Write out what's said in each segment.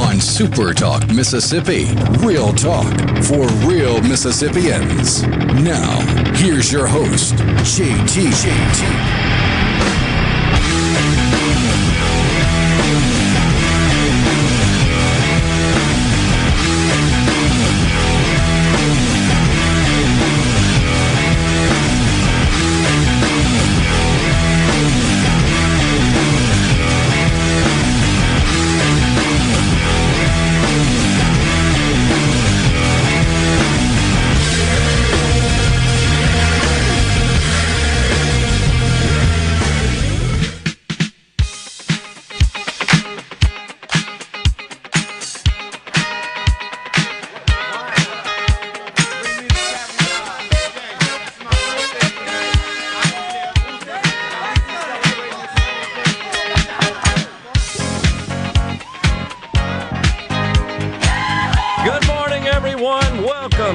on Super Talk Mississippi. Real talk for real Mississippians. Now, here's your host, JT.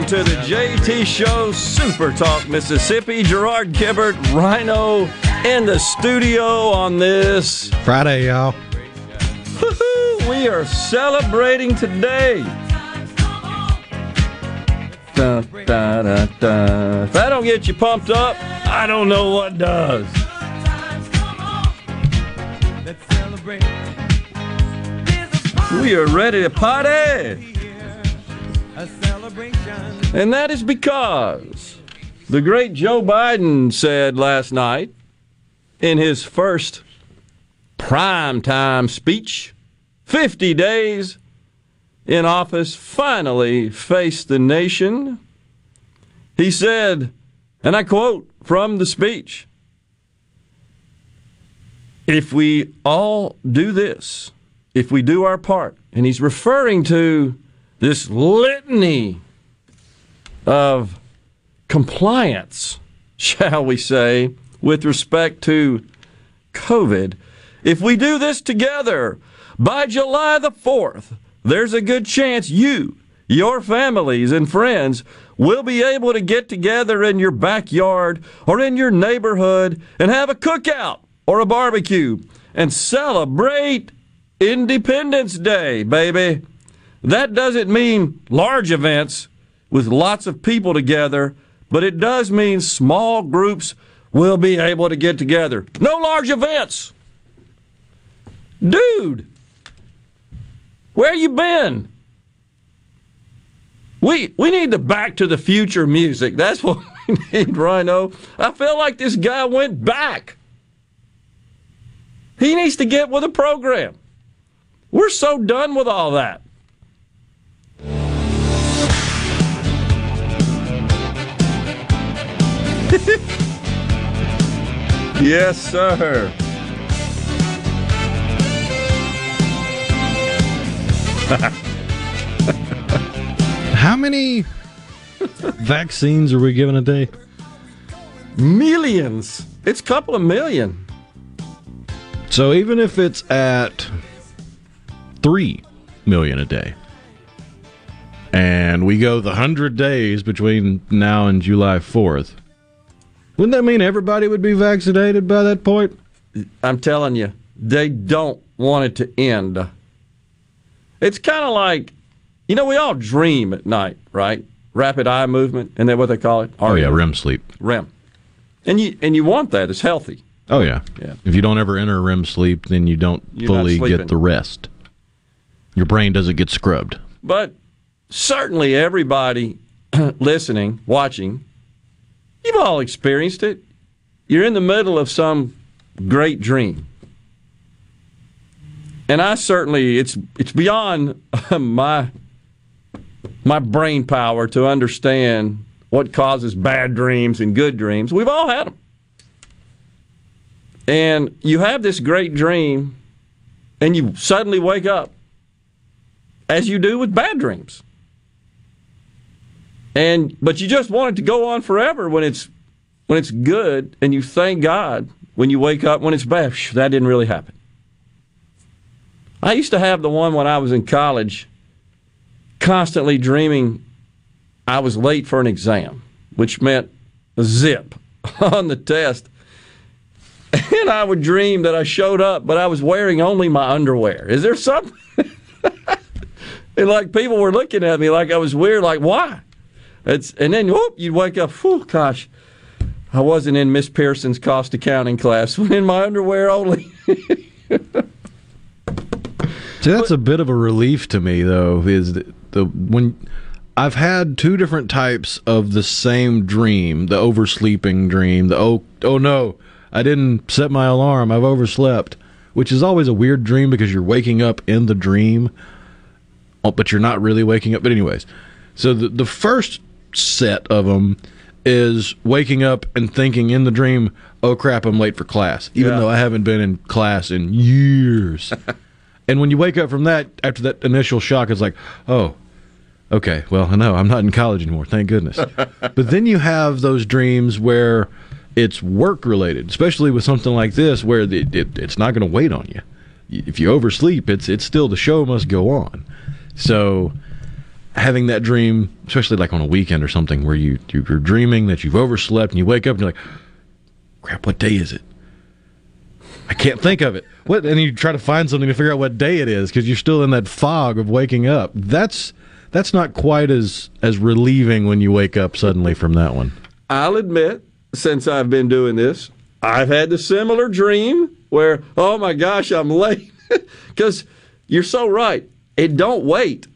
To the JT Show, Super Talk Mississippi. Gerard Gilbert, Rhino in the studio on this Friday, y'all. Woo-hoo, we are celebrating today. Da, da, da, da. If that don't get you pumped up, I don't know what does. We are ready to party. And that is because the great Joe Biden said last night in his first primetime speech, 50 days in office finally faced the nation. He said, and I quote from the speech, "If we all do this, if we do our part," and he's referring to this litany of compliance, shall we say, with respect to COVID. If we do this together, by July the 4th, there's a good chance you, your families and friends will be able to get together in your backyard or in your neighborhood and have a cookout or a barbecue and celebrate Independence Day, baby. That doesn't mean large events with lots of people together, but it does mean small groups will be able to get together. No large events. Dude, where you been? We need the Back to the Future music. That's what we need, Rhino. I feel like this guy went back. He needs to get with a program. We're so done with all that. Yes, sir. How many vaccines are we giving a day? Millions. It's a couple of million. So even if it's at 3 million a day, and we go the 100 days between now and July 4th, wouldn't that mean everybody would be vaccinated by that point? I'm telling you, they don't want it to end. It's kind of like, you know, we all dream at night, right? Rapid eye movement, and then what they call it? Oh, yeah, REM sleep. REM. And you want that. It's healthy. Oh, yeah. If you don't ever enter REM sleep, then you're fully get the rest. Your brain doesn't get scrubbed. But certainly everybody listening, watching, you've all experienced it. You're in the middle of some great dream. And I certainly, it's beyond my brain power to understand what causes bad dreams and good dreams. We've all had them. And you have this great dream, and you suddenly wake up, as you do with bad dreams. But you just want it to go on forever when it's good, and you thank God when you wake up when it's bad. That didn't really happen. I used to have the one when I was in college, constantly dreaming I was late for an exam, which meant a zip on the test. And I would dream that I showed up, but I was wearing only my underwear. Is there something? And like people were looking at me like I was weird, like, why? And then, whoop, you'd wake up, whew, gosh, I wasn't in Miss Pearson's cost accounting class, in my underwear only. See, that's a bit of a relief to me, though, is when I've had two different types of the same dream, the oversleeping dream, the oh no, I didn't set my alarm, I've overslept, which is always a weird dream because you're waking up in the dream, but you're not really waking up. But anyways, so the first set of them is waking up and thinking in the dream, oh crap, I'm late for class, even though I haven't been in class in years. And when you wake up from that, after that initial shock, it's like, oh, okay, well, I know, I'm not in college anymore, thank goodness. But then you have those dreams where it's work-related, especially with something like this, where it's not going to wait on you. If you oversleep, it's still the show must go on. So having that dream, especially like on a weekend or something, where you're dreaming that you've overslept, and you wake up and you're like, crap, what day is it? I can't think of it. What? And you try to find something to figure out what day it is because you're still in that fog of waking up. That's not quite as relieving when you wake up suddenly from that one. I'll admit, since I've been doing this, I've had the similar dream where, oh my gosh, I'm late. Because you're so right. It don't wait.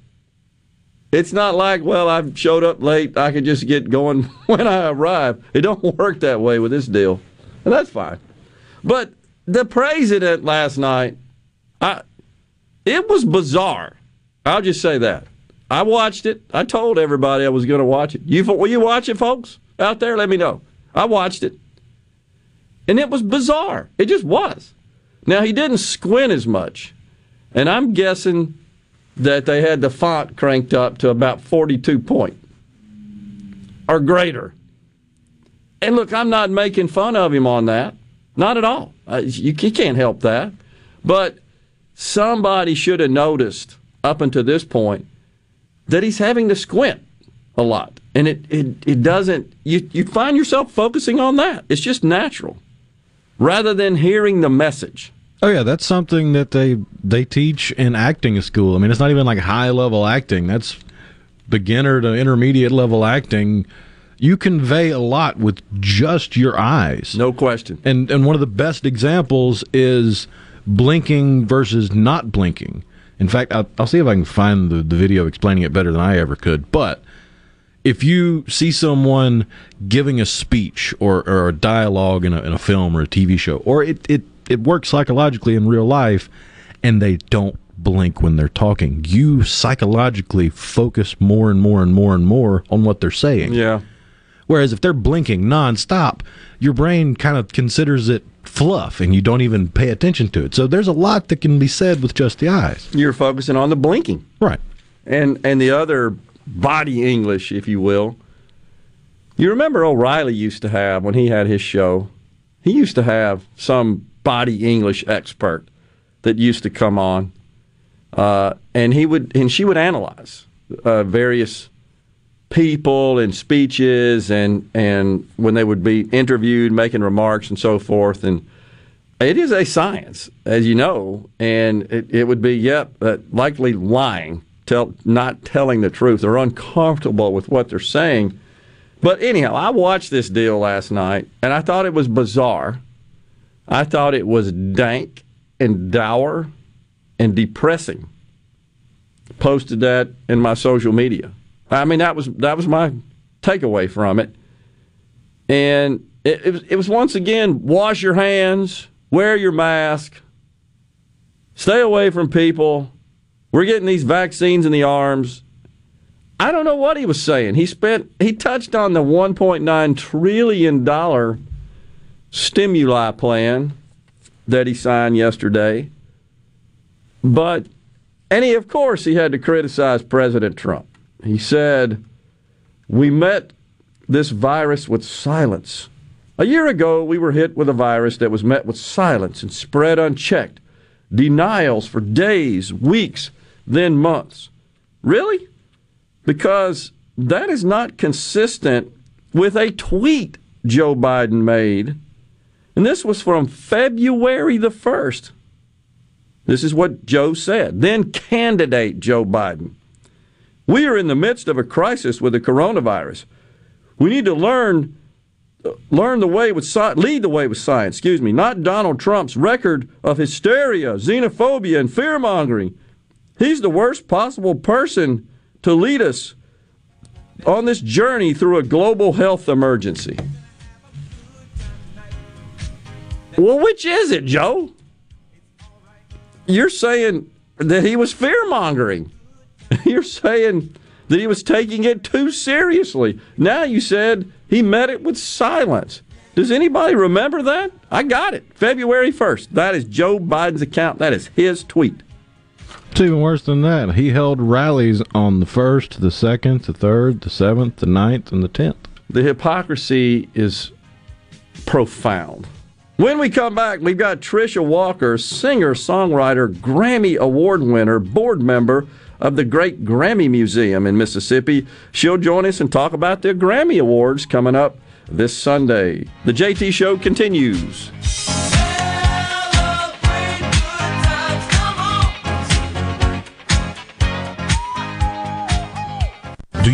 It's not like, well, I've showed up late, I can just get going when I arrive. It don't work that way with this deal. And that's fine. But the president last night, it was bizarre. I'll just say that. I watched it. I told everybody I was going to watch it. Will you watch it, folks? Out there, let me know. I watched it. And it was bizarre. It just was. Now, he didn't squint as much. And I'm guessing that they had the font cranked up to about 42 point or greater. And look, I'm not making fun of him on that. Not at all. You can't help that. But somebody should have noticed up until this point that he's having to squint a lot. And it doesn't, you find yourself focusing on that. It's just natural rather than hearing the message. Oh, yeah, that's something that they teach in acting school. I mean, it's not even like high-level acting. That's beginner to intermediate-level acting. You convey a lot with just your eyes. No question. And one of the best examples is blinking versus not blinking. In fact, I'll see if I can find the video explaining it better than I ever could. But if you see someone giving a speech or a dialogue in a film or a TV show, or it works psychologically in real life, and they don't blink when they're talking, you psychologically focus more and more and more and more on what they're saying. Yeah. Whereas if they're blinking nonstop, your brain kind of considers it fluff and you don't even pay attention to it. So there's a lot that can be said with just the eyes. You're focusing on the blinking. Right. And the other body English, if you will. You remember O'Reilly used to have, when he had his show, he used to have some body English expert that used to come on. And she would analyze various people and speeches and when they would be interviewed, making remarks and so forth. And it is a science, as you know, and it would be, likely lying, not telling the truth. They're uncomfortable with what they're saying. But anyhow, I watched this deal last night, and I thought it was bizarre. I thought it was dank and dour and depressing. Posted that in my social media. I mean, that was my takeaway from it. And it was once again, wash your hands, wear your mask, stay away from people. We're getting these vaccines in the arms. I don't know what he was saying. He touched on the $1.9 trillion stimuli plan that he signed yesterday. And of course, he had to criticize President Trump. He said We met this virus with silence. A year ago, we were hit with a virus that was met with silence and spread unchecked. Denials for days, weeks, then months. Really? Because that is not consistent with a tweet Joe Biden made. And this was from February the 1st. This is what Joe said. Then candidate Joe Biden. We are in the midst of a crisis with the coronavirus. We need to lead the way with science, not Donald Trump's record of hysteria, xenophobia, and fear-mongering. He's the worst possible person to lead us on this journey through a global health emergency. Well, which is it, Joe? You're saying that he was fear-mongering. You're saying that he was taking it too seriously. Now you said he met it with silence. Does anybody remember that? I got it. February 1st. That is Joe Biden's account. That is his tweet. It's even worse than that. He held rallies on the 1st, the 2nd, the 3rd, the 7th, the 9th, and the 10th. The hypocrisy is profound. When we come back, we've got Tricia Walker, singer, songwriter, Grammy Award winner, board member of the Great Grammy Museum in Mississippi. She'll join us and talk about the Grammy Awards coming up this Sunday. The JT Show continues. Do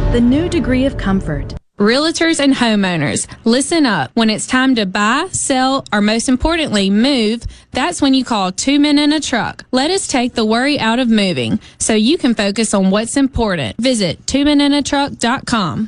The new degree of comfort. Realtors and homeowners, listen up. When it's time to buy, sell, or most importantly, move, that's when you call Two Men in a Truck. Let us take the worry out of moving so you can focus on what's important. Visit twomeninatruck.com.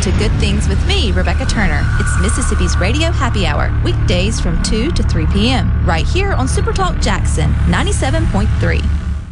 To Good Things with me, Rebecca Turner. It's Mississippi's Radio Happy Hour, weekdays from 2 to 3 p.m., right here on Super Talk Jackson 97.3.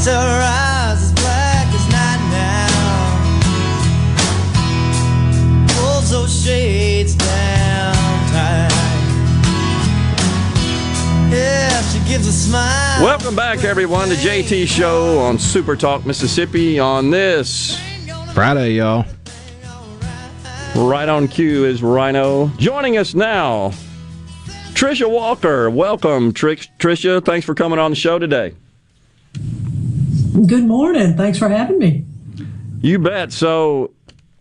Her eyes as black as night now, pulls those shades down tight. Yeah, she gives a smile. Welcome back, everyone, to JT Show on Super Talk Mississippi on this Friday, y'all. Right on cue is Rhino. Joining us now, Trisha Walker. Welcome, Trisha. Thanks for coming on the show today. Good morning. Thanks for having me. You bet. So,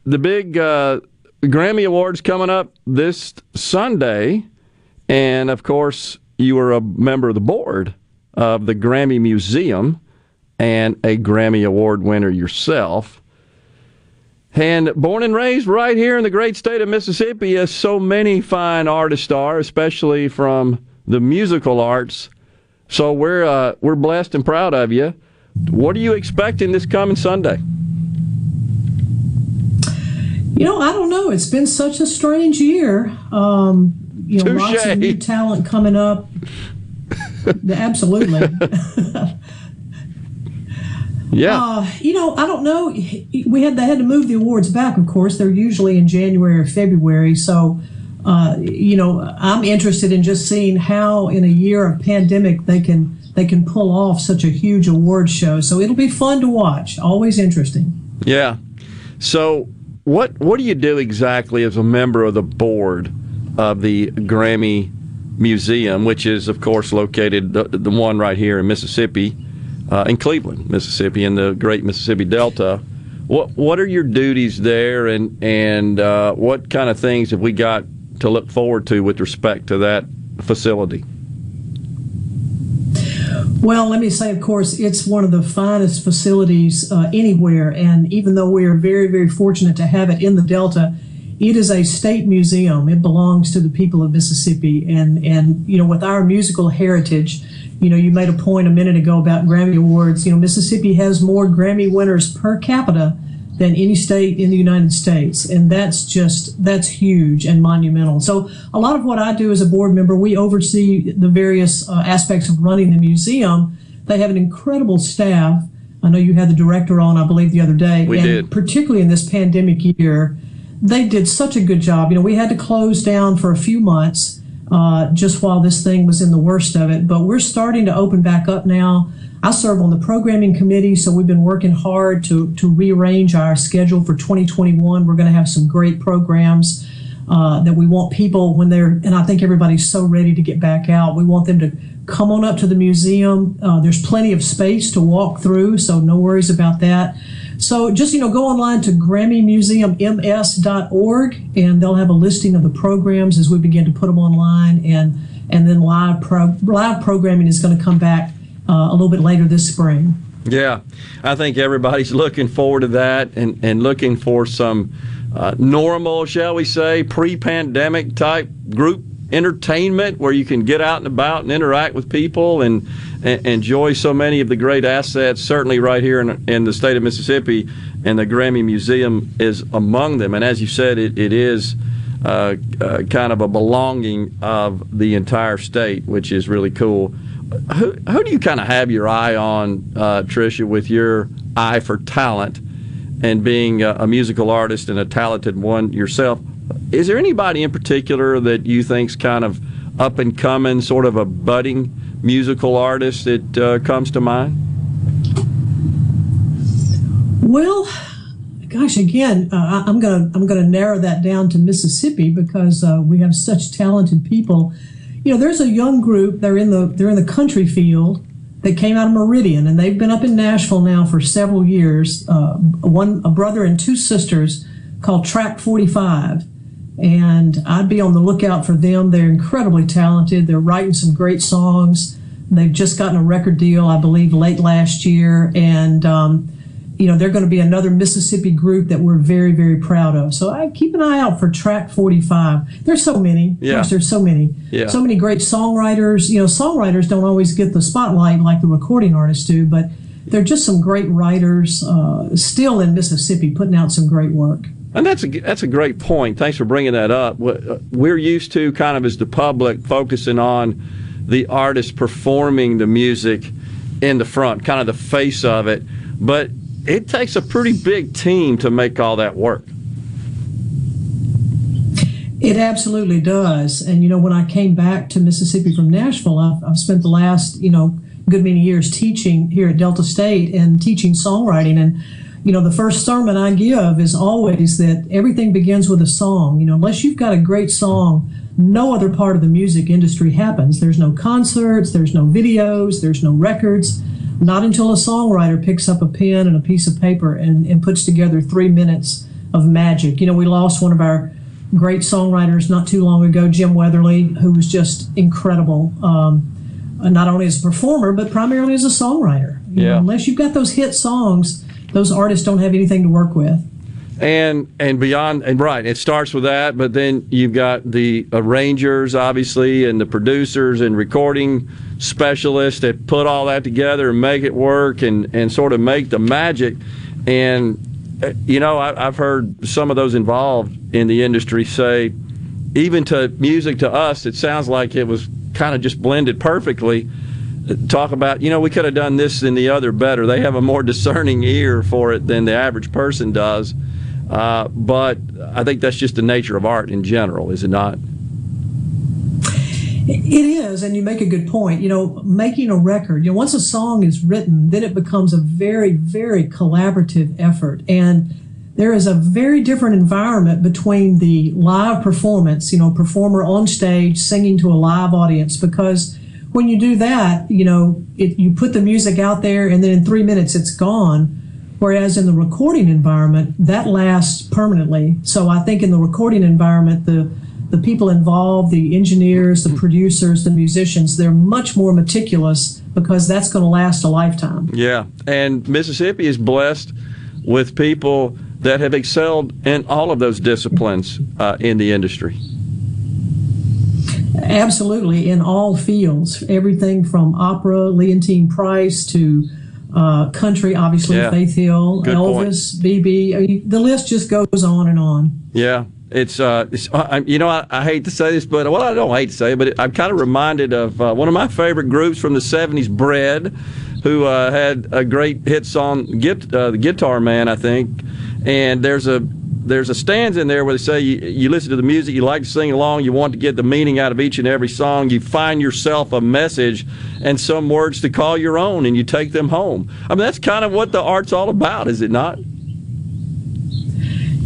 the big Grammy Awards coming up this Sunday, and of course, you were a member of the board of the Grammy Museum and a Grammy Award winner yourself. And born and raised right here in the great state of Mississippi, as so many fine artists are, especially from the musical arts. So we're blessed and proud of you. What are you expecting this coming Sunday? You know, I don't know. It's been such a strange year. You know, touché. Lots of new talent coming up. Absolutely. Yeah. You know, I don't know. They had to move the awards back, of course. They're usually in January or February. So, you know, I'm interested in just seeing how in a year of pandemic they can pull off such a huge award show. So it'll be fun to watch. Always interesting. Yeah. So what do you do exactly as a member of the board of the Grammy Museum, which is, of course, located, the one right here in Mississippi, in Cleveland, Mississippi, in the great Mississippi Delta? What are your duties there, and what kind of things have we got to look forward to with respect to that facility? Well, let me say, of course, it's one of the finest facilities anywhere, and even though we are very, very fortunate to have it in the Delta, it is a state museum. It belongs to the people of Mississippi, and you know, with our musical heritage, you know, you made a point a minute ago about Grammy Awards. You know, Mississippi has more Grammy winners per capita than any state in the United States, and that's huge and monumental. So a lot of what I do as a board member, we oversee the various aspects of running the museum. They have an incredible staff. I know you had the director on, I believe, the other day. We did. Particularly in this pandemic year, they did such a good job. You know, we had to close down for a few months just while this thing was in the worst of it, but we're starting to open back up now. I serve on the programming committee, so we've been working hard to rearrange our schedule for 2021. We're going to have some great programs that we want people when they're, and I think everybody's so ready to get back out. We want them to come on up to the museum. There's plenty of space to walk through, so no worries about that. So just, you know, go online to GrammyMuseumMS.org, and they'll have a listing of the programs as we begin to put them online, and then live programming is going to come back a little bit later this spring. Yeah, I think everybody's looking forward to that and looking for some normal, shall we say, pre-pandemic type group entertainment where you can get out and about and interact with people and enjoy so many of the great assets, certainly right here in the state of Mississippi, and the Grammy Museum is among them. And as you said, it is kind of a belonging of the entire state, which is really cool. Who do you kind of have your eye on, Trisha, with your eye for talent and being a musical artist and a talented one yourself? Is there anybody in particular that you think's kind of up and coming, sort of a budding musical artist that comes to mind? Well, gosh, again, I'm gonna narrow that down to Mississippi because we have such talented people. You know, there's a young group. They're in the country field. They came out of Meridian, and they've been up in Nashville now for several years. A brother and two sisters called Track 45, and I'd be on the lookout for them. They're incredibly talented. They're writing some great songs. They've just gotten a record deal, I believe, late last year, and you know, they're going to be another Mississippi group that we're very, very proud of. So I keep an eye out for Track 45. There's so many. Yeah. Of course, there's so many. Yeah. So many great songwriters. You know, songwriters don't always get the spotlight like the recording artists do, but they're just some great writers still in Mississippi putting out some great work. And that's a great point. Thanks for bringing that up. We're used to kind of as the public focusing on the artist performing the music in the front, kind of the face of it. But it takes a pretty big team to make all that work. It absolutely does. And, you know, when I came back to Mississippi from Nashville, I've spent the last, you know, good many years teaching here at Delta State and teaching songwriting. And, you know, the first sermon I give is always that everything begins with a song. You know, unless you've got a great song, no other part of the music industry happens. There's no concerts, there's no videos, there's no records. Not until a songwriter picks up a pen and a piece of paper and puts together 3 minutes of magic. You know, we lost one of our great songwriters not too long ago, Jim Weatherly, who was just incredible, not only as a performer, but primarily as a songwriter. Yeah. You know, unless you've got those hit songs, those artists don't have anything to work with. And beyond, and right, it starts with that, but then you've got the arrangers, obviously, and the producers and recording specialists that put all that together and make it work and sort of make the magic. And, you know, I've heard some of those involved in the industry say, even to music to us, it sounds like it was kind of just blended perfectly. Talk about, you know, we could have done this and the other better. They have a more discerning ear for it than the average person does. But I think that's just the nature of art in general, is it not? It is, and you make a good point. You know, making a record, you know, once a song is written, then it becomes a very, very collaborative effort. And there is a very different environment between the live performance, you know, performer on stage singing to a live audience, because when you do that, you know, you put the music out there and then in 3 minutes it's gone. Whereas in the recording environment, that lasts permanently. So I think in the recording environment, the people involved, the engineers, the producers, the musicians, they're much more meticulous because that's going to last a lifetime. Yeah, and Mississippi is blessed with people that have excelled in all of those disciplines in the industry. Absolutely, in all fields, everything from opera, Leontine Price, to country, obviously, yeah. Faith Hill, good Elvis, point. B.B. The list just goes on and on. Yeah, I hate to say this, but well, I don't hate to say it, but I'm kind of reminded of one of my favorite groups from the '70s, Bread, who had a great hit song, "The Guitar Man," I think, and there's a stanza in there where they say you listen to the music, you like to sing along, you want to get the meaning out of each and every song, you find yourself a message and some words to call your own, and you take them home. I mean, that's kind of what the art's all about, is it not?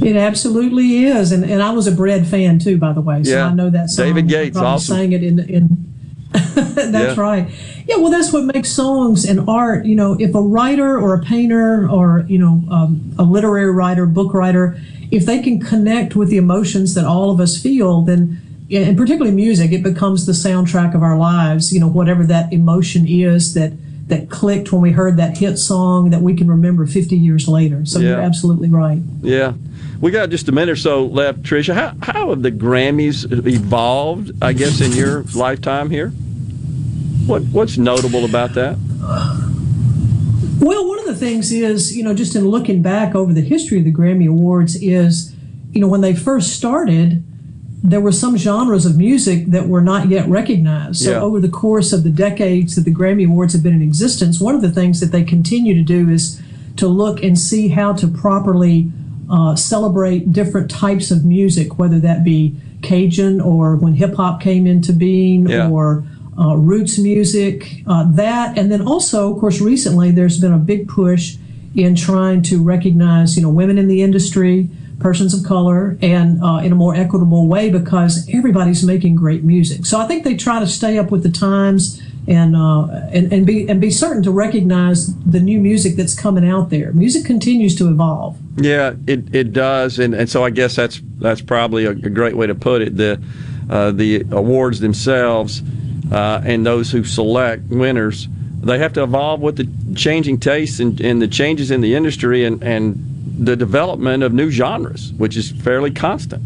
It absolutely is, and I was a Bread fan too, by the way, so yeah. I know that song. David Gates also sang it in that's yeah. Right. Yeah, well, that's what makes songs and art. You know, if a writer or a painter or, you know, a literary writer, book writer, if they can connect with the emotions that all of us feel, then, and particularly music, it becomes the soundtrack of our lives. You know, whatever that emotion is that clicked when we heard that hit song that we can remember 50 years later. So yeah. You're absolutely right. Yeah. We got just a minute or so left, Tricia. How have the Grammys evolved, I guess, in your lifetime here? What's notable about that? Well, one of the things is, you know, just in looking back over the history of the Grammy Awards is, you know, when they first started, there were some genres of music that were not yet recognized. So yeah. Over the course of the decades that the Grammy Awards have been in existence, one of the things that they continue to do is to look and see how to properly celebrate different types of music, whether that be Cajun or when hip-hop came into being, yeah. or roots music, that, and then also, of course, recently there's been a big push in trying to recognize, you know, women in the industry, persons of color, and in a more equitable way, because everybody's making great music. So I think they try to stay up with the times and be certain to recognize the new music that's coming out there. Music continues to evolve. Yeah, it does, and so I guess that's probably a great way to put it. The awards themselves and those who select winners, they have to evolve with the changing tastes and the changes in the industry and the development of new genres, which is fairly constant.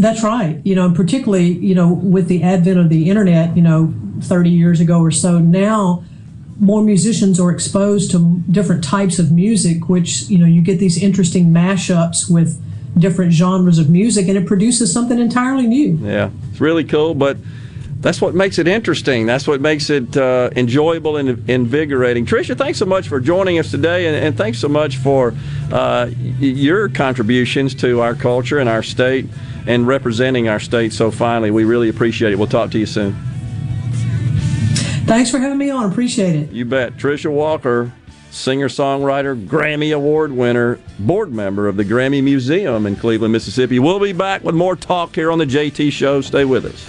That's right. You know, and particularly, you know, with the advent of the internet, you know, 30 years ago or so, now more musicians are exposed to different types of music, which, you know, you get these interesting mashups with different genres of music, and it produces something entirely new. Yeah, it's really cool, but that's what makes it interesting. That's what makes it enjoyable and invigorating. Tricia, thanks so much for joining us today, and thanks so much for your contributions to our culture and our state and representing our state so finely. We really appreciate it. We'll talk to you soon. Thanks for having me on. Appreciate it. You bet. Tricia Walker, singer-songwriter, Grammy Award winner, board member of the Grammy Museum in Cleveland, Mississippi. We'll be back with more talk here on The JT Show. Stay with us.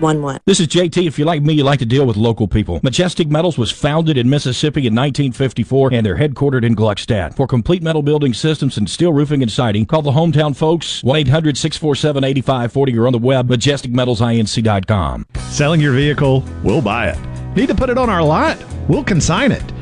This is JT. If you like me, you like to deal with local people. Majestic Metals was founded in Mississippi in 1954, and they're headquartered in Gluckstadt. For complete metal building systems and steel roofing and siding, call the hometown folks, 1-800-647-8540, or on the web, majesticmetalsinc.com. Selling your vehicle? We'll buy it. Need to put it on our lot? We'll consign it.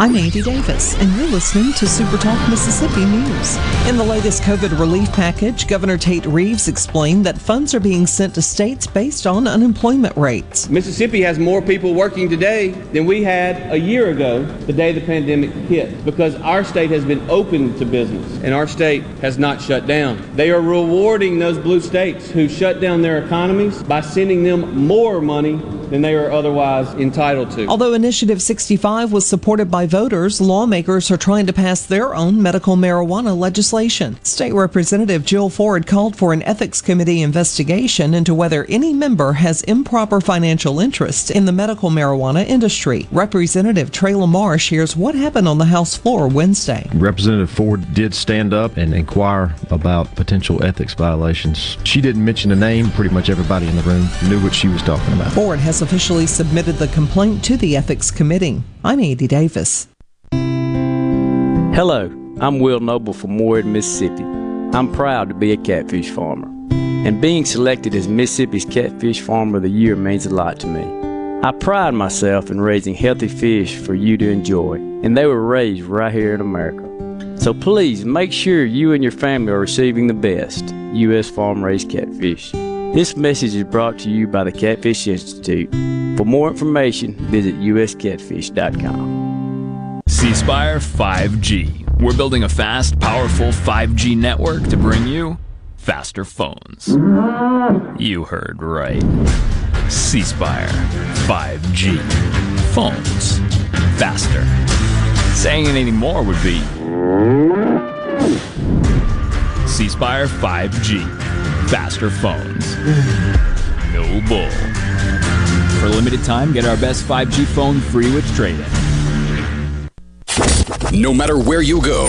I'm Andy Davis, and you're listening to Super Talk Mississippi News. In the latest COVID relief package, Governor Tate Reeves explained that funds are being sent to states based on unemployment rates. Mississippi has more people working today than we had a year ago, the day the pandemic hit, because our state has been open to business, and our state has not shut down. They are rewarding those blue states who shut down their economies by sending them more money than they are otherwise entitled to. Although Initiative 65 was supported by voters, lawmakers are trying to pass their own medical marijuana legislation. State Representative Jill Ford called for an ethics committee investigation into whether any member has improper financial interest in the medical marijuana industry. Representative Trey Lamar shares what happened on the House floor Wednesday. Representative Ford did stand up and inquire about potential ethics violations. She didn't mention a name. Pretty much everybody in the room knew what she was talking about. Ford has officially submitted the complaint to the Ethics Committee. I'm Andy Davis. Hello, I'm Will Noble from Moorhead, Mississippi. I'm proud to be a catfish farmer, and being selected as Mississippi's Catfish Farmer of the Year means a lot to me. I pride myself in raising healthy fish for you to enjoy, and they were raised right here in America. So please make sure you and your family are receiving the best U.S. farm-raised catfish. This message is brought to you by the Catfish Institute. For more information, visit uscatfish.com. C-Spire 5G. We're building a fast, powerful 5G network to bring you faster phones. You heard right. C-Spire 5G. Phones. Faster. Saying it anymore would be... C-Spire 5G. Faster phones. No bull. For a limited time, get our best 5G phone free with trade-in. No matter where you go,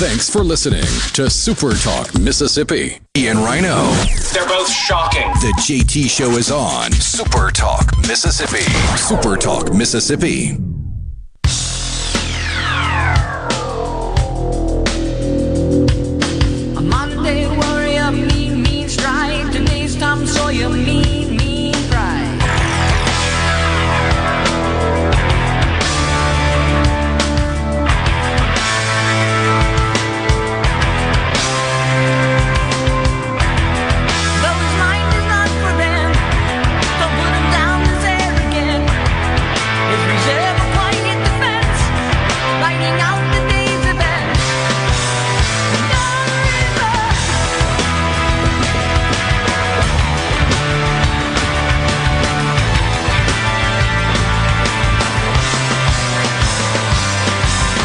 Thanks for listening to Super Talk Mississippi. Ian Rhino. They're both shocking. The JT Show is on Super Talk Mississippi. Super Talk Mississippi. A Monday warrior, mean, mean strike. Today's Tom Sawyer, mean, mean pride.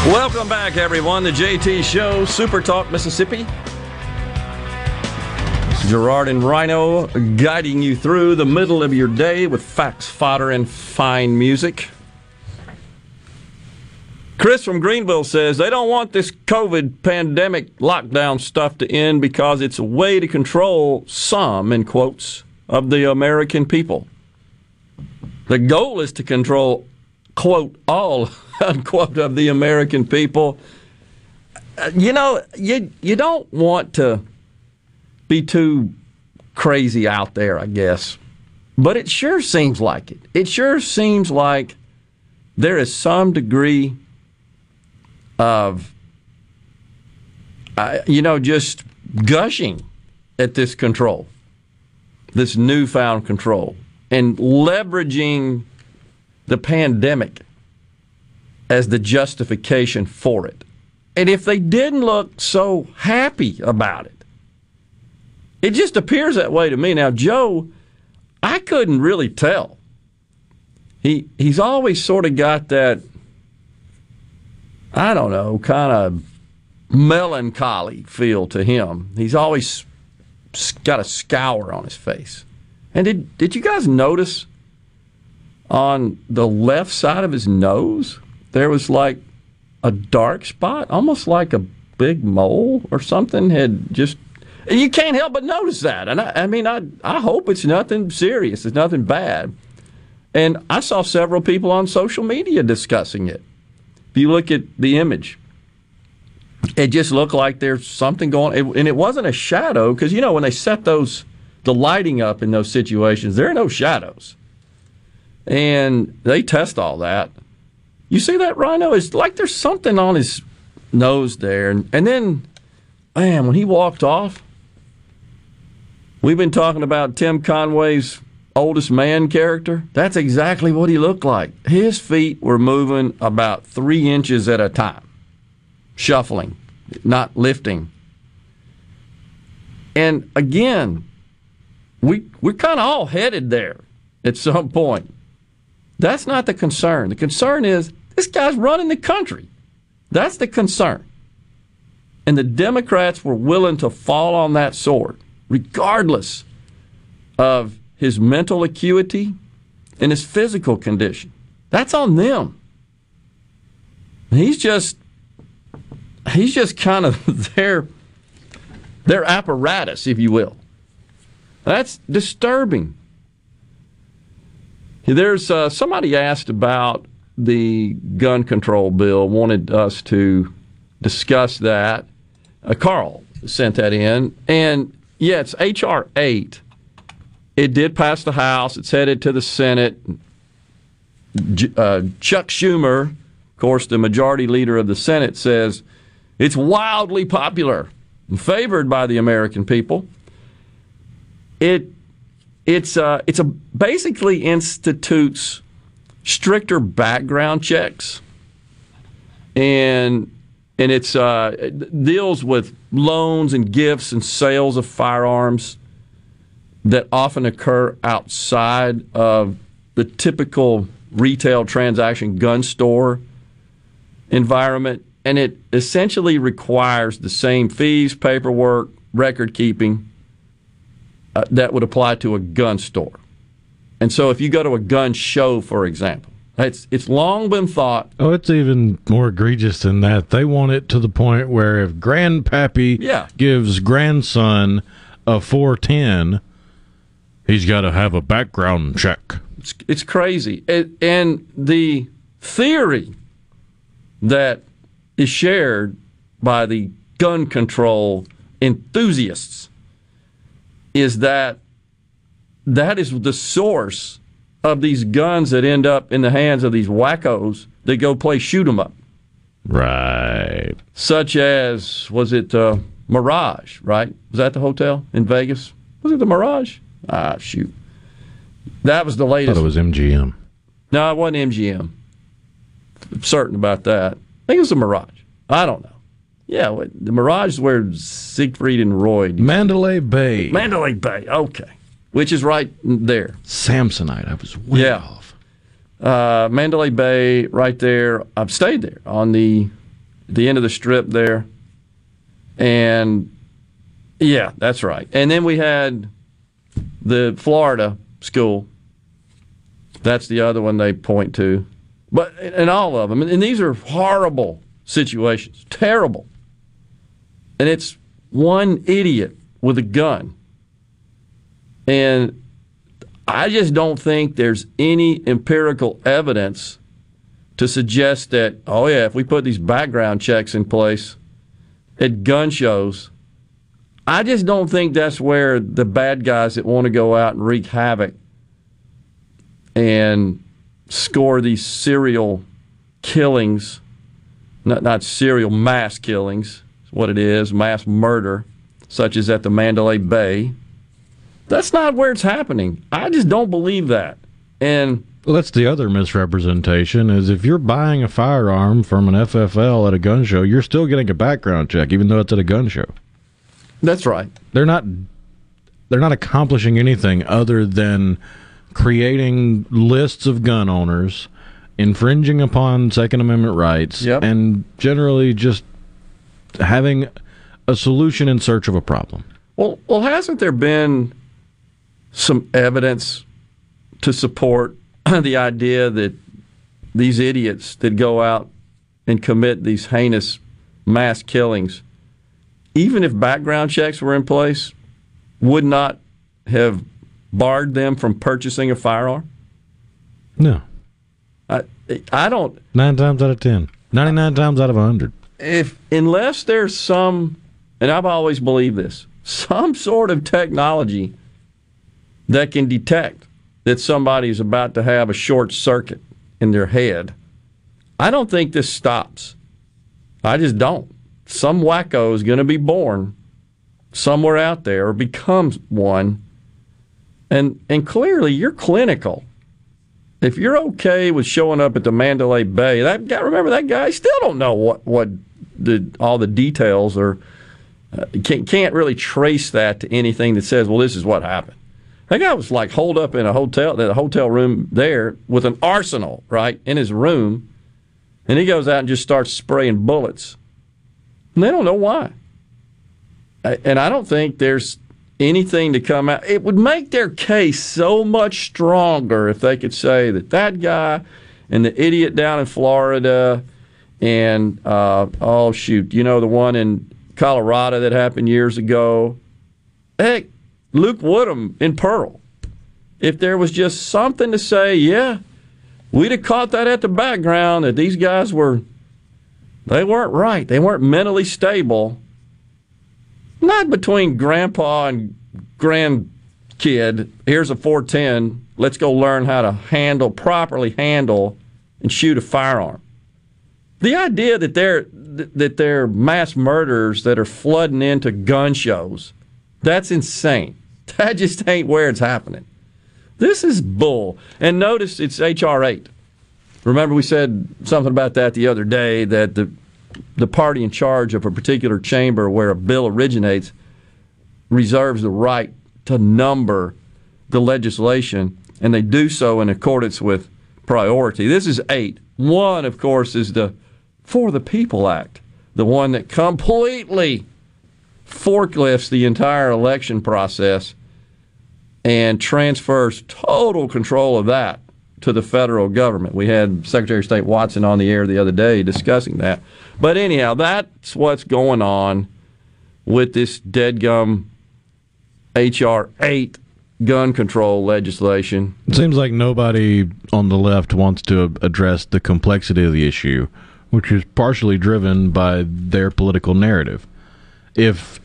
Welcome back, everyone. The JT Show, Super Talk Mississippi. Gerard and Rhino guiding you through the middle of your day with facts, fodder, and fine music. Chris from Greenville says they don't want this COVID pandemic lockdown stuff to end because it's a way to control some, in quotes, of the American people. The goal is to control, quote, all, unquote, of the American people. You know, you don't want to be too crazy out there, I guess. But it sure seems like it. It sure seems like there is some degree of, just gushing at this control, this newfound control, and leveraging the pandemic as the justification for it. And if they didn't look so happy about it, it just appears that way to me. Now, Joe, I couldn't really tell. He's always sort of got that, I don't know, kind of melancholy feel to him. He's always got a scour on his face. And did you guys notice on the left side of his nose, there was like a dark spot, almost like a big mole or something had just... You can't help but notice that. And I mean, I hope it's nothing serious. It's nothing bad. And I saw several people on social media discussing it. If you look at the image, it just looked like there's something going on. And it wasn't a shadow, because, you know, when they set the lighting up in those situations, there are no shadows. And they test all that. You see that, Rhino? It's like there's something on his nose there. And then, man, when he walked off, we've been talking about Tim Conway's oldest man character. That's exactly what he looked like. His feet were moving about 3 inches at a time, shuffling, not lifting. And again, we're kind of all headed there at some point. That's not the concern. The concern is this guy's running the country. That's the concern. And the Democrats were willing to fall on that sword, regardless of his mental acuity and his physical condition. That's on them. He's just kind of their apparatus, if you will. That's disturbing. There's somebody asked about the gun control bill, wanted us to discuss that. Carl sent that in. And, yeah, it's H.R. 8. It did pass the House. It's headed to the Senate. Chuck Schumer, of course, the majority leader of the Senate, says it's wildly popular and favored by the American people. It's basically institutes stricter background checks, and it deals with loans and gifts and sales of firearms that often occur outside of the typical retail transaction gun store environment, and it essentially requires the same fees, paperwork, record keeping that would apply to a gun store. And so if you go to a gun show, for example, it's long been thought... Oh, it's even more egregious than that. They want it to the point where if grandpappy gives grandson a 410, he's got to have a background check. It's crazy. And the theory that is shared by the gun control enthusiasts is that is the source of these guns that end up in the hands of these wackos that go play shoot 'em up. Right. Such as, was it Mirage, right? Was that the hotel in Vegas? Was it the Mirage? Ah, shoot. That was the latest. I thought it was MGM. No, it wasn't MGM. I'm certain about that. I think it was the Mirage. I don't know. Yeah, the Mirage is where Siegfried and Roy... Mandalay Bay. Mandalay Bay, okay. Which is right there. Samsonite, I was way off. Mandalay Bay, right there. I've stayed there on the end of the strip there. And, yeah, that's right. And then we had the Florida school. That's the other one they point to. But, and all of them. And these are horrible situations. Terrible. And it's one idiot with a gun. And I just don't think there's any empirical evidence to suggest that, oh yeah, if we put these background checks in place at gun shows, I just don't think that's where the bad guys that want to go out and wreak havoc and score these serial killings, not serial mass killings, is what it is, mass murder, such as at the Mandalay Bay. That's not where it's happening. I just don't believe that. And well, that's the other misrepresentation, is if you're buying a firearm from an FFL at a gun show, you're still getting a background check, even though it's at a gun show. That's right. They're not accomplishing anything other than creating lists of gun owners, infringing upon Second Amendment rights, and generally just having a solution in search of a problem. Well, hasn't there been some evidence to support the idea that these idiots that go out and commit these heinous mass killings, even if background checks were in place, would not have barred them from purchasing a firearm? No. I don't... 9 times out of 10. 99 times out of 100. Unless there's some, and I've always believed this, some sort of technology that can detect that somebody's about to have a short circuit in their head, I don't think this stops. I just don't. Some wacko is going to be born somewhere out there or becomes one. And clearly, you're clinical. If you're okay with showing up at the Mandalay Bay, that guy, remember that guy? I still don't know all the details or can't really trace that to anything that says, well, this is what happened. That guy was like holed up in a hotel room there with an arsenal, right, in his room, and he goes out and just starts spraying bullets. And they don't know why. And I don't think there's anything to come out. It would make their case so much stronger if they could say that guy and the idiot down in Florida and, the one in Colorado that happened years ago. Heck, Luke Woodham in Pearl. If there was just something to say, yeah, we'd have caught that at the background, that these guys weren't right. They weren't mentally stable. Not between grandpa and grandkid, here's a 410, let's go learn how to properly handle and shoot a firearm. The idea that they're mass murderers that are flooding into gun shows, that's insane. That just ain't where it's happening. This is bull. And notice it's H.R. 8. Remember we said something about that the other day, that the party in charge of a particular chamber where a bill originates reserves the right to number the legislation, and they do so in accordance with priority. This is 8. 1, of course, is the For the People Act, the one that completely forklifts the entire election process and transfers total control of that to the federal government. We had Secretary of State Watson on the air the other day discussing that. But anyhow, that's what's going on with this dead gum H.R. 8 gun control legislation. It seems like nobody on the left wants to address the complexity of the issue, which is partially driven by their political narrative. If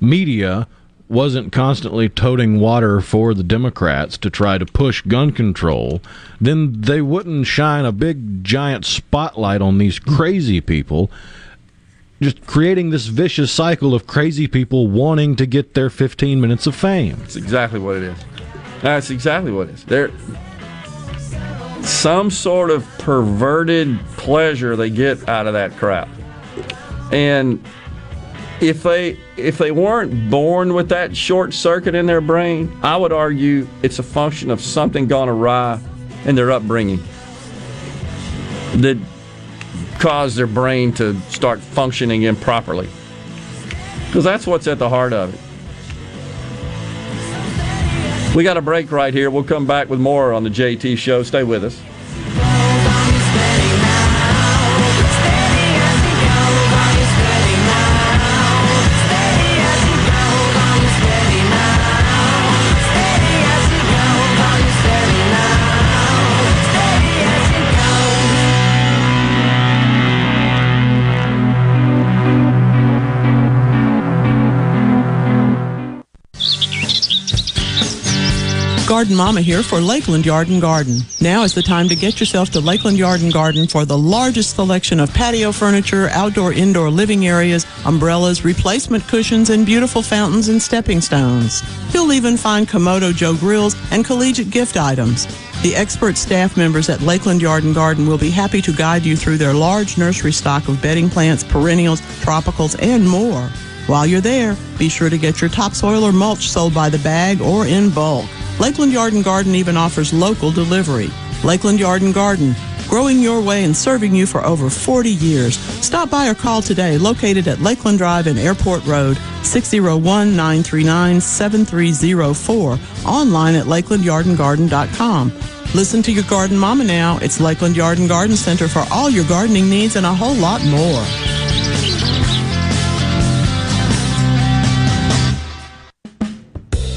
media wasn't constantly toting water for the Democrats to try to push gun control, then they wouldn't shine a big, giant spotlight on these crazy people, just creating this vicious cycle of crazy people wanting to get their 15 minutes of fame. That's exactly what it is. That's exactly what it is. They're some sort of perverted pleasure they get out of that crap. And if they weren't born with that short circuit in their brain, I would argue it's a function of something gone awry in their upbringing that caused their brain to start functioning improperly. Because that's what's at the heart of it. We got a break right here. We'll come back with more on the JT Show. Stay with us. Garden Mama here for Lakeland Yard & Garden. Now is the time to get yourself to Lakeland Yard & Garden for the largest selection of patio furniture, outdoor, indoor living areas, umbrellas, replacement cushions, and beautiful fountains and stepping stones. You'll even find Komodo Joe grills and collegiate gift items. The expert staff members at Lakeland Yard & Garden will be happy to guide you through their large nursery stock of bedding plants, perennials, tropicals, and more. While you're there, be sure to get your topsoil or mulch sold by the bag or in bulk. Lakeland Yard & Garden even offers local delivery. Lakeland Yard & Garden, growing your way and serving you for over 40 years. Stop by or call today, located at Lakeland Drive and Airport Road, 601-939-7304, online at lakelandyardandgarden.com. Listen to your garden mama now. It's Lakeland Yard & Garden Center for all your gardening needs and a whole lot more.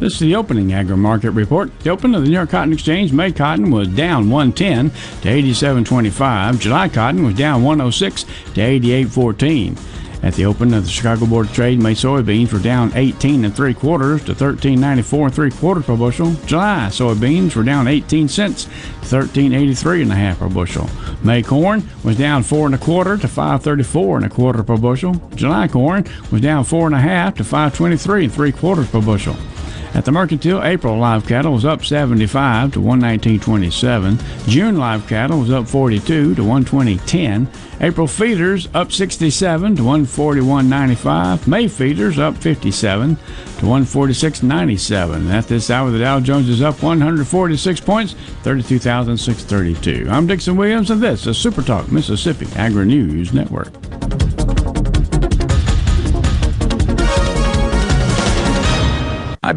This is the opening agri-market report. The open of the New York Cotton Exchange, May cotton was down 110 to 87.25. July cotton was down 106 to 88.14. At the open of the Chicago Board of Trade, May soybeans were down 18 3/4 to 13.94 3/4 per bushel. July soybeans were down 18 cents to 13.83 1/2 per bushel. May corn was down 4 1/4 to 5.34 1/4 per bushel. July corn was down 4 1/2 to 5.23 3/4 per bushel. At the Mercantile, April live cattle was up 75 to 119.27. June live cattle was up 42 to 120.10. April feeders up 67 to 141.95. May feeders up 57 to 146.97. At this hour, the Dow Jones is up 146 points, 32,632. I'm Dixon Williams, and this is Super Talk Mississippi Agri News Network. I've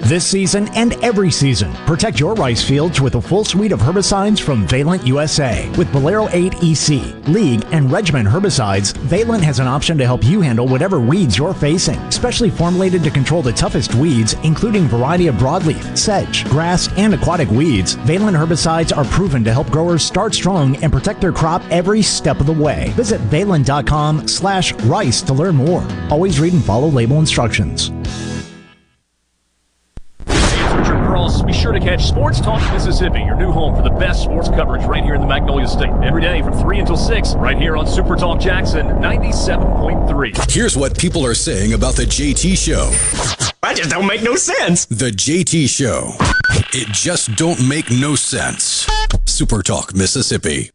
This season and every season, protect your rice fields with a full suite of herbicides from Valent USA. With Bolero 8 EC, League, and Regimen herbicides, Valent has an option to help you handle whatever weeds you're facing. Specially formulated to control the toughest weeds, including variety of broadleaf, sedge, grass, and aquatic weeds, Valent herbicides are proven to help growers start strong and protect their crop every step of the way. Visit Valent.com/rice to learn more. Always read and follow label instructions. Be sure to catch Sports Talk Mississippi, your new home for the best sports coverage right here in the Magnolia State. Every day from 3 until 6, right here on Super Talk Jackson 97.3. Here's what people are saying about The JT Show. I just don't make no sense. The JT Show. It just don't make no sense. Super Talk Mississippi.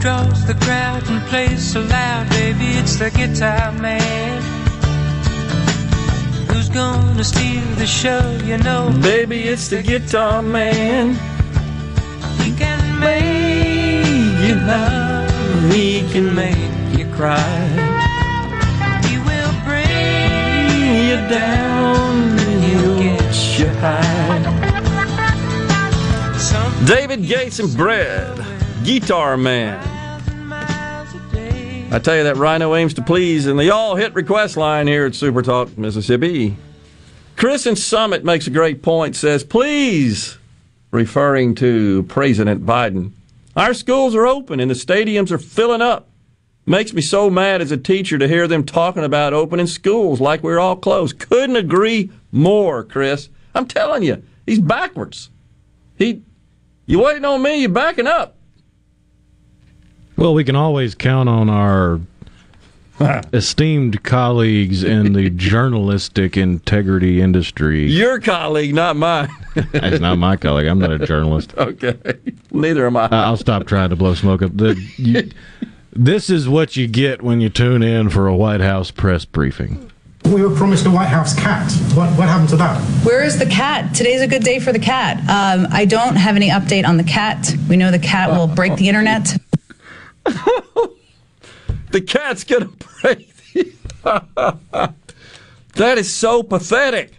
Draws the crowd and plays so loud, baby, it's the guitar man. Who's gonna steal the show, you know? Baby, it's the guitar man. He can make you love, he can make you cry. He will bring you down and he'll get you high. Something David Gates and Bread. Guitar Man. I tell you, that rhino aims to please in the all-hit request line here at Super Talk Mississippi. Chris in Summit makes a great point, says, please, referring to President Biden, our schools are open and the stadiums are filling up. Makes me so mad as a teacher to hear them talking about opening schools like we're all closed. Couldn't agree more, Chris. I'm telling you, he's backwards. You waiting on me, you're backing up. Well, we can always count on our esteemed colleagues in the journalistic integrity industry. Your colleague, not mine. That's not my colleague. I'm not a journalist. Okay. Neither am I. I'll stop trying to blow smoke up. This is what you get when you tune in for a White House press briefing. We were promised a White House cat. What happened to that? Where is the cat? Today's a good day for the cat. I don't have any update on the cat. We know the cat will break the internet. The cat's gonna break. That is so pathetic.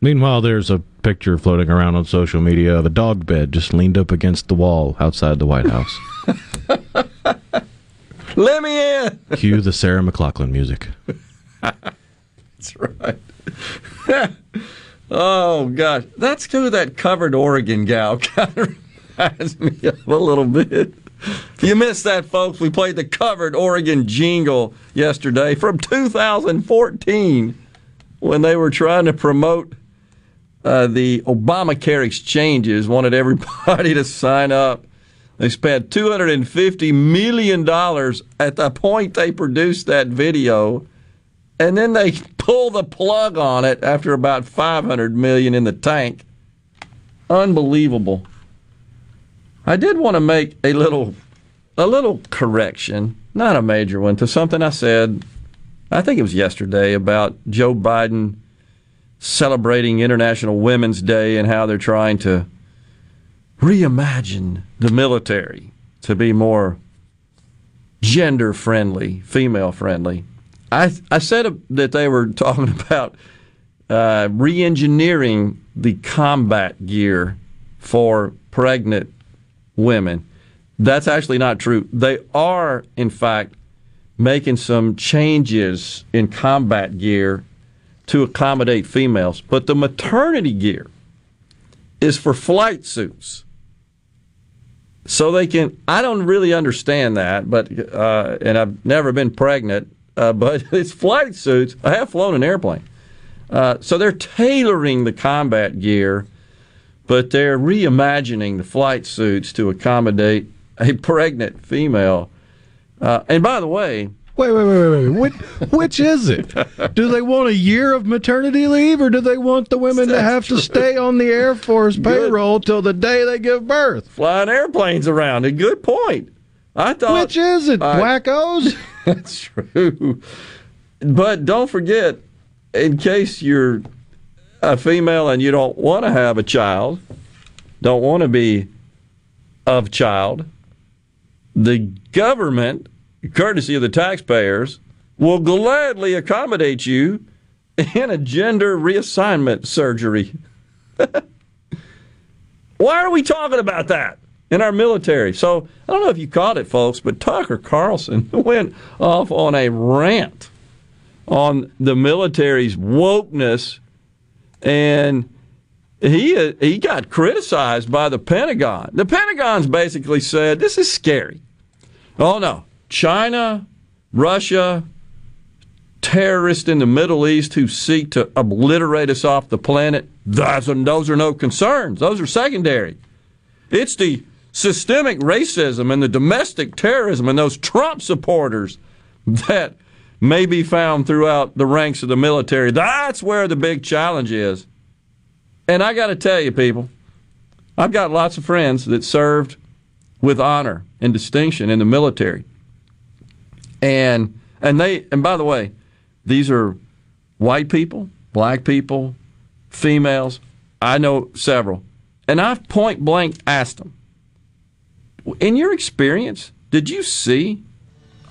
Meanwhile, there's a picture floating around on social media of a dog bed just leaned up against the wall outside the White House. Let me in! Cue the Sarah McLachlan music. That's right. Oh, gosh. That's who that covered Oregon gal kind of reminds me of a little bit. You missed that, folks. We played the covered Oregon jingle yesterday from 2014 when they were trying to promote the Obamacare exchanges, wanted everybody to sign up. They spent $250 million at the point they produced that video, and then they pull the plug on it after about $500 million in the tank. Unbelievable. I did want to make a little correction, not a major one, to something I said, I think it was yesterday, about Joe Biden celebrating International Women's Day and how they're trying to reimagine the military to be more gender-friendly, female-friendly. I said that they were talking about re-engineering the combat gear for pregnant women. That's actually not true. They are, in fact, making some changes in combat gear to accommodate females. But the maternity gear is for flight suits. So they can, I don't really understand that, but and I've never been pregnant, but it's flight suits. I have flown an airplane. So they're tailoring the combat gear, but they're reimagining the flight suits to accommodate a pregnant female. And by the way... Wait. Which is it? Do they want a year of maternity leave, or do they want the women to have to stay on the Air Force payroll till the day they give birth? Flying airplanes around. A good point. I thought... Which is it, wackos? That's true. But don't forget, in case you're a female and you don't want to have a child, don't want to be of child, the government, courtesy of the taxpayers, will gladly accommodate you in a gender reassignment surgery. Why are we talking about that in our military? So, I don't know if you caught it, folks, but Tucker Carlson went off on a rant on the military's wokeness, and he got criticized by the Pentagon. The Pentagon's basically said, this is scary. Oh, no. China, Russia, terrorists in the Middle East who seek to obliterate us off the planet, those are no concerns. Those are secondary. It's the systemic racism and the domestic terrorism and those Trump supporters that may be found throughout the ranks of the military. That's where the big challenge is. And I got to tell you, people, I've got lots of friends that served with honor and distinction in the military. And by the way, these are white people, black people, females. I know several. And I've point blank asked them, in your experience, did you see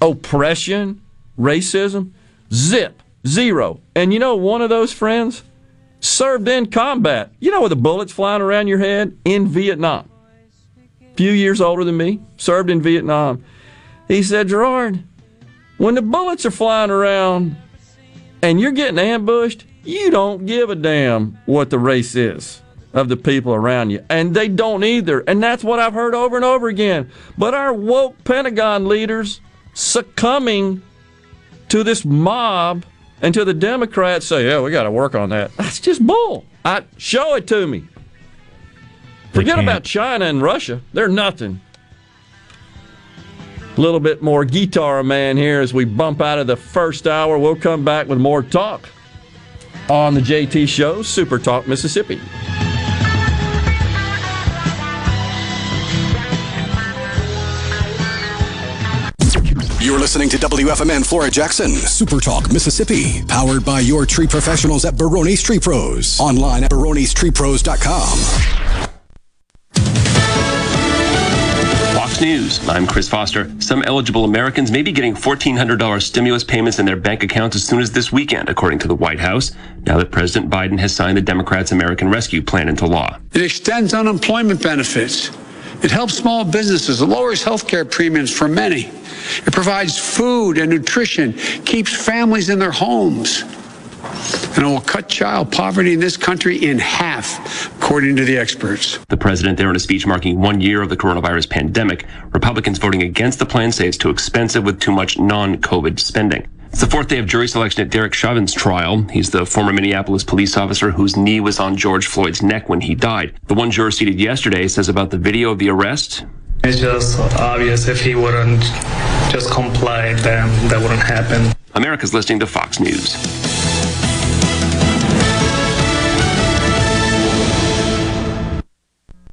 oppression, racism? Zip. Zero. And you know one of those friends served in combat. You know, with the bullets flying around your head in Vietnam. Few years older than me, served in Vietnam. He said, Gerard, when the bullets are flying around and you're getting ambushed, you don't give a damn what the race is of the people around you. And they don't either. And that's what I've heard over and over again. But our woke Pentagon leaders succumbing to this mob and to the Democrats say, yeah, we got to work on that. That's just bull. Show it to me. Forget about China and Russia. They're nothing. A little bit more Guitar Man here as we bump out of the first hour. We'll come back with more talk on the JT Show, Super Talk Mississippi. You're listening to WFMN Flora Jackson, Super Talk Mississippi, powered by your tree professionals at Barone's Tree Pros. Online at baronestreepros.com. News. I'm Chris Foster. Some eligible Americans may be getting $1,400 stimulus payments in their bank accounts as soon as this weekend, according to the White House, now that President Biden has signed the Democrats' American Rescue Plan into law. It extends unemployment benefits. It helps small businesses. It lowers health care premiums for many. It provides food and nutrition, keeps families in their homes. And it will cut child poverty in this country in half, according to the experts. The president there in a speech marking 1 year of the coronavirus pandemic. Republicans voting against the plan say it's too expensive with too much non-COVID spending. It's the fourth day of jury selection at Derek Chauvin's trial. He's the former Minneapolis police officer whose knee was on George Floyd's neck when he died. The one juror seated yesterday says about the video of the arrest. It's just obvious if he wouldn't just comply, then that wouldn't happen. America's listening to Fox News.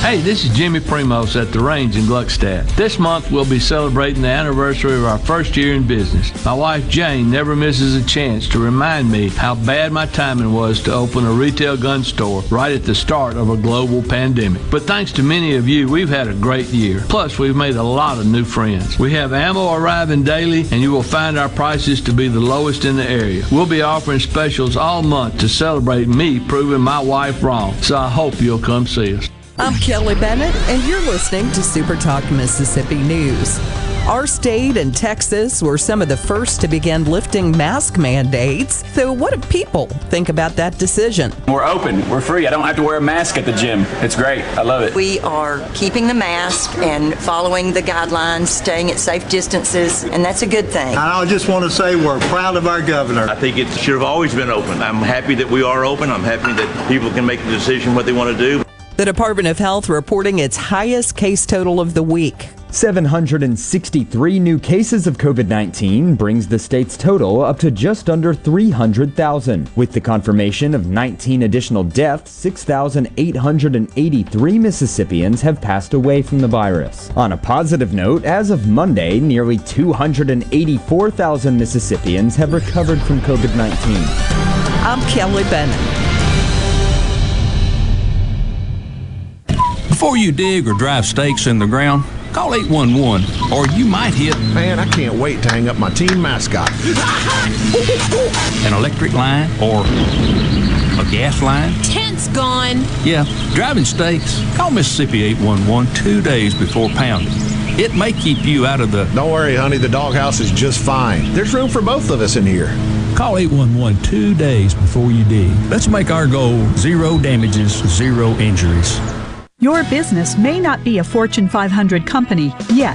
Hey, this is Jimmy Primos at The Range in Gluckstadt. This month, we'll be celebrating the anniversary of our first year in business. My wife, Jane, never misses a chance to remind me how bad my timing was to open a retail gun store right at the start of a global pandemic. But thanks to many of you, we've had a great year. Plus, we've made a lot of new friends. We have ammo arriving daily, and you will find our prices to be the lowest in the area. We'll be offering specials all month to celebrate me proving my wife wrong. So I hope you'll come see us. I'm Kelly Bennett, and you're listening to Super Talk Mississippi News. Our state and Texas were some of the first to begin lifting mask mandates. So what do people think about that decision? We're open. We're free. I don't have to wear a mask at the gym. It's great. I love it. We are keeping the mask and following the guidelines, staying at safe distances, and that's a good thing. I just want to say we're proud of our governor. I think it should have always been open. I'm happy that we are open. I'm happy that people can make the decision what they want to do. The Department of Health reporting its highest case total of the week. 763 new cases of COVID-19 brings the state's total up to just under 300,000. With the confirmation of 19 additional deaths, 6,883 Mississippians have passed away from the virus. On a positive note, as of Monday, nearly 284,000 Mississippians have recovered from COVID-19. I'm Kelly Bennett. Before you dig or drive stakes in the ground, call 811 or you might hit... Man, I can't wait to hang up my team mascot. An electric line or a gas line. Tent's gone. Yeah, driving stakes. Call Mississippi 811 2 days before pounding. It may keep you out of the... Don't worry, honey. The doghouse is just fine. There's room for both of us in here. Call 811 2 days before you dig. Let's make our goal 0 damages, 0 injuries. Your business may not be a Fortune 500 company yet.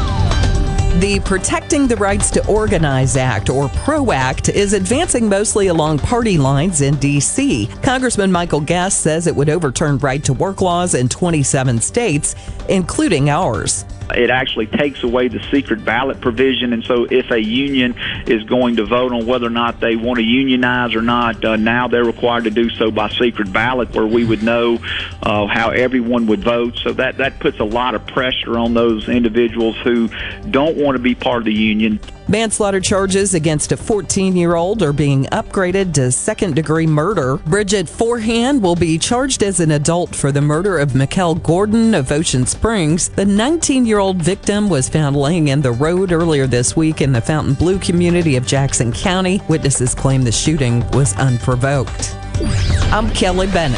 The Protecting the Rights to Organize Act, or PRO Act, is advancing mostly along party lines in D.C. Congressman Michael Guest says it would overturn right-to-work laws in 27 states, including ours. It actually takes away the secret ballot provision, and so if a union is going to vote on whether or not they want to unionize or not, now they're required to do so by secret ballot, where we would know how everyone would vote. So that puts a lot of pressure on those individuals who don't want to be part of the union. Manslaughter charges against a 14-year-old are being upgraded to second-degree murder. Bridget Forehand will be charged as an adult for the murder of Mikkel Gordon of Ocean Springs. The 19-year-old victim was found laying in the road earlier this week in the Fountain Blue community of Jackson County. Witnesses claim the shooting was unprovoked. I'm Kelly Bennett.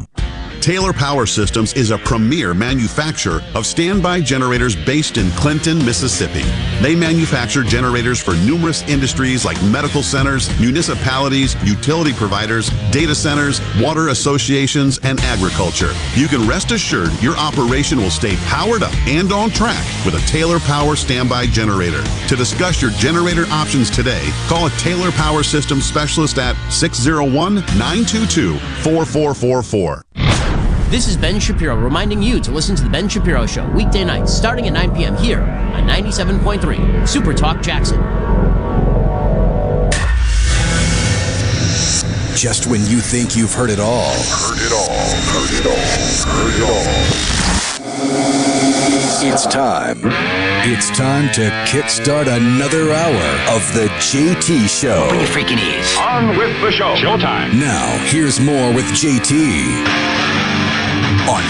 Taylor Power Systems is a premier manufacturer of standby generators based in Clinton, Mississippi. They manufacture generators for numerous industries like medical centers, municipalities, utility providers, data centers, water associations, and agriculture. You can rest assured your operation will stay powered up and on track with a Taylor Power standby generator. To discuss your generator options today, call a Taylor Power Systems specialist at 601-922-4444. This is Ben Shapiro reminding you to listen to The Ben Shapiro Show weekday nights starting at 9 p.m. here on 97.3 Super Talk Jackson. Just when you think you've heard it all. It's time to kickstart another hour of The JT Show. Bring your freaking ears. On with the show. Showtime. Now, here's more with JT. On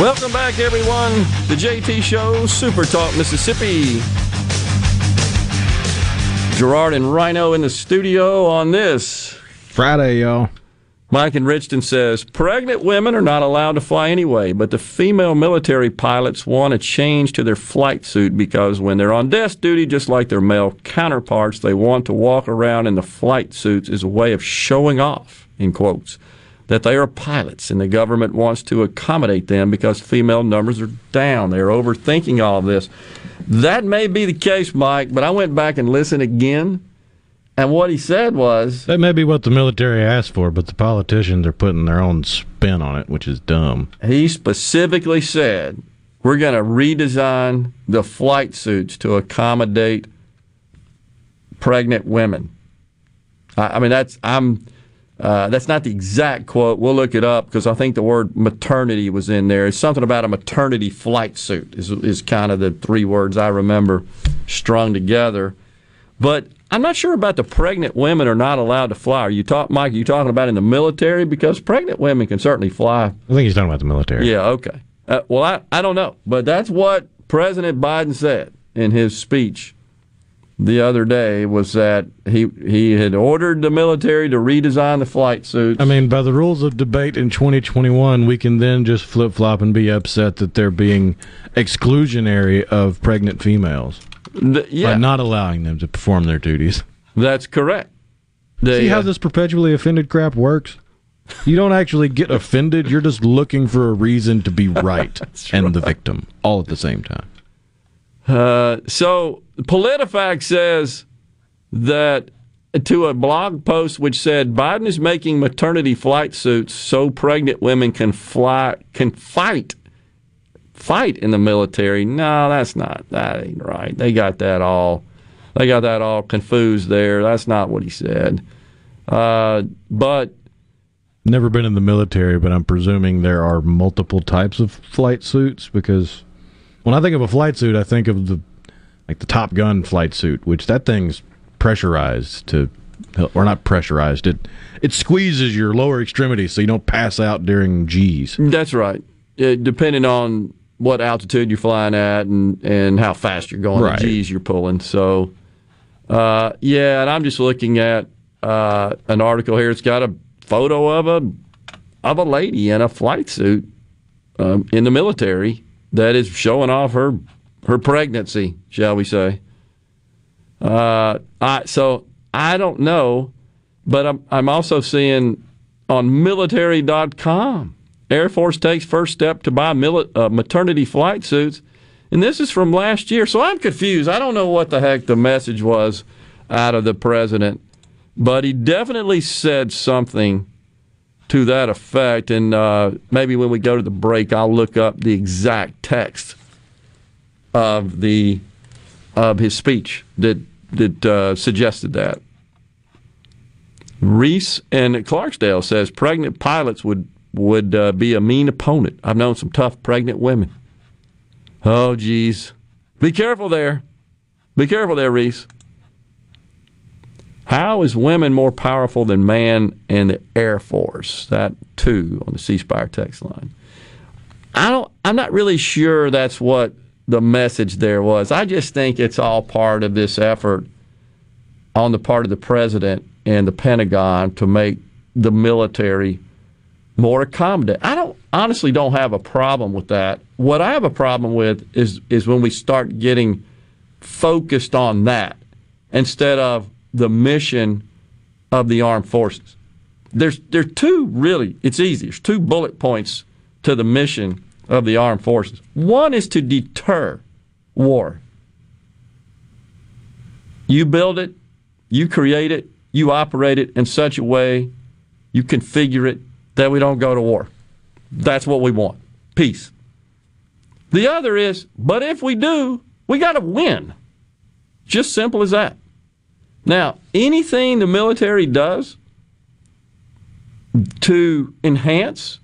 Welcome back, everyone. The JT Show, Super Talk, Mississippi. Gerard and Rhino in the studio on this Friday, y'all. Mike and Richton says, pregnant women are not allowed to fly anyway, but the female military pilots want to change to their flight suit because when they're on desk duty, just like their male counterparts, they want to walk around in the flight suits as a way of showing off, in quotes, that they are pilots, and the government wants to accommodate them because female numbers are down. They're overthinking all of this. That may be the case, Mike, but I went back and listened again, and what he said was... That may be what the military asked for, but the politicians are putting their own spin on it, which is dumb. He specifically said, we're going to redesign the flight suits to accommodate pregnant women. That's not the exact quote. We'll look it up because I think the word maternity was in there. It's something about a maternity flight suit is kind of the three words I remember strung together. But I'm not sure about the pregnant women are not allowed to fly. Mike, are you talking about in the military? Because pregnant women can certainly fly. I think he's talking about the military. Yeah, okay. I don't know. But that's what President Biden said in his speech the other day, was that he had ordered the military to redesign the flight suits. I mean, by the rules of debate in 2021, we can then just flip-flop and be upset that they're being exclusionary of pregnant females by not allowing them to perform their duties. That's correct. See how this perpetually offended crap works? You don't actually get offended. You're just looking for a reason to be right and right. The victim all at the same time. So PolitiFact says that to a blog post which said Biden is making maternity flight suits so pregnant women can fly, can fight in the military. No, that ain't right. They got that all confused there. That's not what he said. But never been in the military, but I'm presuming there are multiple types of flight suits because when I think of a flight suit, I think of the Top Gun flight suit, which that thing's pressurized to, or not pressurized, it squeezes your lower extremities so you don't pass out during G's. That's right. Depending on what altitude you're flying at and how fast you're going, right. The G's you're pulling. So, and I'm just looking at an article here. It's got a photo of a lady in a flight suit in the military that is showing off her pregnancy, shall we say. So I don't know, but I'm also seeing on military.com Air Force takes first step to buy maternity flight suits. And this is from last year. So I'm confused. I don't know what the heck the message was out of the president. But he definitely said something to that effect. And maybe when we go to the break, I'll look up the exact text of his speech that suggested that. Reese in Clarksdale says pregnant pilots would be a mean opponent. I've known some tough pregnant women. Oh, geez. Be careful there. Be careful there, Reese. How is women more powerful than man in the Air Force? That, too, on the C Spire text line. I'm not really sure that's what the message there was. I just think it's all part of this effort on the part of the president and the Pentagon to make the military more accommodating. I honestly don't have a problem with that. What I have a problem with is when we start getting focused on that instead of the mission of the armed forces. There's two, really, it's easy. There's two bullet points to the mission of the armed forces. One is to deter war. You build it, you create it, you operate it in such a way, you configure it, that we don't go to war. That's what we want. Peace. The other is, but if we do, we got to win. Just simple as that. Now, anything the military does to enhance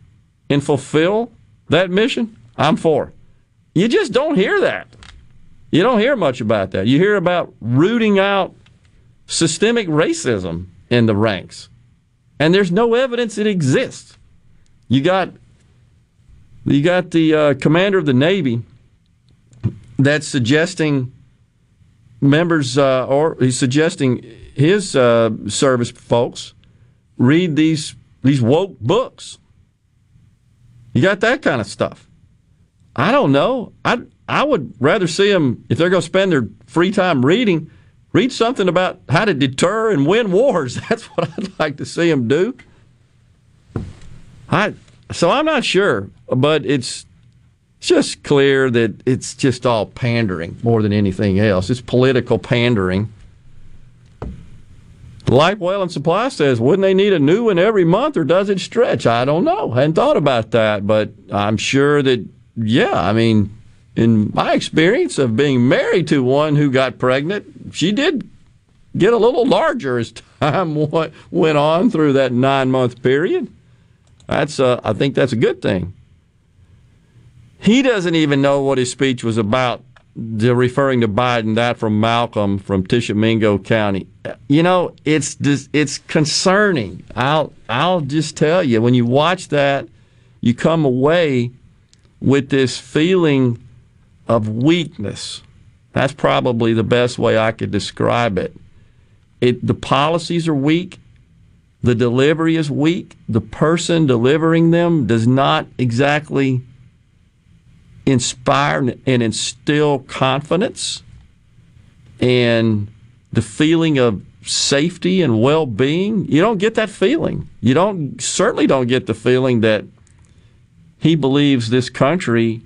and fulfill that mission, I'm for. You just don't hear that. You don't hear much about that. You hear about rooting out systemic racism in the ranks. And there's no evidence it exists. You got the commander of the Navy that's suggesting his service folks read these woke books. You got that kind of stuff. I don't know. I would rather see them, if they're going to spend their free time reading, read something about how to deter and win wars. That's what I'd like to see them do. So I'm not sure, but it's just clear that it's just all pandering more than anything else. It's political pandering. Life Well and Supply says, wouldn't they need a new one every month, or does it stretch? I don't know. I hadn't thought about that, but I'm sure that, yeah, I mean, in my experience of being married to one who got pregnant, she did get a little larger as time went on through that 9-month period. I think that's a good thing. He doesn't even know what his speech was about. They're referring to Biden, that from Malcolm from Tishomingo County. You know, it's concerning. I'll just tell you, when you watch that, you come away with this feeling of weakness. That's probably the best way I could describe it. The policies are weak. The delivery is weak. The person delivering them does not exactly inspire and instill confidence and the feeling of safety and well-being. You don't get that feeling. You certainly don't get the feeling that he believes this country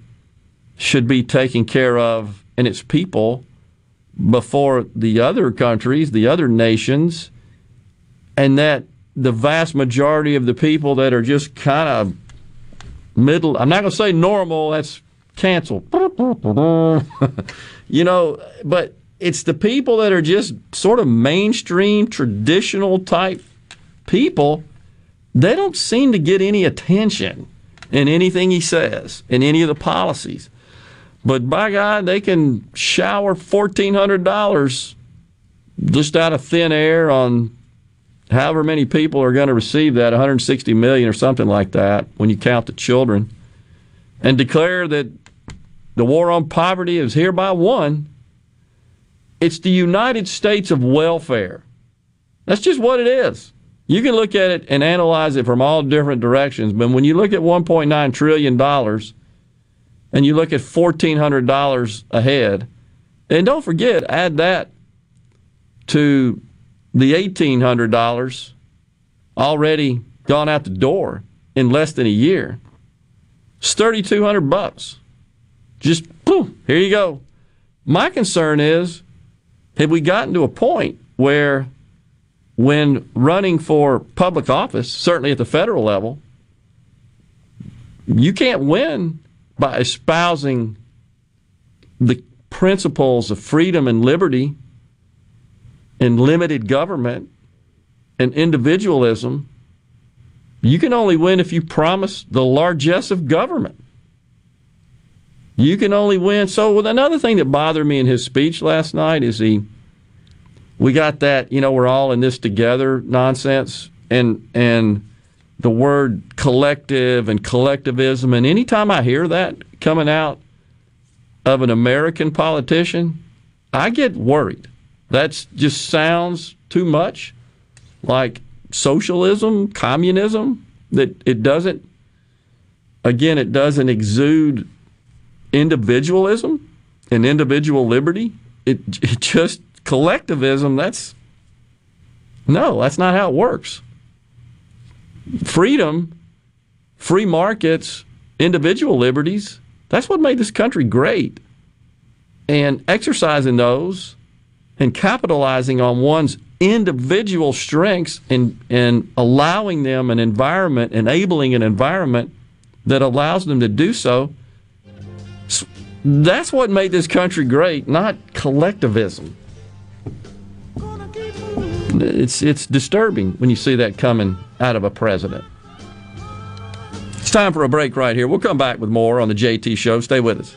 should be taken care of and its people before the other countries, the other nations, and that the vast majority of the people that are just kind of middle, I'm not going to say normal, that's canceled. You know, but it's the people that are just sort of mainstream, traditional type people, they don't seem to get any attention in anything he says, in any of the policies. But by God, they can shower $1,400 just out of thin air on however many people are going to receive that, 160 million or something like that, when you count the children, and declare that the war on poverty is hereby won. It's the United States of welfare. That's just what it is. You can look at it and analyze it from all different directions, but when you look at $1.9 trillion and you look at $1,400 a head, and don't forget, add that to the $1,800 already gone out the door in less than a year. It's $3,200. Just, boom, here you go. My concern is, have we gotten to a point where when running for public office, certainly at the federal level, you can't win by espousing the principles of freedom and liberty and limited government and individualism. You can only win if you promise the largesse of government. You can only win. So another thing that bothered me in his speech last night is we got that, we're all in this together nonsense, and the word collective and collectivism, and any time I hear that coming out of an American politician, I get worried. That just sounds too much like socialism, communism, that it doesn't exude individualism and individual liberty. It just collectivism, that's not how it works. Freedom, free markets, individual liberties, that's what made this country great. And exercising those and capitalizing on one's individual strengths and allowing them an environment, enabling an environment that allows them to do so, that's what made this country great, not collectivism. It's disturbing when you see that coming out of a president. It's time for a break right here. We'll come back with more on the JT Show. Stay with us.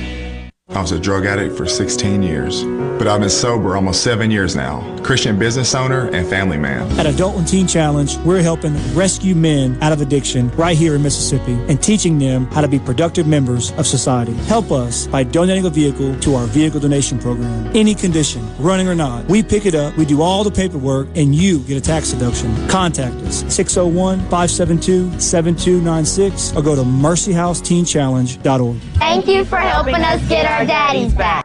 I was a drug addict for 16 years, but I've been sober almost 7 years now. Christian business owner and family man. At Adult and Teen Challenge, we're helping rescue men out of addiction right here in Mississippi and teaching them how to be productive members of society. Help us by donating a vehicle to our vehicle donation program. Any condition, running or not, we pick it up, we do all the paperwork, and you get a tax deduction. Contact us, 601-572-7296, or go to mercyhouseteenchallenge.org. Thank you for helping us get our daddies back.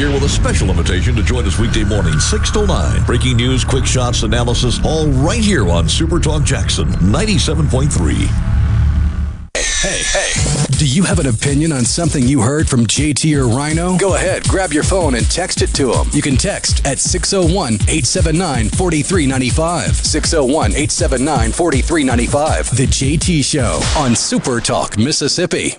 With a special invitation to join us weekday morning 6 to 9. Breaking news, quick shots, analysis, all right here on Super Talk Jackson 97.3. Hey. Do you have an opinion on something you heard from JT or Rhino? Go ahead, grab your phone and text it to them. You can text at 601-879-4395. 601-879-4395. The JT Show on Super Talk Mississippi.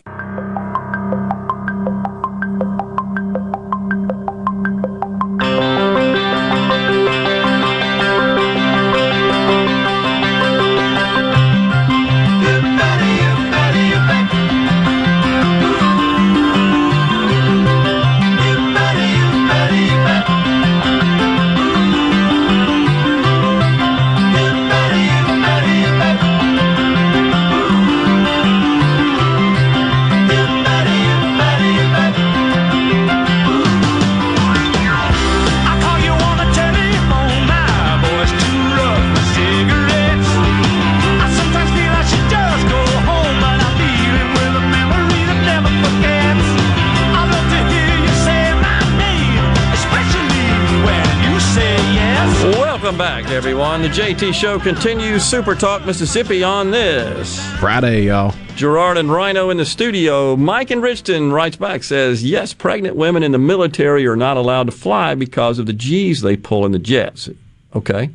Everyone, the JT Show continues. Super Talk Mississippi on this Friday, y'all. Gerard and Rhino in the studio. Mike and Richton writes back, says, yes, pregnant women in the military are not allowed to fly because of the G's they pull in the jets. Okay.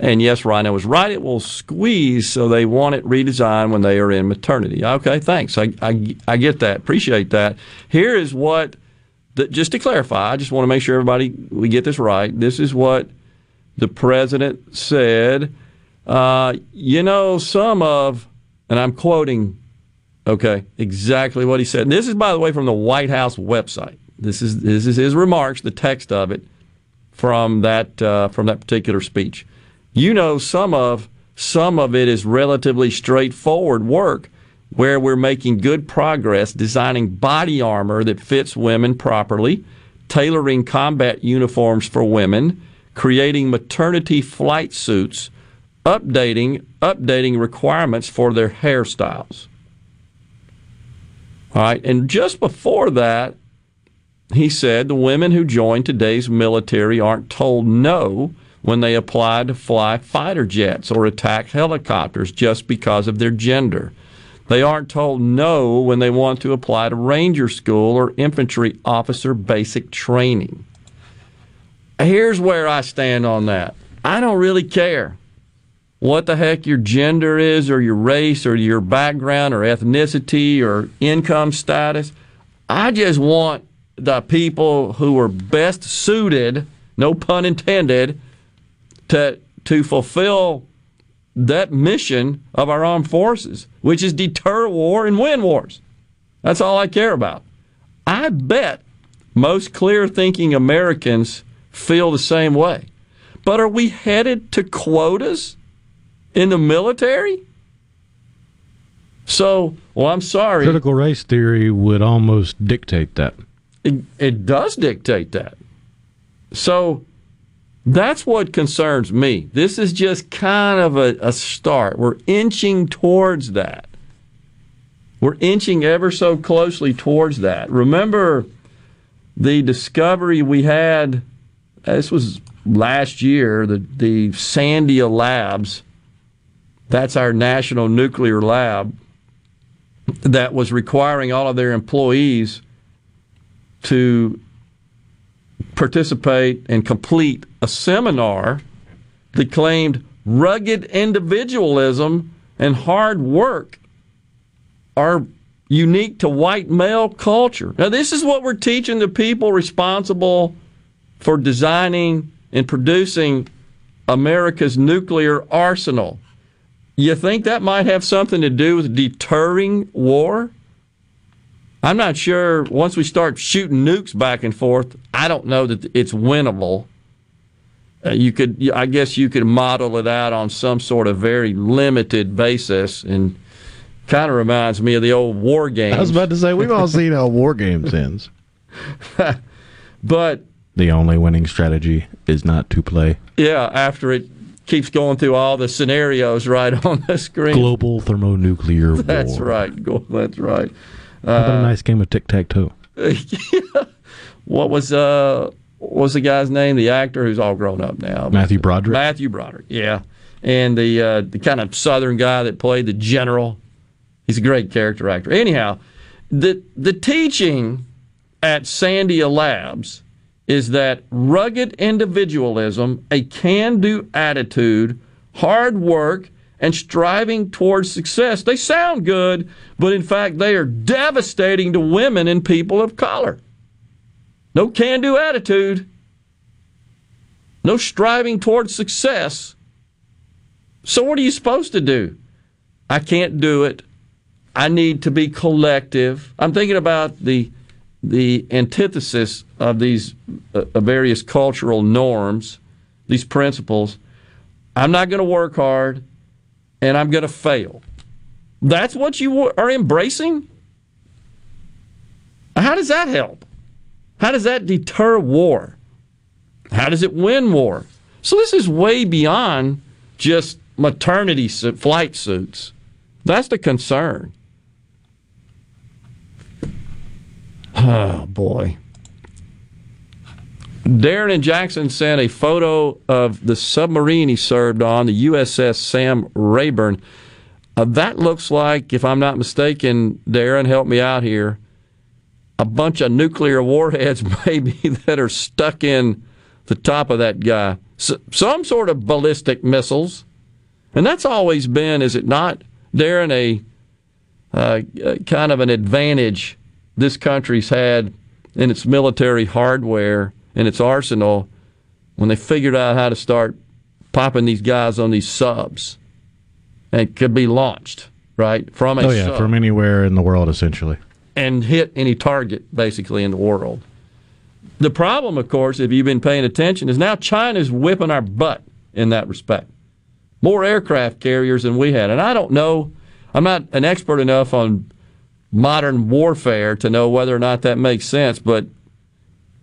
And yes, Rhino was right. It will squeeze, so they want it redesigned when they are in maternity. Okay, thanks. I get that. Appreciate that. Here is what, just to clarify, I just want to make sure everybody, we get this right. This is what the president said, and I'm quoting, okay, exactly what he said. And this is, by the way, from the White House website. This is his remarks, the text of it, from that particular speech. Some of it is relatively straightforward work where we're making good progress designing body armor that fits women properly, tailoring combat uniforms for women, creating maternity flight suits, updating requirements for their hairstyles. All right, and just before that, he said the women who join today's military aren't told no when they apply to fly fighter jets or attack helicopters just because of their gender. They aren't told no when they want to apply to Ranger School or infantry officer basic training. Here's where I stand on that. I don't really care what the heck your gender is or your race or your background or ethnicity or income status. I just want the people who are best suited, no pun intended, to fulfill that mission of our armed forces, which is deter war and win wars. That's all I care about. I bet most clear-thinking Americans feel the same way. But are we headed to quotas in the military? So, well, I'm sorry. Critical race theory would almost dictate that. It does dictate that. So that's what concerns me. This is just kind of a start. We're inching towards that. We're inching ever so closely towards that. Remember the discovery we had. This was last year, the Sandia Labs, that's our national nuclear lab, that was requiring all of their employees to participate and complete a seminar that claimed rugged individualism and hard work are unique to white male culture. Now, this is what we're teaching the people responsible for designing and producing America's nuclear arsenal. You think that might have something to do with deterring war? I'm not sure, once we start shooting nukes back and forth, I don't know that it's winnable. I guess you could model it out on some sort of very limited basis, and kind of reminds me of the old war games. I was about to say, we've all seen how war games ends. But the only winning strategy is not to play. Yeah, after it keeps going through all the scenarios right on the screen. Global thermonuclear war. That's right. That's right. How about a nice game of tic-tac-toe? Yeah. What was the guy's name? The actor who's all grown up now. Matthew Broderick? Matthew Broderick, yeah. And the kind of southern guy that played the general. He's a great character actor. Anyhow, the teaching at Sandia Labs is that rugged individualism, a can-do attitude, hard work, and striving towards success, they sound good, but in fact they are devastating to women and people of color. No can-do attitude. No striving towards success. So what are you supposed to do? I can't do it. I need to be collective. I'm thinking about the antithesis of these various cultural norms, these principles. I'm not going to work hard, and I'm going to fail. That's what you are embracing? How does that help? How does that deter war? How does it win war? So this is way beyond just maternity flight suits. That's the concern. Oh, boy. Darren and Jackson sent a photo of the submarine he served on, the USS Sam Rayburn. That looks like, if I'm not mistaken, Darren, help me out here, a bunch of nuclear warheads maybe that are stuck in the top of that guy. So, some sort of ballistic missiles. And that's always been, is it not, Darren, a kind of an advantage this country's had in its military hardware and its arsenal when they figured out how to start popping these guys on these subs. And it could be launched, right, from a sub. Oh, yeah, from anywhere in the world, essentially. And hit any target, basically, in the world. The problem, of course, if you've been paying attention, is now China's whipping our butt in that respect. More aircraft carriers than we had. And I don't know, I'm not an expert enough on modern warfare to know whether or not that makes sense, but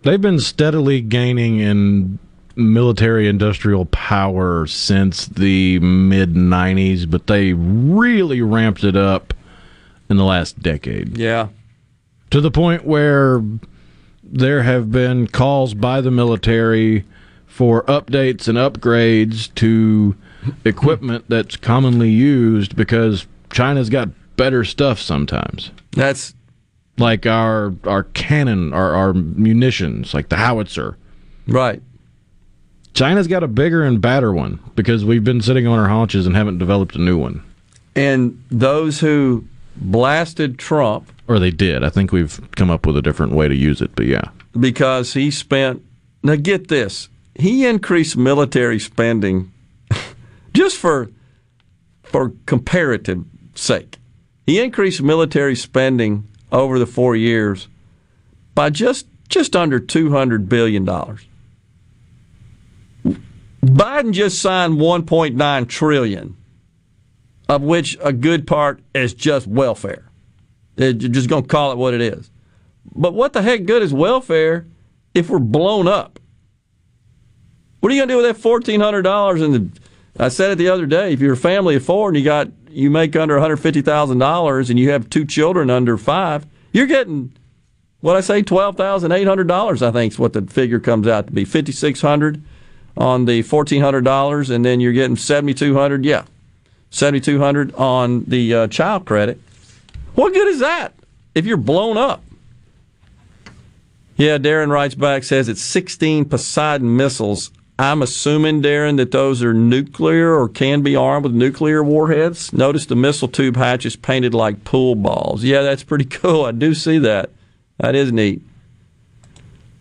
they've been steadily gaining in military industrial power since the mid-90s, but they really ramped it up in the last decade. Yeah. To the point where there have been calls by the military for updates and upgrades to equipment that's commonly used because China's got better stuff sometimes. That's like our cannon, our munitions, like the howitzer. Right. China's got a bigger and badder one because we've been sitting on our haunches and haven't developed a new one. And those who blasted Trump, or they did, I think we've come up with a different way to use it, but yeah. Because he spent, now get this, he increased military spending just for comparative sake. He increased military spending over the 4 years by just under $200 billion. Biden just signed $1.9 trillion, of which a good part is just welfare. They're just going to call it what it is. But what the heck good is welfare if we're blown up? What are you going to do with that $1,400 in the... I said it the other day, if you're a family of four and you make under $150,000 and you have two children under five, you're getting, $12,800, I think is what the figure comes out to be, $5,600 on the $1,400, and then you're getting $7,200, yeah, $7,200 on the child credit. What good is that if you're blown up? Yeah, Darren writes back, says it's 16 Poseidon missiles. I'm assuming, Darren, that those are nuclear or can be armed with nuclear warheads. Notice the missile tube hatches painted like pool balls. Yeah, that's pretty cool. I do see that. That is neat.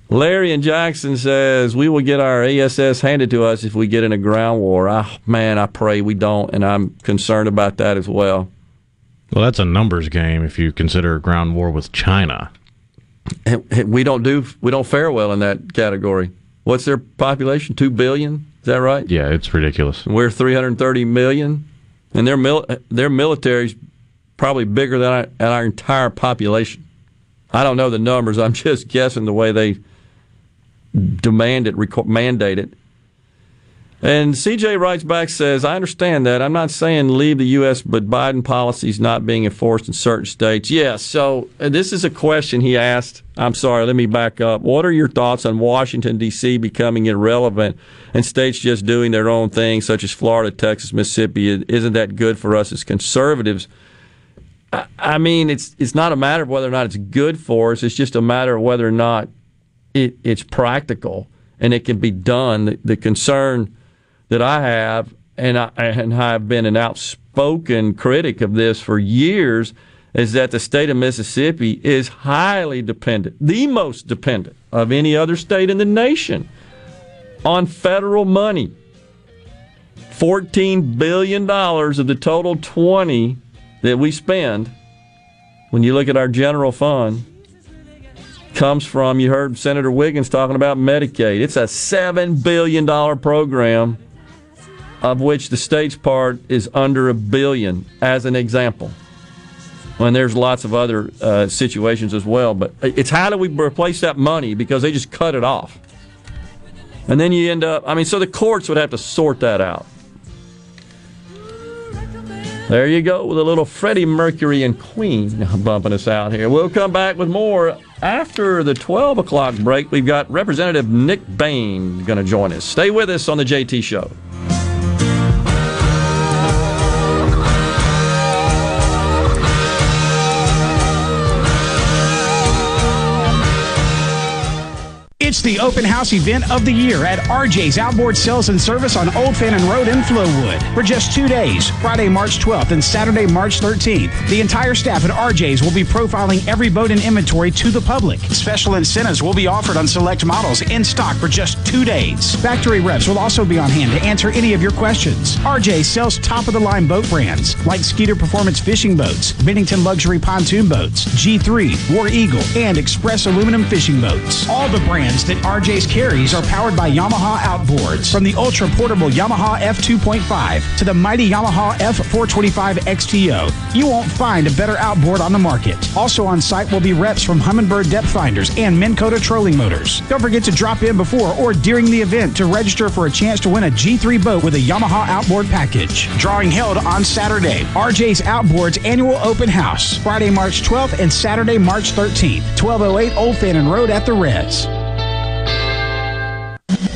Larry in Jackson says, we will get our ASS handed to us if we get in a ground war. I pray we don't, and I'm concerned about that as well. Well, that's a numbers game if you consider a ground war with China. We don't fare well in that category. What's their population? 2 billion? Is that right? Yeah, it's ridiculous. We're 330 million, and their military's probably bigger than our entire population. I don't know the numbers. I'm just guessing the way they demand it, mandate it. And CJ writes back, says, I understand that. I'm not saying leave the U.S., but Biden policies not being enforced in certain states. Yes, yeah, so this is a question he asked. I'm sorry, let me back up. What are your thoughts on Washington, D.C. becoming irrelevant and states just doing their own thing, such as Florida, Texas, Mississippi? Isn't that good for us as conservatives? I mean, it's not a matter of whether or not it's good for us. It's just a matter of whether or not it's practical and it can be done. The concern that I have, and I have been an outspoken critic of this for years, is that the state of Mississippi is highly dependent, the most dependent of any other state in the nation, on federal money. $14 billion of the total $20 billion that we spend, when you look at our general fund, comes from, you heard Senator Wiggins talking about Medicaid. It's a $7 billion program, of which the state's part is under $1 billion, as an example. And there's lots of other situations as well. But it's how do we replace that money, because they just cut it off. And then you end up, so the courts would have to sort that out. There you go, with a little Freddie Mercury and Queen bumping us out here. We'll come back with more after the 12 o'clock break. We've got Representative Nick Bain going to join us. Stay with us on The JT Show. It's the open house event of the year at RJ's Outboard Sales and Service on Old Fannin Road in Flowood. For just 2 days, Friday, March 12th and Saturday, March 13th, the entire staff at RJ's will be profiling every boat in inventory to the public. Special incentives will be offered on select models in stock for just 2 days. Factory reps will also be on hand to answer any of your questions. RJ sells top-of-the-line boat brands like Skeeter Performance Fishing Boats, Bennington Luxury Pontoon Boats, G3, War Eagle, and Express Aluminum Fishing Boats. All the brands that RJ's carries are powered by Yamaha outboards, from the ultra-portable Yamaha F2.5 to the mighty Yamaha F425 XTO. You won't find a better outboard on the market. Also on site will be reps from Humminbird Depth Finders and Minn Kota Trolling Motors. Don't forget to drop in before or during the event to register for a chance to win a G3 boat with a Yamaha outboard package. Drawing held on Saturday, RJ's Outboards Annual Open House, Friday, March 12th and Saturday, March 13th, 1208 Old Fannin Road at the Reds.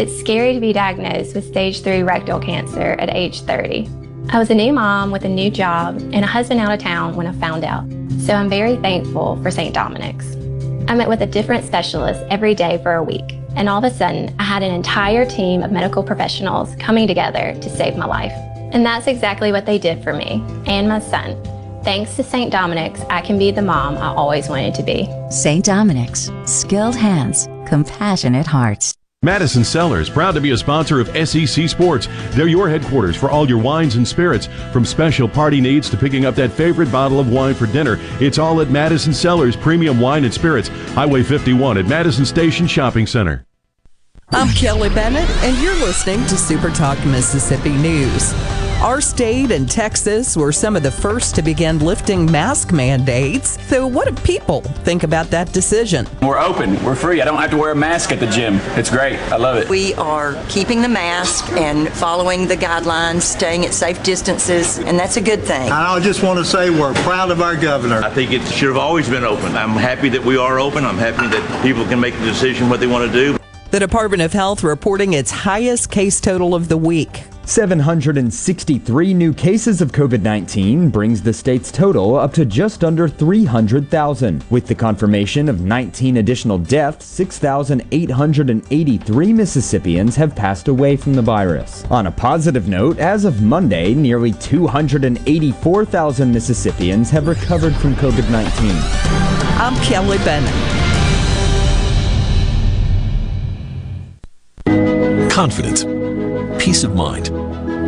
It's scary to be diagnosed with stage 3 rectal cancer at age 30. I was a new mom with a new job and a husband out of town when I found out, so I'm very thankful for St. Dominic's. I met with a different specialist every day for a week, and all of a sudden, I had an entire team of medical professionals coming together to save my life. And that's exactly what they did for me and my son. Thanks to St. Dominic's, I can be the mom I always wanted to be. St. Dominic's, skilled hands, compassionate hearts. Madison Cellars, proud to be a sponsor of SEC Sports. They're your headquarters for all your wines and spirits. From special party needs to picking up that favorite bottle of wine for dinner, it's all at Madison Cellars Premium Wine and Spirits, Highway 51 at Madison Station Shopping Center. I'm Kelly Bennett, and you're listening to Super Talk Mississippi News. Our state and Texas were some of the first to begin lifting mask mandates. So what do people think about that decision? We're open. We're free. I don't have to wear a mask at the gym. It's great. I love it. We are keeping the mask and following the guidelines, staying at safe distances, and that's a good thing. I just want to say we're proud of our governor. I think it should have always been open. I'm happy that we are open. I'm happy that people can make the decision what they want to do. The Department of Health reporting its highest case total of the week. 763 new cases of COVID-19 brings the state's total up to just under 300,000. With the confirmation of 19 additional deaths, 6,883 Mississippians have passed away from the virus. On a positive note, as of Monday, nearly 284,000 Mississippians have recovered from COVID-19. I'm Kelly Bennett. Confidence, peace of mind,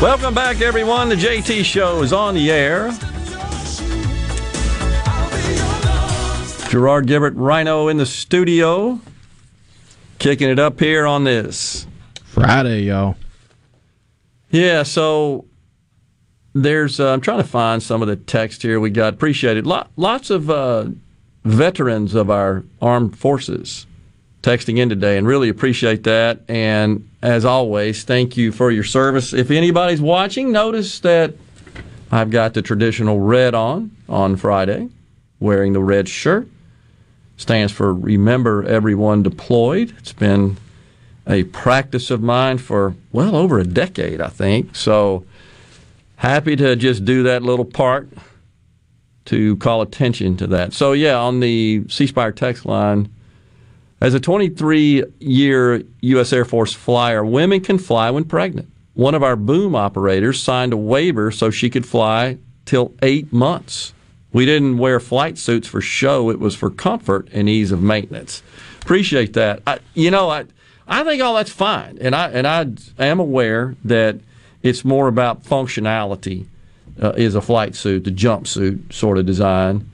Welcome back, everyone. The JT Show is on the air. Gerard Gibbert Rhino in the studio. Kicking it up here on this Friday, y'all. Yeah, so there's, I'm trying to find some of the text here we got. Appreciate it. Lots of veterans of our armed forces texting in today, and really appreciate that. And as always, thank you for your service. If anybody's watching, notice that I've got the traditional red on Friday, wearing the red shirt. Stands for Remember Everyone Deployed. It's been a practice of mine for, well, over a decade, I think. So happy to just do that little part to call attention to that. So, yeah, on the C Spire text line, as a 23-year U.S. Air Force flyer, women can fly when pregnant. one of our boom operators signed a waiver so she could fly till 8 months. We didn't wear flight suits for show. It was for comfort and ease of maintenance. Appreciate that. I think all that's fine. And I am aware that it's more about functionality is a flight suit, the jumpsuit sort of design.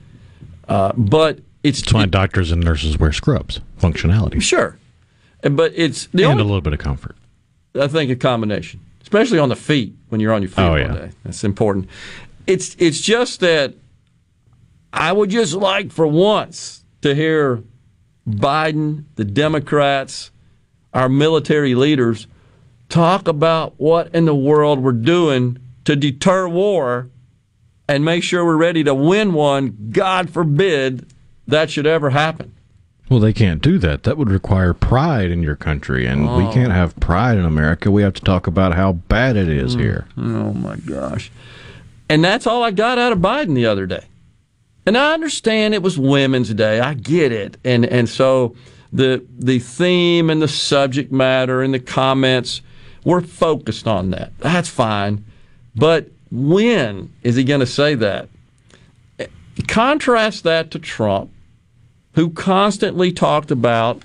But it's... That's why doctors and nurses wear scrubs. Functionality. Sure. But it's... a little bit of comfort. I think a combination. Especially on the feet, when you're on your feet all day. That's important. It's just that I would just like for once to hear Biden, the Democrats, our military leaders talk about what in the world we're doing to deter war and make sure we're ready to win one. God forbid that should ever happen. Well, they can't do that. That would require pride in your country, and we can't have pride in America. We have to talk about how bad it is here. Oh, my gosh. And that's all I got out of Biden the other day. And I understand it was Women's Day. I get it. And so the theme and the subject matter and the comments were focused on that. That's fine. But when is he going to say that? Contrast that to Trump, who constantly talked about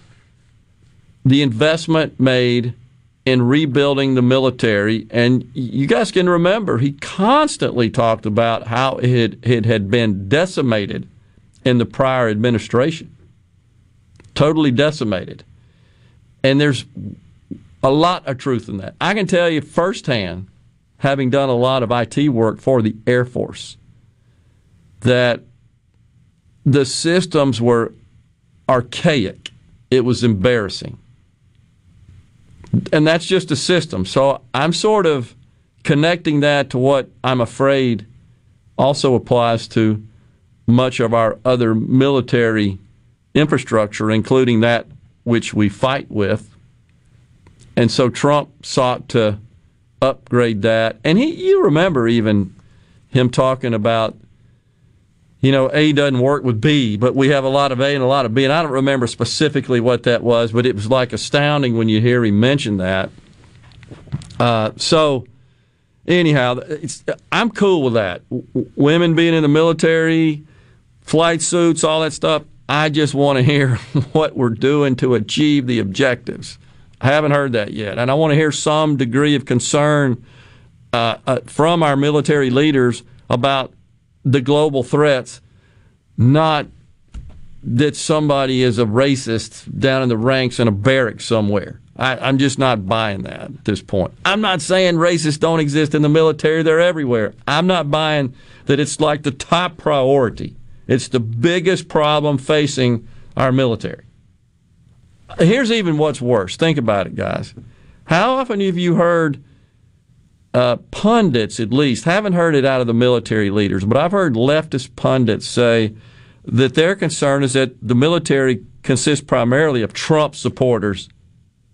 the investment made in rebuilding the military. And you guys can remember, he constantly talked about how it had been decimated in the prior administration. Totally decimated. And there's a lot of truth in that. I can tell you firsthand, having done a lot of IT work for the Air Force, that the systems were archaic. It was embarrassing. And that's just a system. So I'm sort of connecting that to what I'm afraid also applies to much of our other military infrastructure, including that which we fight with. And so Trump sought to upgrade that. And you remember even him talking about, A doesn't work with B, but we have a lot of A and a lot of B. And I don't remember specifically what that was, but it was like astounding when you hear him mention that. So anyhow, I'm cool with that. Women being in the military, flight suits, all that stuff. I just want to hear what we're doing to achieve the objectives. I haven't heard that yet. And I want to hear some degree of concern from our military leaders about the global threats, not that somebody is a racist down in the ranks in a barracks somewhere. I'm just not buying that at this point. I'm not saying racists don't exist in the military. They're everywhere. I'm not buying that it's like the top priority. It's the biggest problem facing our military. Here's even what's worse. Think about it, guys. How often have you heard pundits, at least, haven't heard it out of the military leaders, but I've heard leftist pundits say that their concern is that the military consists primarily of Trump supporters.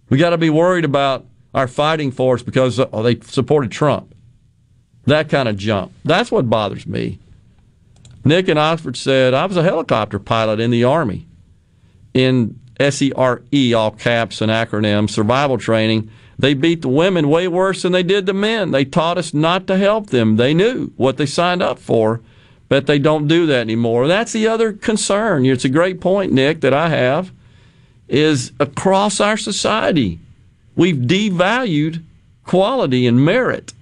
We got to be worried about our fighting force because they supported Trump. That kind of junk. That's what bothers me. Nick in Oxford said, I was a helicopter pilot in the Army, in SERE, all caps and acronyms, survival training. They beat the women way worse than they did the men. They taught us not to help them. They knew what they signed up for, but they don't do that anymore. That's the other concern. It's a great point, Nick, that I have, is across our society, we've devalued quality and merit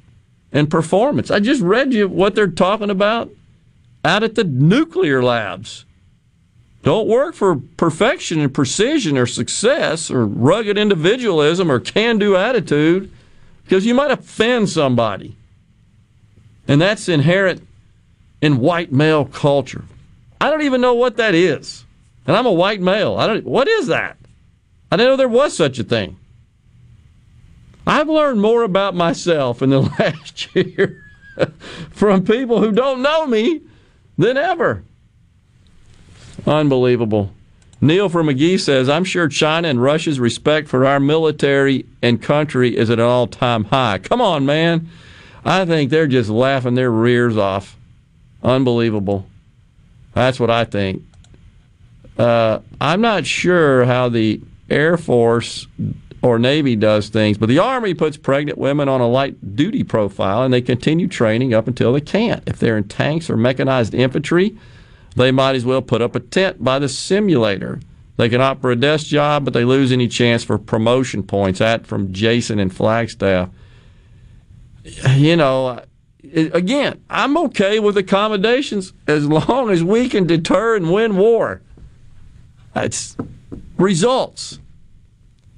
and performance. I just read you what they're talking about out at the nuclear labs. Don't work for perfection and precision or success or rugged individualism or can-do attitude because you might offend somebody. And that's inherent in white male culture. I don't even know what that is. And I'm a white male. What is that? I didn't know there was such a thing. I've learned more about myself in the last year from people who don't know me than ever. Unbelievable. Neil from McGee says, I'm sure China and Russia's respect for our military and country is at an all-time high. Come on, man. I think they're just laughing their rears off. Unbelievable. That's what I think. I'm not sure how the Air Force or Navy does things, but the Army puts pregnant women on a light duty profile, and they continue training up until they can't. If they're in tanks or mechanized infantry, they might as well put up a tent by the simulator. They can opt for a desk job, but they lose any chance for promotion points. That from Jason in Flagstaff. You know, again, I'm okay with accommodations as long as we can deter and win war. It's results.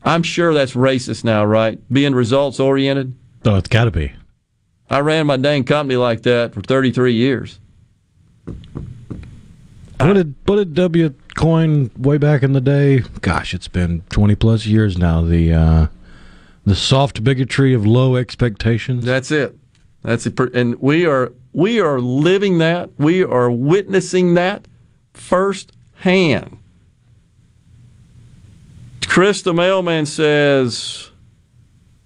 I'm sure that's racist now, right? Being results-oriented? Oh, it's got to be. I ran my dang company like that for 33 years. What did W coin way back in the day? Gosh, it's been 20-plus years now. The soft bigotry of low expectations. That's it. That's it. And we are living that. We are witnessing that firsthand. Chris the Mailman says,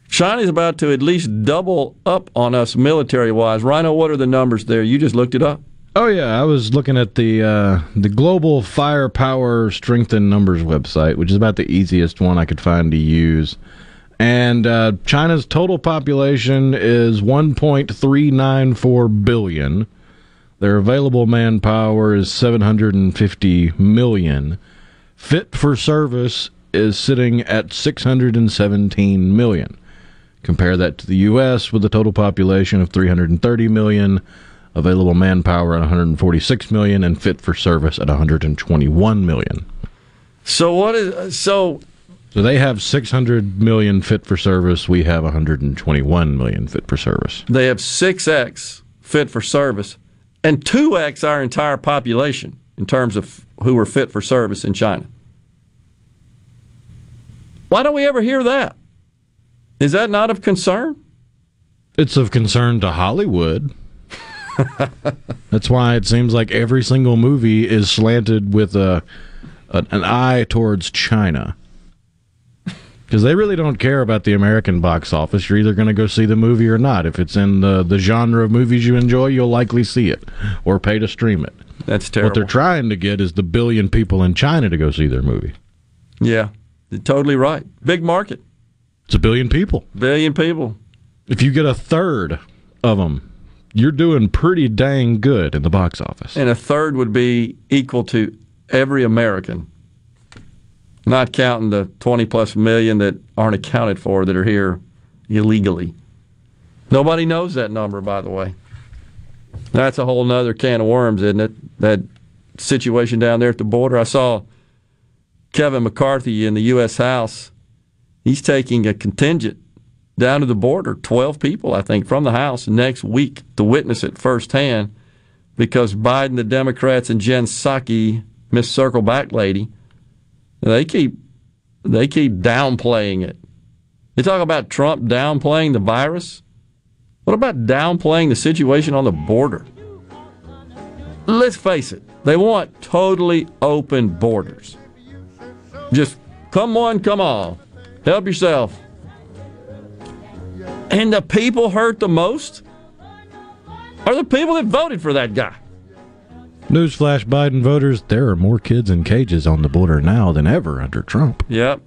China's about to at least double up on us military-wise. Rhino, what are the numbers there? You just looked it up. Oh, yeah. I was looking at the Global Firepower Strength in Numbers website, which is about the easiest one I could find to use. And China's total population is 1.394 billion. Their available manpower is 750 million. Fit for service is sitting at 617 million. Compare that to the U.S. with a total population of 330 million, available manpower at 146 million, and fit for service at 121 million. So they have 600 million fit for service. We have 121 million fit for service. They have 6x fit for service and 2x our entire population in terms of who are fit for service in China. Why don't we ever hear that? Is that not of concern? It's of concern to Hollywood. That's why it seems like every single movie is slanted with an eye towards China. Because they really don't care about the American box office. You're either going to go see the movie or not. If it's in the genre of movies you enjoy, you'll likely see it or pay to stream it. That's terrible. What they're trying to get is the billion people in China to go see their movie. Yeah. Totally right. Big market. It's a billion people. If you get a third of them, you're doing pretty dang good in the box office. And a third would be equal to every American, not counting the 20-plus million that aren't accounted for that are here illegally. Nobody knows that number, by the way. That's a whole nother can of worms, isn't it? That situation down there at the border. I saw Kevin McCarthy in the U.S. House, he's taking a contingent down to the border, 12 people, I think, from the House next week to witness it firsthand because Biden, the Democrats, and Jen Psaki, Miss Circleback lady, they keep downplaying it. They talk about Trump downplaying the virus. What about downplaying the situation on the border? Let's face it, they want totally open borders. Just come on, come on. Help yourself. And the people hurt the most are the people that voted for that guy. Newsflash, Biden voters, there are more kids in cages on the border now than ever under Trump. Yep.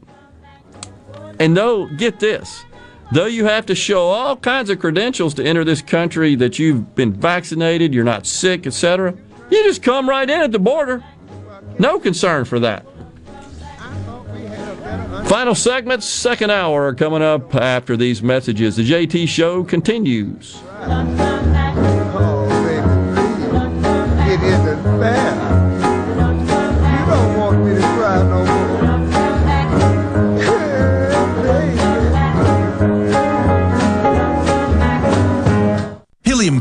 And though, get this, though you have to show all kinds of credentials to enter this country that you've been vaccinated, you're not sick, etc., you just come right in at the border. No concern for that. Final segments, second hour, are coming up after these messages. The JT Show continues. Helium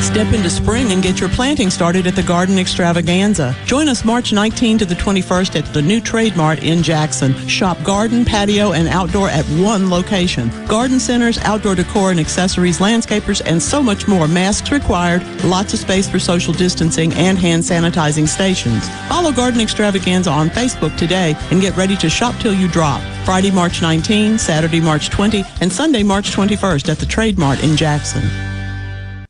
Step into spring and get your planting started at the Garden Extravaganza. Join us March 19 to the 21st at the new Trade Mart in Jackson. Shop garden, patio, and outdoor at one location. Garden centers, outdoor decor and accessories, landscapers, and so much more. Masks required, lots of space for social distancing, and hand sanitizing stations. Follow Garden Extravaganza on Facebook today and get ready to shop till you drop. Friday, March 19, Saturday, March 20, and Sunday, March 21st at the Trade Mart in Jackson.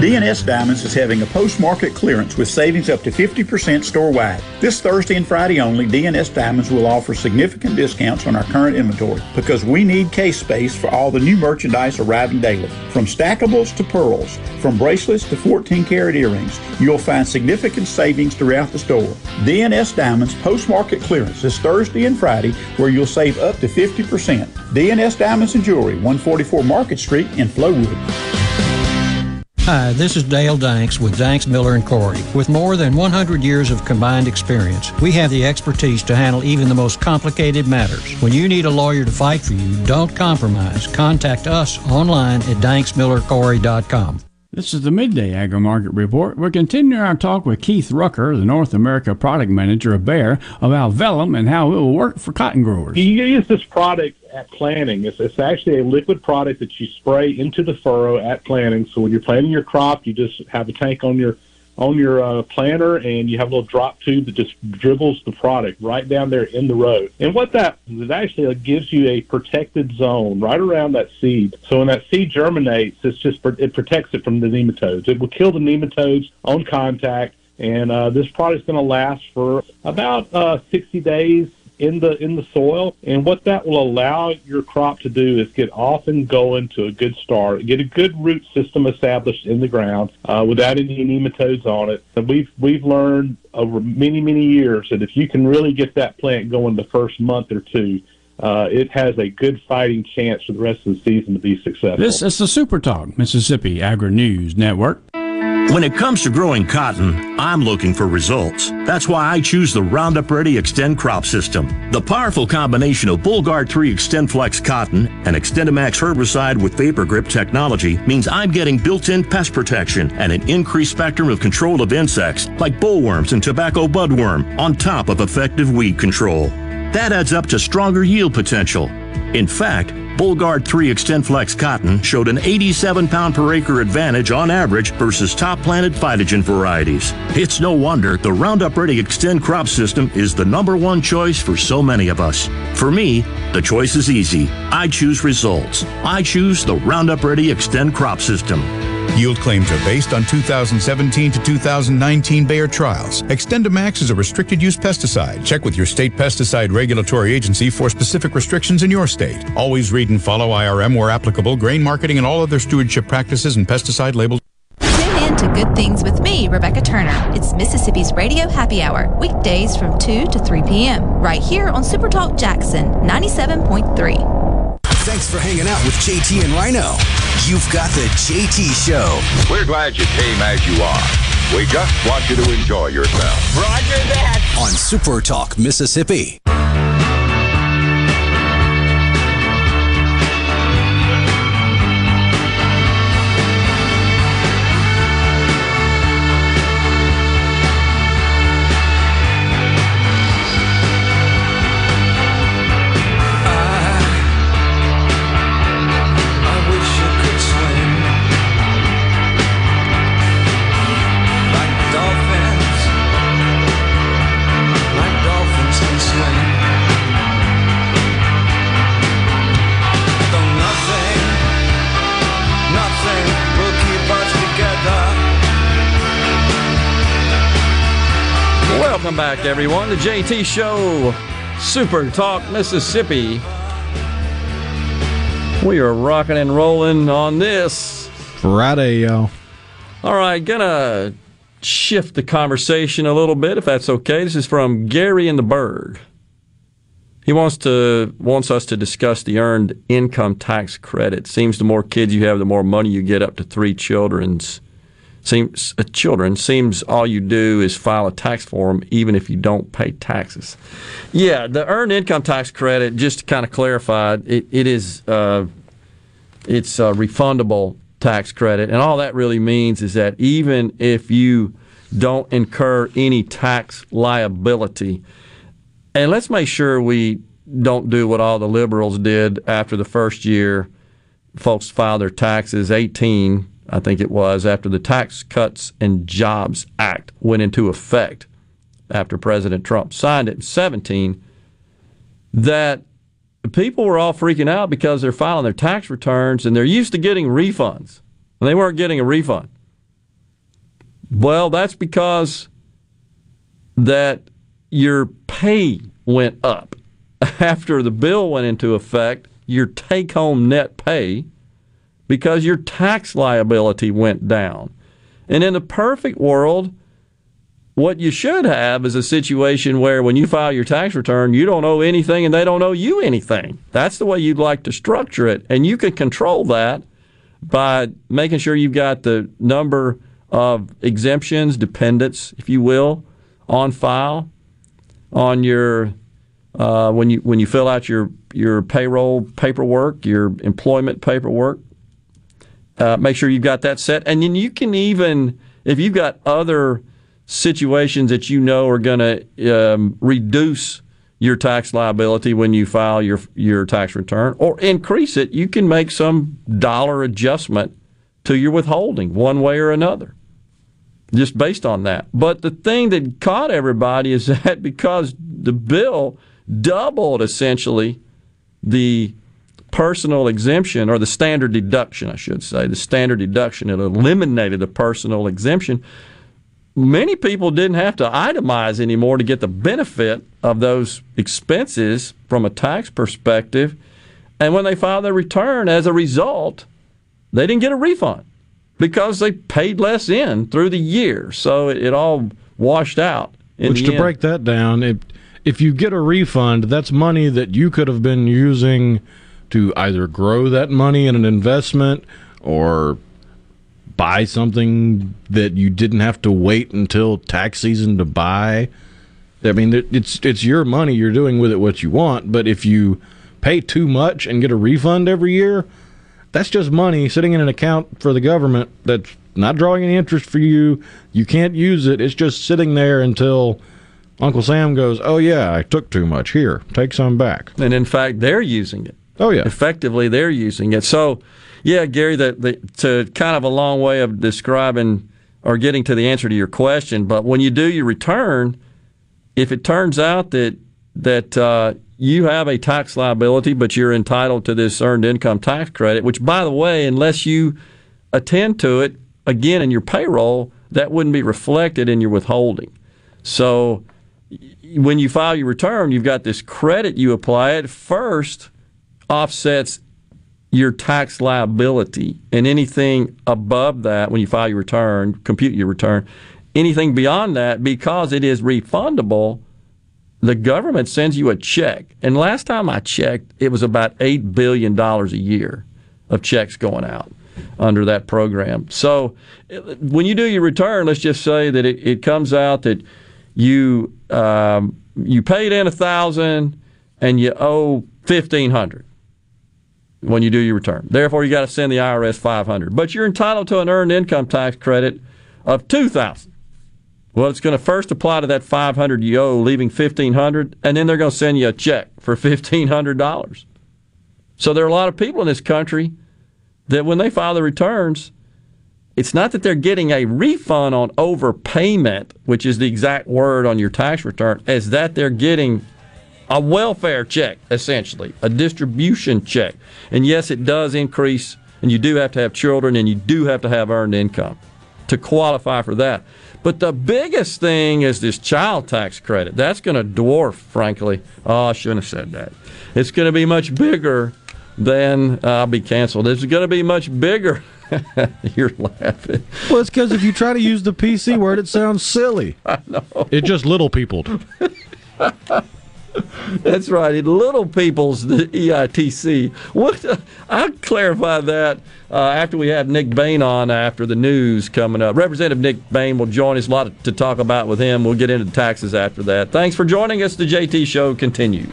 D&S Diamonds is having a post-market clearance with savings up to 50% store-wide. This Thursday and Friday only, D&S Diamonds will offer significant discounts on our current inventory because we need case space for all the new merchandise arriving daily. From stackables to pearls, from bracelets to 14-karat earrings, you'll find significant savings throughout the store. D&S Diamonds post-market clearance this Thursday and Friday where you'll save up to 50%. D&S Diamonds and Jewelry, 144 Market Street in Flowood. Hi, this is Dale Danks with Danks, Miller & Corey. With more than 100 years of combined experience, we have the expertise to handle even the most complicated matters. When you need a lawyer to fight for you, don't compromise. Contact us online at danksmillercorey.com. This is the Midday Agri-Market Report. We're continuing our talk with Keith Rucker, the North America Product Manager of Bayer, about vellum and how it will work for cotton growers. You use this product at planting. It's actually a liquid product that you spray into the furrow at planting. So when you're planting your crop, you just have a tank on your planter, and you have a little drop tube that just dribbles the product right down there in the row. And what that is actually gives you a protected zone right around that seed. So when that seed germinates, it protects it from the nematodes. It will kill the nematodes on contact, and this product's going to last for about 60 days. In the soil, and what that will allow your crop to do is get off and going to a good start, get a good root system established in the ground without any nematodes on it. And we've learned over many years that if you can really get that plant going the first month or two, it has a good fighting chance for the rest of the season to be successful. This is the Super Talk Mississippi Agri News Network. When it comes to growing cotton, I'm looking for results. That's why I choose the Roundup Ready Extend crop system. The powerful combination of Bulgard 3 Extend Flex cotton and Extendamax herbicide with Vapor Grip technology means I'm getting built-in pest protection and an increased spectrum of control of insects like bollworms and tobacco budworm on top of effective weed control. That adds up to stronger yield potential. In fact, Bulgard 3 Extend Flex cotton showed an 87 pound per acre advantage on average versus top planted phytogen varieties. It's no wonder the Roundup Ready Extend crop system is the number one choice for so many of us. For me, the choice is easy. I choose results. I choose the Roundup Ready Extend crop system. Yield claims are based on 2017 to 2019 Bayer trials. Extendamax is a restricted-use pesticide. Check with your state pesticide regulatory agency for specific restrictions in your state. Always read and follow IRM where applicable, grain marketing, and all other stewardship practices and pesticide labels. To Good Things with me, Rebecca Turner. It's Mississippi's Radio Happy Hour, weekdays from 2 to 3 p.m. right here on SuperTalk Jackson 97.3. Thanks for hanging out with JT and Rhino. You've got the JT Show. We're glad you came as you are. We just want you to enjoy yourself. Roger that. On Super Talk Mississippi. Welcome back, everyone. The JT Show, Super Talk Mississippi. We are rocking and rolling on this Friday, y'all. All right, gonna shift the conversation a little bit, if that's okay. This is from Gary in the Berg. He wants us to discuss the earned income tax credit. Seems the more kids you have, the more money you get, up to 3 children's Seems all you do is file a tax form even if you don't pay taxes. Yeah, the earned income tax credit, just to kind of clarify, it's a refundable tax credit, and all that really means is that even if you don't incur any tax liability, and let's make sure we don't do what all the liberals did after the first year. Folks filed their taxes 18, I think it was, after the Tax Cuts and Jobs Act went into effect after President Trump signed it in 17, that people were all freaking out because they're filing their tax returns and they're used to getting refunds, and they weren't getting a refund. Well, that's because that your pay went up. After the bill went into effect, your take-home net pay, because your tax liability went down. And in the perfect world, what you should have is a situation where when you file your tax return, you don't owe anything and they don't owe you anything. That's the way you'd like to structure it. And you can control that by making sure you've got the number of exemptions, dependents, if you will, on file on your when you fill out your payroll paperwork, your employment paperwork. Make sure you've got that set. And then you can even, if you've got other situations that you know are going to reduce your tax liability when you file your tax return or increase it, you can make some dollar adjustment to your withholding one way or another just based on that. But the thing that caught everybody is that because the bill doubled essentially the personal exemption, or the standard deduction, I should say, the standard deduction, it eliminated the personal exemption. Many people didn't have to itemize anymore to get the benefit of those expenses from a tax perspective. And when they filed their return, as a result, they didn't get a refund because they paid less in through the year. So it all washed out in the end. Which, to break that down, if you get a refund, that's money that you could have been using to either grow that money in an investment or buy something that you didn't have to wait until tax season to buy. I mean, it's your money. You're doing with it what you want. But if you pay too much and get a refund every year, that's just money sitting in an account for the government that's not drawing any interest for you. You can't use it. It's just sitting there until Uncle Sam goes, oh, yeah, I took too much. Here, take some back. And, in fact, they're using it. Oh, yeah. Effectively, they're using it. So, yeah, Gary, to kind of a long way of describing or getting to the answer to your question, but when you do your return, if it turns out that you have a tax liability but you're entitled to this earned income tax credit, which, by the way, unless you attend to it, again, in your payroll, that wouldn't be reflected in your withholding. So when you file your return, you've got this credit you apply at first offsets your tax liability, and anything above that when you file your return, compute your return, anything beyond that, because it is refundable, the government sends you a check. And last time I checked, it was about $8 billion a year of checks going out under that program. So when you do your return, let's just say that it comes out that you paid in $1,000 and you owe $1,500. When you do your return, therefore you got to send the IRS $500, but you're entitled to an earned income tax credit of $2,000. Well, it's going to first apply to that $500 you owe, leaving $1,500, and then they're going to send you a check for $1,500. So there are a lot of people in this country that when they file their returns, it's not that they're getting a refund on overpayment, which is the exact word on your tax return, as that they're getting a welfare check, essentially, a distribution check. And yes, it does increase, and you do have to have children, and you do have to have earned income to qualify for that. But the biggest thing is this child tax credit. That's going to dwarf, frankly. Oh, I shouldn't have said that. It's going to be much bigger than, I'll be canceled. It's going to be much bigger. You're laughing. Well, it's because if you try to use the PC word, it sounds silly. I know. It's just little peopled. That's right. In Little People's, the EITC. What? I'll clarify that after we have Nick Bain on after the news coming up. Representative Nick Bain will join us. A lot to talk about with him. We'll get into taxes after that. Thanks for joining us. The JT Show continues.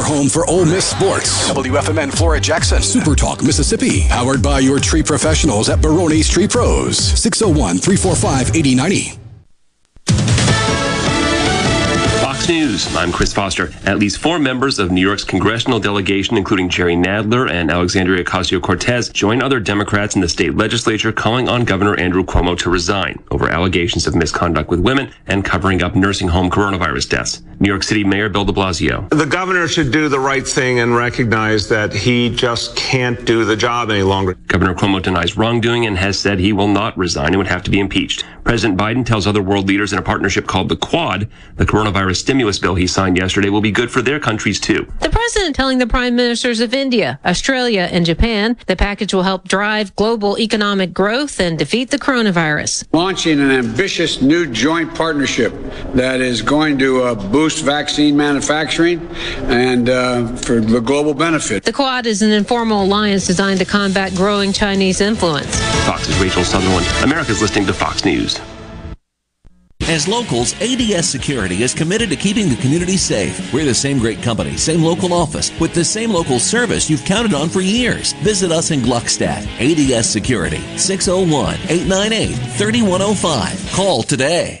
Home for Ole Miss sports. WFMN Flora Jackson. Super Talk Mississippi. Powered by your tree professionals at Barone's Tree Pros. 601-345-8090. News. I'm Chris Foster. At least four members of New York's congressional delegation, including Jerry Nadler and Alexandria Ocasio-Cortez, join other Democrats in the state legislature calling on Governor Andrew Cuomo to resign over allegations of misconduct with women and covering up nursing home coronavirus deaths. New York City Mayor Bill de Blasio. The governor should do the right thing and recognize that he just can't do the job any longer. Governor Cuomo denies wrongdoing and has said he will not resign and would have to be impeached. President Biden tells other world leaders in a partnership called the Quad the coronavirus stimulus bill he signed yesterday will be good for their countries too. The president telling the prime ministers of India, Australia, and Japan the package will help drive global economic growth and defeat the coronavirus. Launching an ambitious new joint partnership that is going to boost vaccine manufacturing and for the global benefit. The Quad is an informal alliance designed to combat growing Chinese influence. Fox's Rachel Sutherland. America's listening to Fox News. As locals, ADS Security is committed to keeping the community safe. We're the same great company, same local office, with the same local service you've counted on for years. Visit us in Gluckstadt. ADS Security, 601-898-3105. Call today.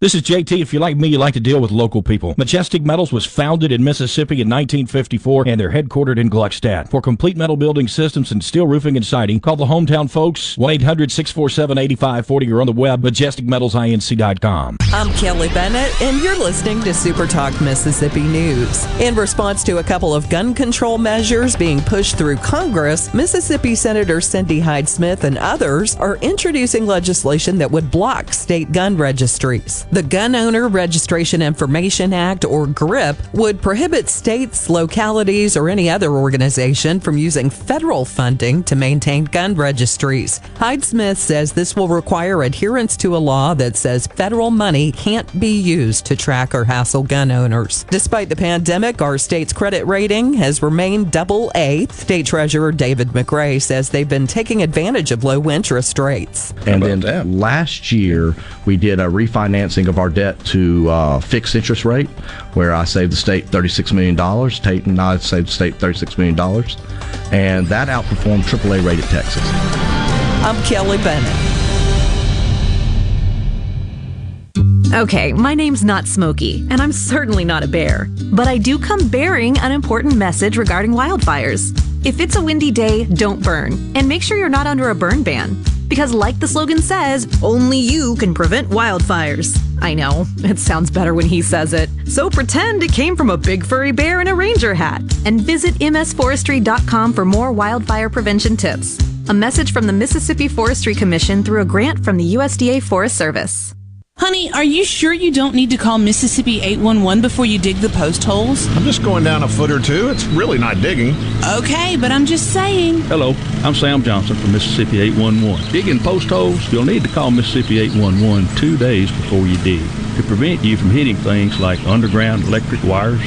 This is JT. If you're like me, you like to deal with local people. Majestic Metals was founded in Mississippi in 1954, and they're headquartered in Gluckstadt. For complete metal building systems and steel roofing and siding, call the hometown folks, 1-800-647-8540, or on the web, majesticmetalsinc.com. I'm Kelly Bennett, and you're listening to Super Talk Mississippi News. In response to a couple of gun control measures being pushed through Congress, Mississippi Senator Cindy Hyde-Smith and others are introducing legislation that would block state gun registries. The Gun Owner Registration Information Act, or GRIP, would prohibit states, localities, or any other organization from using federal funding to maintain gun registries. Hyde-Smith says this will require adherence to a law that says federal money can't be used to track or hassle gun owners. Despite the pandemic, our state's credit rating has remained AA. State Treasurer David McRae says they've been taking advantage of low interest rates. And then last year, we did a refinancing of our debt to fixed interest rate, where I saved the state $36 million, Tate and I saved the state $36 million, and that outperformed AAA rated Texas. I'm Kelly Bennett. Okay, my name's not Smokey, and I'm certainly not a bear, but I do come bearing an important message regarding wildfires. If it's a windy day, don't burn, and make sure you're not under a burn ban. Because like the slogan says, only you can prevent wildfires. I know, it sounds better when he says it. So pretend it came from a big furry bear in a ranger hat. And visit msforestry.com for more wildfire prevention tips. A message from the Mississippi Forestry Commission through a grant from the USDA Forest Service. Honey, are you sure you don't need to call Mississippi 811 before you dig the post holes? I'm just going down a foot or two. It's really not digging. Okay, but I'm just saying. Hello, I'm Sam Johnson from Mississippi 811. Digging post holes? You'll need to call Mississippi 811 2 days before you dig to prevent you from hitting things like underground electric wires.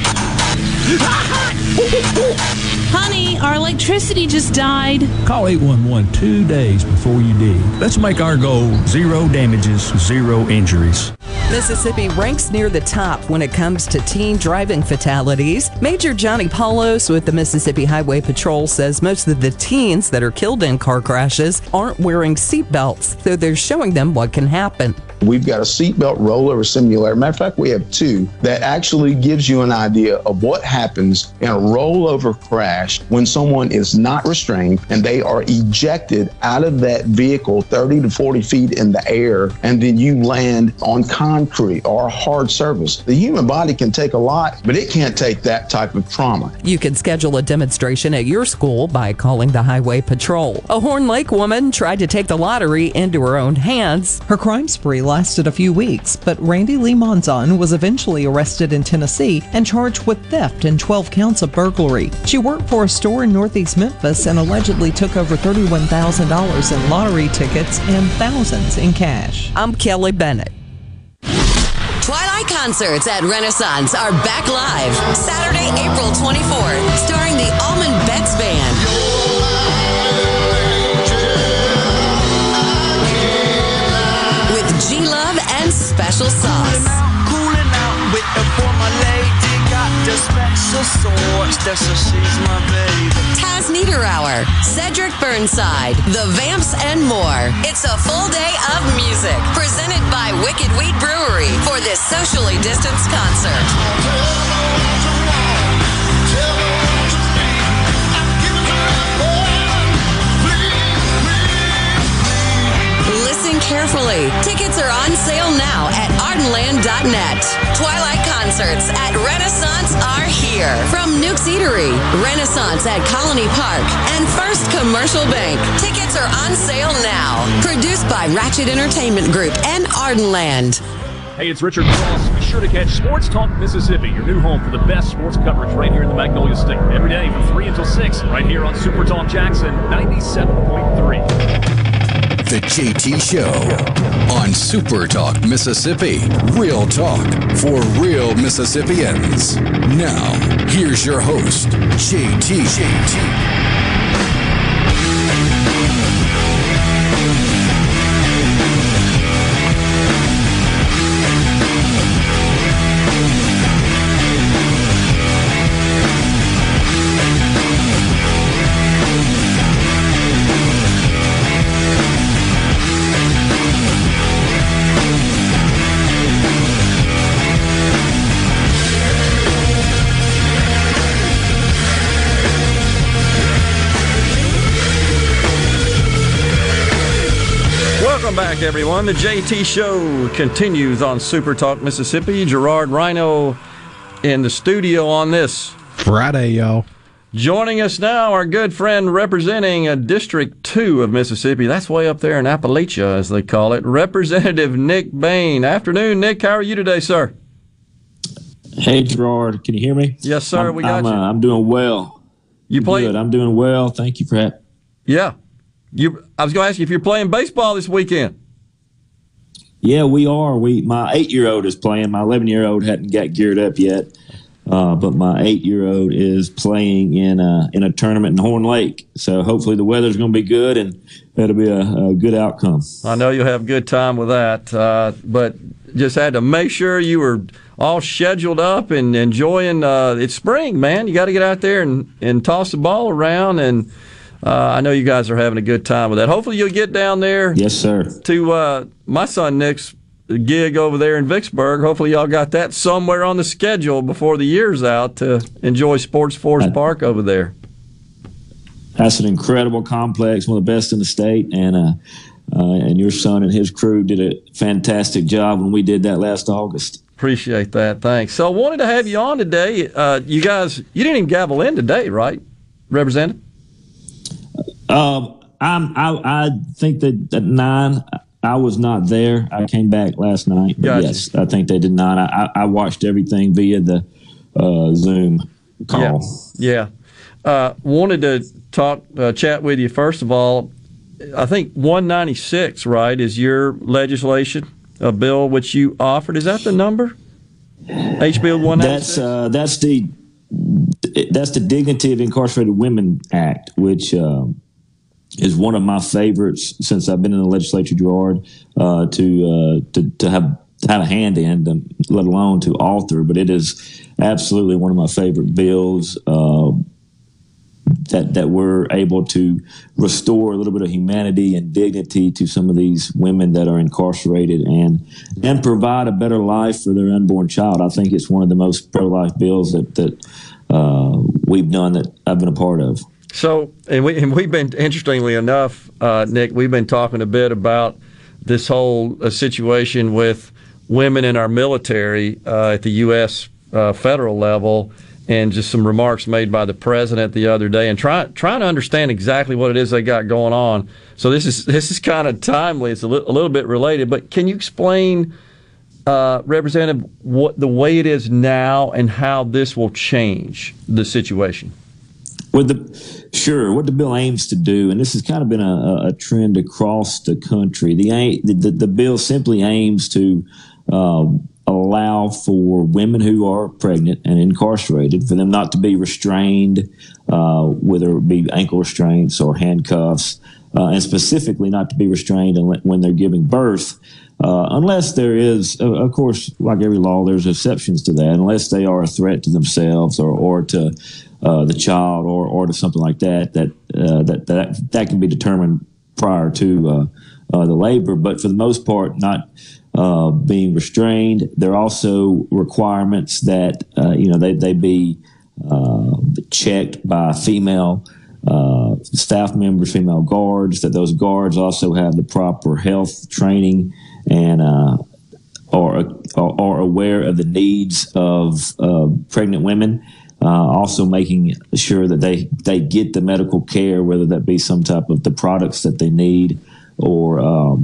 Honey, our electricity just died. Call 811 2 days before you dig. Let's make our goal zero damages, zero injuries. Mississippi ranks near the top when it comes to teen driving fatalities. Major Johnny Paulos with the Mississippi Highway Patrol says most of the teens that are killed in car crashes aren't wearing seatbelts, so they're showing them what can happen. We've got a seatbelt rollover simulator. Matter of fact, we have two that actually gives you an idea of what happens in a rollover crash when someone is not restrained and they are ejected out of that vehicle 30 to 40 feet in the air, and then you land on concrete or hard surface. The human body can take a lot, but it can't take that type of trauma. You can schedule a demonstration at your school by calling the Highway Patrol. A Horn Lake woman tried to take the lottery into her own hands. Her crime spree lasted a few weeks, but Randy Lee Monzon was eventually arrested in Tennessee and charged with theft and 12 counts of burglary. She worked for a store in northeast Memphis and allegedly took over $31,000 in lottery tickets and thousands in cash. I'm Kelly Bennett. Twilight concerts at Renaissance are back live Saturday, April 24th, starring the Almond Betts Band. G-Love and Special Sauce. Coolin' out with the former lady. Got the special sauce. That's how she's my baby. Taz Niederauer, Cedric Burnside, The Vamps, and more. It's a full day of music. Presented by Wicked Wheat Brewery for this socially distanced concert. Carefully. Tickets are on sale now at ardenland.net. Twilight concerts at Renaissance are here. From Nuke's Eatery, Renaissance at Colony Park, and First Commercial Bank. Tickets are on sale now. Produced by Ratchet Entertainment Group and Ardenland. Hey, it's Richard Cross. Be sure to catch Sports Talk Mississippi, your new home for the best sports coverage right here in the Magnolia State. Every day from 3 until 6, right here on Super Talk Jackson 97.3. The JT Show on Super Talk Mississippi. Real talk for real Mississippians. Now, here's your host, JT. Back everyone, the JT Show continues on Super Talk Mississippi. Gerard Rhino in the studio on this Friday, y'all. Joining us now, our good friend representing District 2 of Mississippi. That's way up there in Appalachia, as they call it. Representative Nick Bain. Afternoon, Nick. How are you today, sir? Hey, Gerard. Can you hear me? Yes, sir. We got you. I'm doing well. You play? Good. I'm doing well. Thank you for that. Yeah. I was going to ask you if you're playing baseball this weekend. Yeah, we are. My 8-year-old is playing. My 11-year-old hadn't got geared up yet, but my 8-year-old is playing in a tournament in Horn Lake. So hopefully the weather's going to be good, and that'll be a good outcome. I know you'll have a good time with that, but just had to make sure you were all scheduled up and enjoying. It's spring, man. You got to get out there and toss the ball around and. I know you guys are having a good time with that. Hopefully you'll get down there. Yes, sir. To my son Nick's gig over there in Vicksburg. Hopefully y'all got that somewhere on the schedule before the year's out to enjoy Sports Force Park over there. That's an incredible complex, one of the best in the state, and your son and his crew did a fantastic job when we did that last August. Appreciate that. Thanks. So I wanted to have you on today. You guys, you didn't even gavel in today, right, Representative? I think that at 9, I was not there. I came back last night. Gotcha. Yes, I think they did not. I watched everything via the Zoom call. Yeah. Wanted to chat with you, first of all. I think 196, right, is your legislation, a bill which you offered. Is that the number? HB 196? That's the Dignity of Incarcerated Women Act, which is one of my favorites since I've been in the legislature, Gerard, to have had a hand in, let alone to author, but it is absolutely one of my favorite bills that we're able to restore a little bit of humanity and dignity to some of these women that are incarcerated and provide a better life for their unborn child. I think it's one of the most pro-life bills that we've done that I've been a part of. So, and we've been, interestingly enough, Nick, we've been talking a bit about this whole situation with women in our military at the U.S. Federal level, and just some remarks made by the president the other day, and trying to understand exactly what it is they got going on. So this is kind of timely. It's a little bit related, but can you explain, Representative, what the way it is now and how this will change the situation? What the bill aims to do, and this has kind of been a trend across the country. The bill simply aims to allow for women who are pregnant and incarcerated for them not to be restrained, whether it be ankle restraints or handcuffs, and specifically not to be restrained when they're giving birth, unless there is, of course, like every law, there's exceptions to that, unless they are a threat to themselves or to the child or to something like that can be determined prior to the labor. But for the most part, not being restrained. There are also requirements that they be checked by female staff members, female guards, that those guards also have the proper health training and are aware of the needs of pregnant women. Also making sure that they get the medical care, whether that be some type of the products that they need or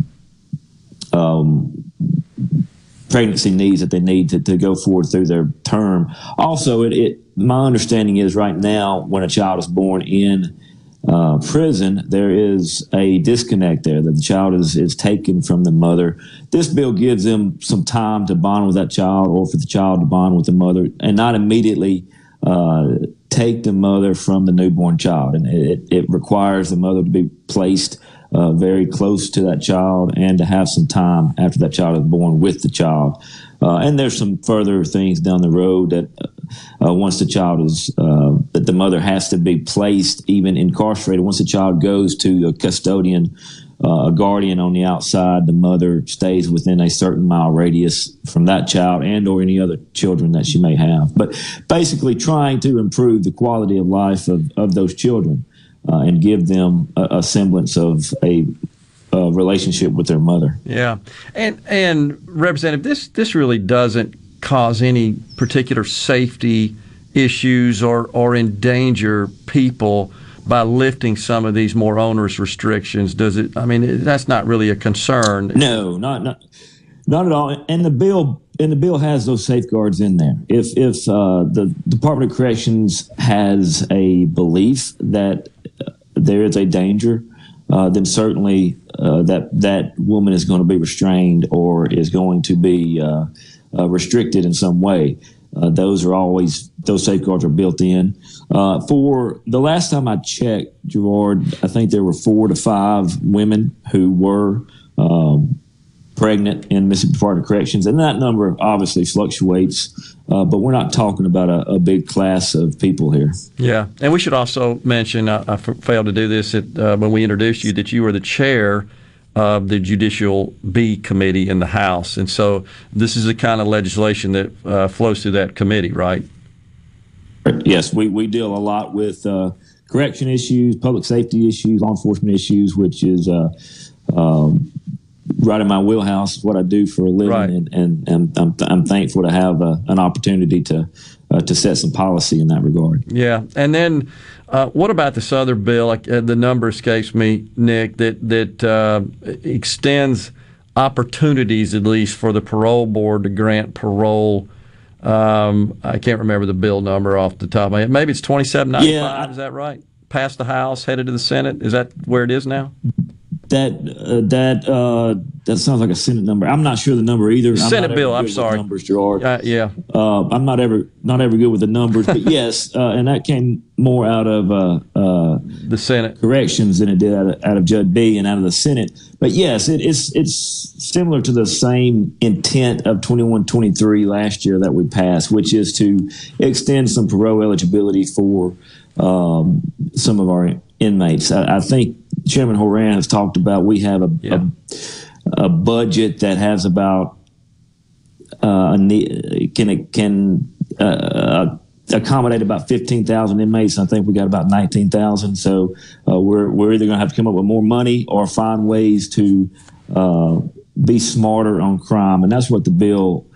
pregnancy needs that they need to go forward through their term. Also, my understanding is right now when a child is born in prison, there is a disconnect there that the child is taken from the mother. This bill gives them some time to bond with that child or for the child to bond with the mother and not immediately take the mother from the newborn child. And it requires the mother to be placed very close to that child and to have some time after that child is born with the child. And there's some further things down the road that once the child is, that the mother has to be placed, even incarcerated. Once the child goes to a custodian, a guardian on the outside, the mother stays within a certain mile radius from that child and or any other children that she may have. But basically trying to improve the quality of life of those children. And give them a semblance of a relationship with their mother. Yeah, and Representative, this really doesn't cause any particular safety issues or endanger people by lifting some of these more onerous restrictions, does it? I mean, that's not really a concern. No, not at all. And the bill has those safeguards in there. If the Department of Corrections has a belief that there is a danger, then certainly that woman is going to be restrained or is going to be restricted in some way. Those safeguards are built in. For the last time I checked, Gerard, I think there were 4 to 5 women who were pregnant in Mississippi Department of Corrections, and that number obviously fluctuates, but we're not talking about a big class of people here. Yeah, and we should also mention, I failed to do this when we introduced you, that you were the chair of the Judicial B Committee in the House, and so this is the kind of legislation that flows through that committee, right? Yes, we deal a lot with correction issues, public safety issues, law enforcement issues, which is right in my wheelhouse, what I do for a living, right. And I'm thankful to have an opportunity to set some policy in that regard. Yeah, and then what about this other bill? The number escapes me, Nick. That extends opportunities, at least, for the parole board to grant parole. I can't remember the bill number off the top of my head. Maybe it's 2795. Yeah, is that right? Passed the House, headed to the Senate. Is that where it is now? That sounds like a Senate number. I'm not sure the number either. Senate bill. I'm sorry. Numbers, Gerard. Yeah. I'm not ever good with the numbers, but yes, and that came more out of the Senate corrections than it did out of Judd B and out of the Senate. But yes, it's similar to the same intent of 2123 last year that we passed, which is to extend some parole eligibility for some of our inmates. I think Chairman Horan has talked about we have a budget that has about can accommodate about 15,000 inmates. I think we got about 19,000. So we're either going to have to come up with more money or find ways to be smarter on crime. And that's what the bill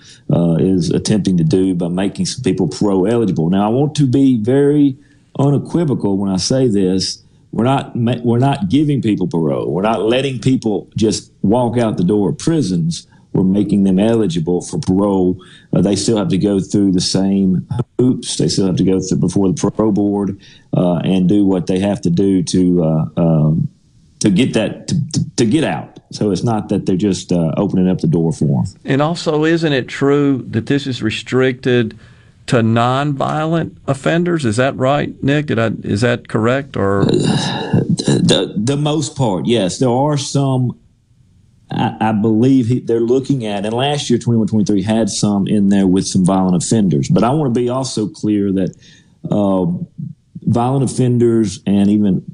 is attempting to do by making some people parole eligible. Now, I want to be very unequivocal when I say this. We're not giving people parole. We're not letting people just walk out the door of prisons. We're making them eligible for parole. They still have to go through the same hoops. They still have to go through before the parole board and do what they have to do to get that to get out. So it's not that they're just opening up the door for them. And also, isn't it true that this is restricted to nonviolent offenders? Is that right, Nick? Is that correct? Or the most part, yes. There are some. I believe they're looking at, and last year 2123 had some in there with some violent offenders. But I want to be also clear that violent offenders and even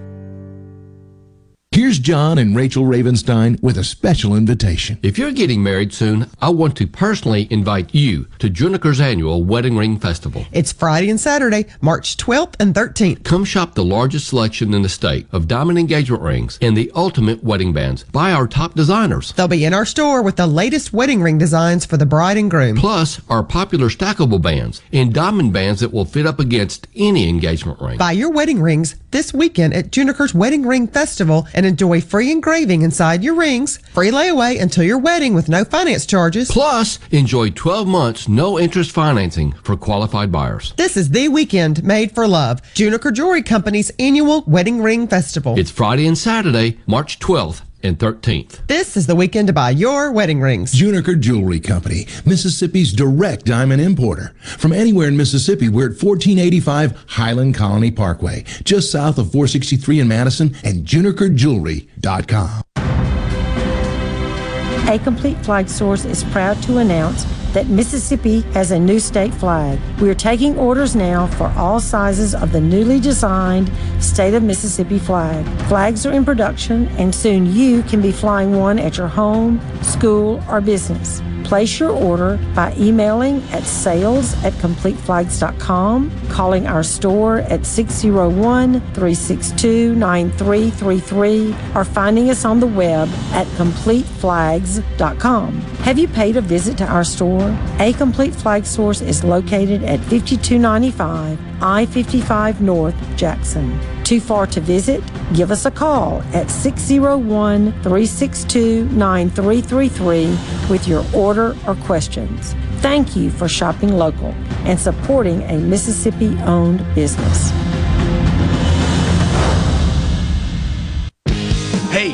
Here's John and Rachel Ravenstein with a special invitation. If you're getting married soon, I want to personally invite you to Juniker's annual Wedding Ring Festival. It's Friday and Saturday, March 12th and 13th. Come shop the largest selection in the state of diamond engagement rings and the ultimate wedding bands by our top designers. They'll be in our store with the latest wedding ring designs for the bride and groom. Plus, our popular stackable bands and diamond bands that will fit up against any engagement ring. Buy your wedding rings this weekend at Juniker's Wedding Ring Festival and enjoy free engraving inside your rings, free layaway until your wedding with no finance charges. Plus, enjoy 12 months no interest financing for qualified buyers. This is the weekend made for love. Juniker Jewelry Company's annual Wedding Ring Festival. It's Friday and Saturday, March 12th and 13th. This is the weekend to buy your wedding rings. Juniker Jewelry Company, Mississippi's direct diamond importer. From anywhere in Mississippi, we're at 1485 Highland Colony Parkway, just south of 463 in Madison, and junikerjewelry.com. A Complete Flag Source is proud to announce that Mississippi has a new state flag. We are taking orders now for all sizes of the newly designed State of Mississippi flag. Flags are in production, and soon you can be flying one at your home, school, or business. Place your order by emailing at sales@completeflags.com, calling our store at 601-362-9333, or finding us on the web at completeflags.com. Have you paid a visit to our store? A Complete Flag Source is located at 5295 I-55 North, Jackson. Too far to visit? Give us a call at 601-362-9333 with your order or questions. Thank you for shopping local and supporting a Mississippi-owned business. Hey,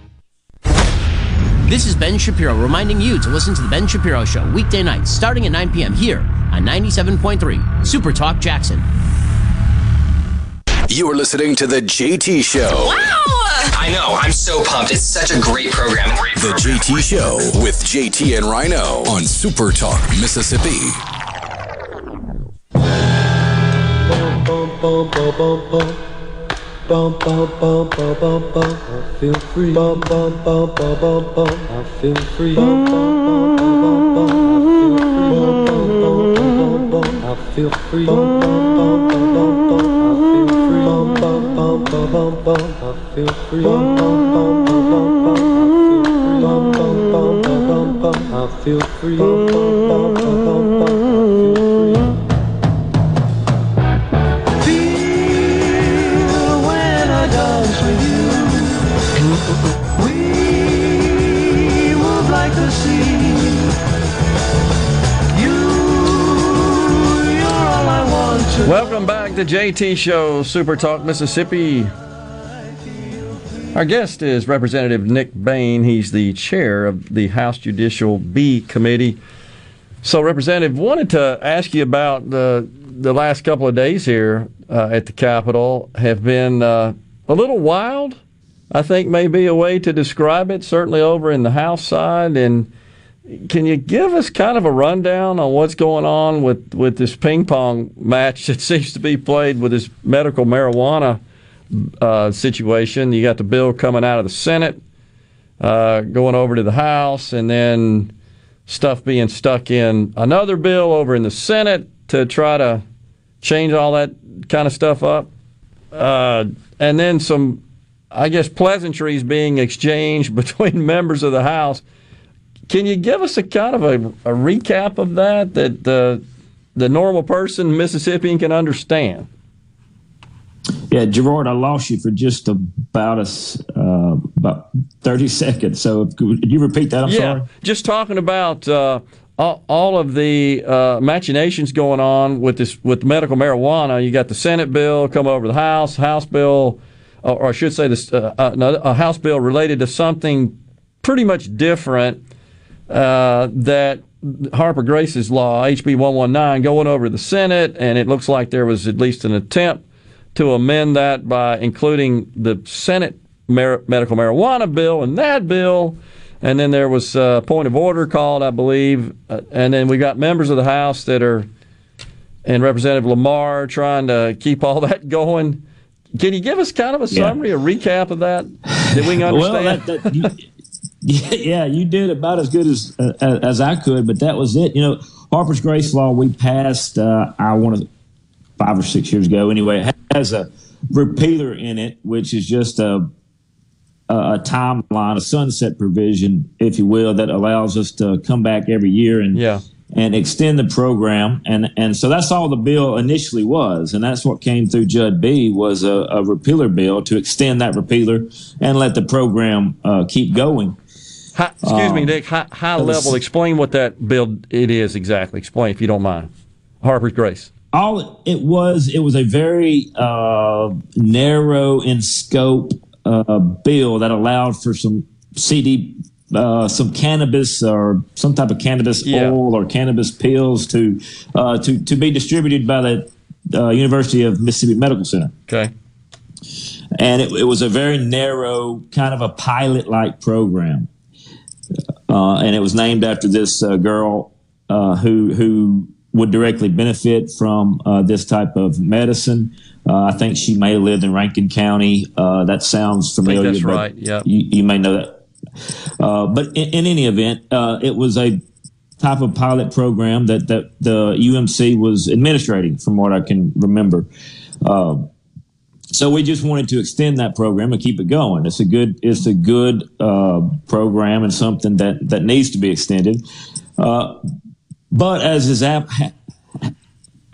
This is Ben Shapiro reminding you to listen to The Ben Shapiro Show weekday nights starting at 9 p.m. here on 97.3 Super Talk Jackson. You are listening to The JT Show. Wow! I know, I'm so pumped. It's such a great program. The JT Show with JT and Rhino on Super Talk Mississippi. I feel free. I feel free. I feel free. I feel free. I feel free. Welcome back to JT Show, Super Talk Mississippi. Our guest is Representative Nick Bain. He's the chair of the House Judicial B Committee. So, Representative, wanted to ask you about the last couple of days here at the Capitol have been a little wild, I think may be a way to describe it, certainly over in the House side. And can you give us kind of a rundown on what's going on with this ping pong match that seems to be played with this medical marijuana situation? You got the bill coming out of the Senate, going over to the House, and then stuff being stuck in another bill over in the Senate to try to change all that kind of stuff up. And then some, I guess, pleasantries being exchanged between members of the House. Can you give us a kind of a recap of that the normal person, Mississippian, can understand? Yeah, Gerard, I lost you for just about 30 seconds. So could you repeat that? I'm sorry. Just talking about all of the machinations going on with medical marijuana. You got the Senate bill come over the House bill, or I should say this, a House bill related to something pretty much different. That Harper Grace's law, HB 119, going over to the Senate, and it looks like there was at least an attempt to amend that by including the Senate medical marijuana bill and that bill, and then there was a point of order called, I believe, and then we got members of the House that are, and Representative Lamar trying to keep all that going. Can you give us kind of a summary, a recap of that we can understand? Well, yeah, you did about as good as I could, but that was it. You know, Harper's Grace law we passed, 5 or 6 years ago. Anyway, it has a repealer in it, which is just a a timeline, a sunset provision, if you will, that allows us to come back every year and extend the program. And so that's all the bill initially was. And that's what came through Judd B was a repealer bill to extend that repealer and let the program keep going. Excuse me, Nick, high level, explain what that bill it is exactly. Explain, if you don't mind. Harper's Grace. All it was a very narrow in scope bill that allowed for some some cannabis or some type of cannabis oil or cannabis pills to be distributed by the University of Mississippi Medical Center. Okay. And it was a very narrow kind of a pilot-like program. And it was named after this girl who would directly benefit from this type of medicine. I think she may have lived in Rankin County. That sounds familiar. I think that's right. Yeah, you may know that. But in any event, it was a type of pilot program that the UMC was administrating, from what I can remember. So we just wanted to extend that program and keep it going. It's a good program and something that needs to be extended. But as is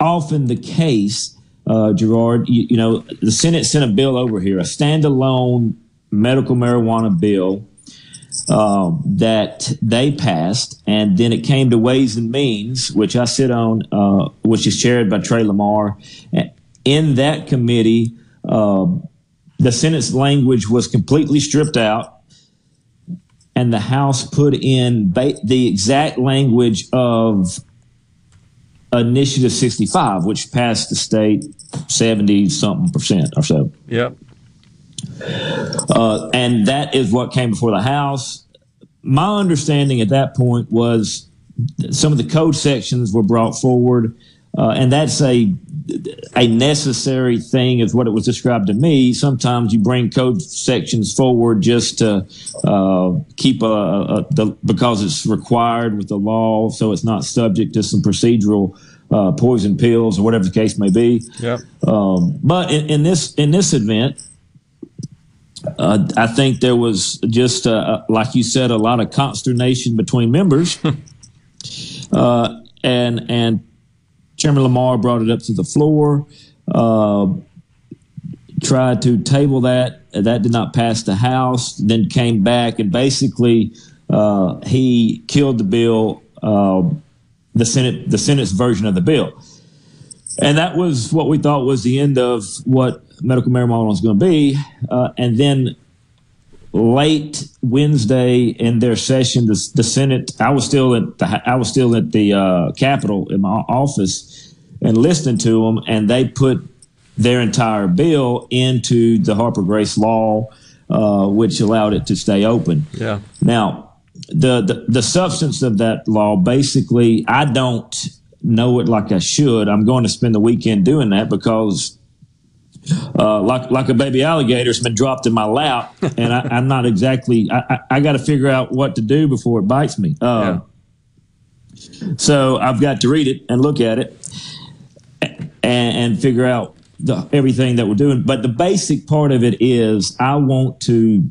often the case, Gerard, you know, the Senate sent a bill over here, a standalone medical marijuana bill that they passed, and then it came to Ways and Means, which I sit on, which is chaired by Trey Lamar. In that committee, the Senate's language was completely stripped out. And the House put in the exact language of Initiative 65, which passed the state 70-something percent or so. Yep. And that is what came before the House. My understanding at that point was some of the code sections were brought forward, and that's a necessary thing is what it was described to me. Sometimes you bring code sections forward just to keep because it's required with the law, so it's not subject to some procedural poison pills or whatever the case may be. Yep. But in this event, I think there was just, like you said, a lot of consternation between members, and Chairman Lamar brought it up to the floor, tried to table that. That did not pass the House, then came back, and basically he killed the bill, the Senate's version of the bill. And that was what we thought was the end of what medical marijuana was going to be. And then late Wednesday in their session, the Senate. I was still at the Capitol in my office and listening to them, and they put their entire bill into the Harper Grace law, which allowed it to stay open. Yeah. Now, the substance of that law, basically, I don't know it like I should. I'm going to spend the weekend doing that because. Like a baby alligator, it's been dropped in my lap, and I'm not exactly. I got to figure out what to do before it bites me. So I've got to read it and look at it, and figure out everything that we're doing. But the basic part of it is I want to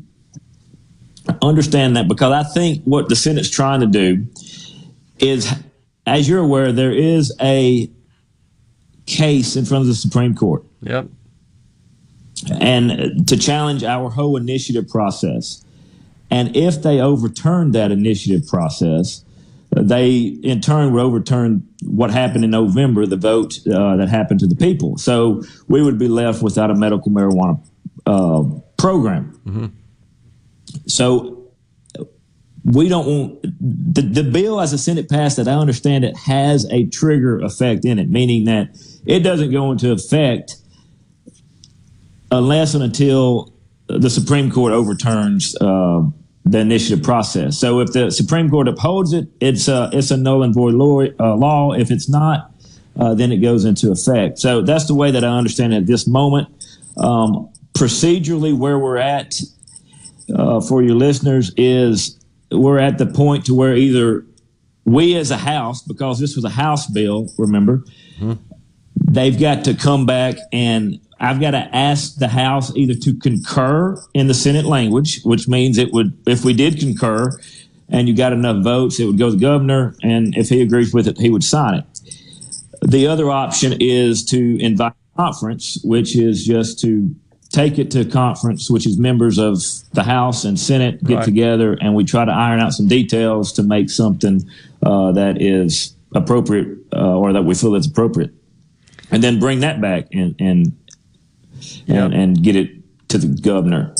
understand that, because I think what the Senate's trying to do is, as you're aware, there is a case in front of the Supreme Court. Yep. And to challenge our whole initiative process. And if they overturn that initiative process, they in turn would overturn what happened in November, the vote that happened to the people. So we would be left without a medical marijuana program. Mm-hmm. So we don't want the bill as the Senate passed it. I understand it has a trigger effect in it, meaning that it doesn't go into effect unless and until the Supreme Court overturns the initiative process. So if the Supreme Court upholds it, it's a null and void law. If it's not, then it goes into effect. So that's the way that I understand it at this moment. Procedurally, where we're at for your listeners is we're at the point to where either we as a House, because this was a House bill, remember, mm-hmm. They've got to come back and I've got to ask the House either to concur in the Senate language, which means it would, if we did concur and you got enough votes, it would go to the governor, and if he agrees with it, he would sign it. The other option is to invite conference, which is just to take it to conference, which is members of the House and Senate get together, and we try to iron out some details to make something that is appropriate or that we feel is appropriate, and then bring that back and get it to the governor.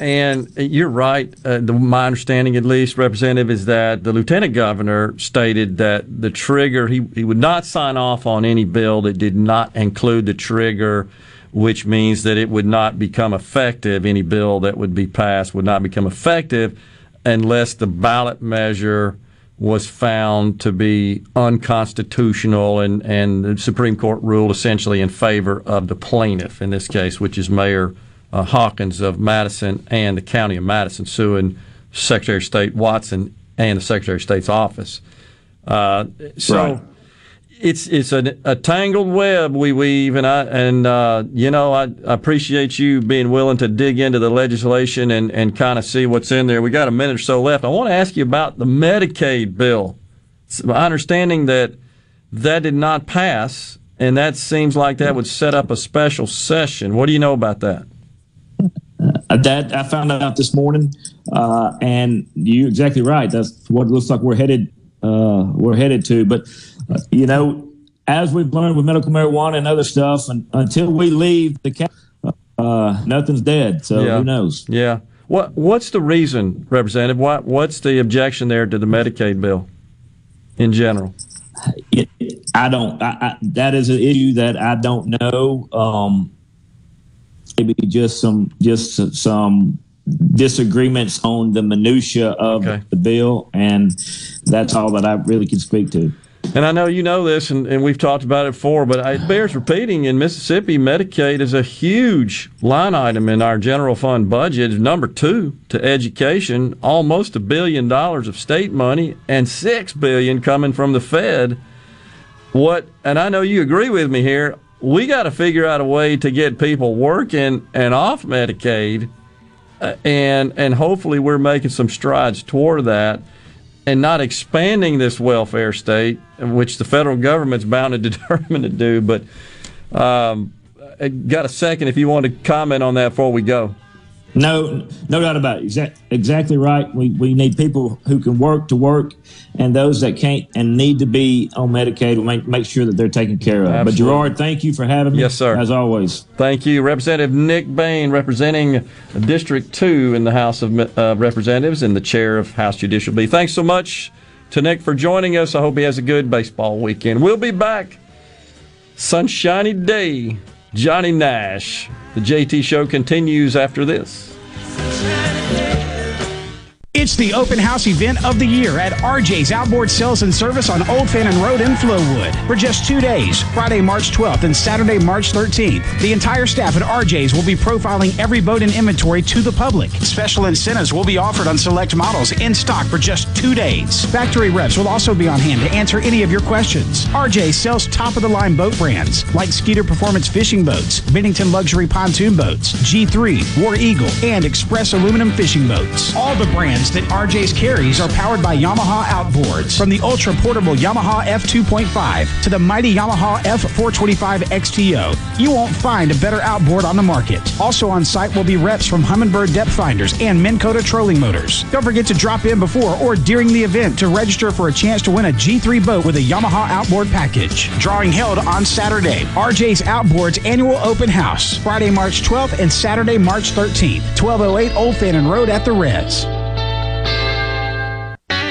And you're right. My understanding, at least, Representative, is that the lieutenant governor stated that the trigger, he would not sign off on any bill that did not include the trigger, which means that it would not become effective. Any bill that would be passed would not become effective unless the ballot measure was found to be unconstitutional, and the Supreme Court ruled essentially in favor of the plaintiff in this case, which is Mayor Hawkins of Madison and the County of Madison, suing Secretary of State Watson and the Secretary of State's office. It's a tangled web we weave, and I appreciate you being willing to dig into the legislation and kind of see what's in there. We got a minute or so left. I want to ask you about the Medicaid bill. It's my understanding that that did not pass, and that seems like that would set up a special session. What do you know about that? That I found out this morning, and you're exactly right. That's what it looks like we're headed to, but. You know, as we've learned with medical marijuana and other stuff, and until we leave the county, nothing's dead. So who knows? Yeah. What's the reason, Representative? What's the objection there to the Medicaid bill in general? That is an issue that I don't know. Maybe just some disagreements on the minutia of the bill, and that's all that I really can speak to. And I know you know this, and we've talked about it before, but it bears repeating, in Mississippi, Medicaid is a huge line item in our general fund budget, number 2 to education, almost $1 billion of state money, and $6 billion coming from the Fed. And I know you agree with me here, we got to figure out a way to get people working and off Medicaid, and hopefully we're making some strides toward that. And not expanding this welfare state, which the federal government's bound and determined to do. But I got a second if you want to comment on that before we go. No doubt about it. Exactly right. We need people who can work to work, and those that can't and need to be on Medicaid, will make sure that they're taken care of. Absolutely. But Gerard, thank you for having me. Yes, sir. As always. Thank you. Representative Nick Bain, representing District 2 in the House of Representatives and the chair of House Judicial B. Thanks so much to Nick for joining us. I hope he has a good baseball weekend. We'll be back. Sunshiny day. Johnny Nash. The JT Show continues after this. It's the open house event of the year at RJ's Outboard Sales and Service on Old Fannin Road in Flowood. For just 2 days, Friday, March 12th and Saturday, March 13th, the entire staff at RJ's will be profiling every boat and inventory to the public. Special incentives will be offered on select models in stock for just 2 days. Factory reps will also be on hand to answer any of your questions. RJ sells top-of-the-line boat brands like Skeeter Performance Fishing Boats, Bennington Luxury Pontoon Boats, G3, War Eagle, and Express Aluminum Fishing Boats. All the brands that RJ's carries are powered by Yamaha outboards, from the ultra-portable Yamaha F2.5 to the mighty Yamaha F425 XTO. You won't find a better outboard on the market. Also on site will be reps from Humminbird Depth Finders and Minn Kota Trolling Motors. Don't forget to drop in before or during the event to register for a chance to win a G3 boat with a Yamaha outboard package. Drawing held on Saturday, RJ's Outboards Annual Open House, Friday, March 12th and Saturday, March 13th, 1208 Old Fannin Road at the Reds.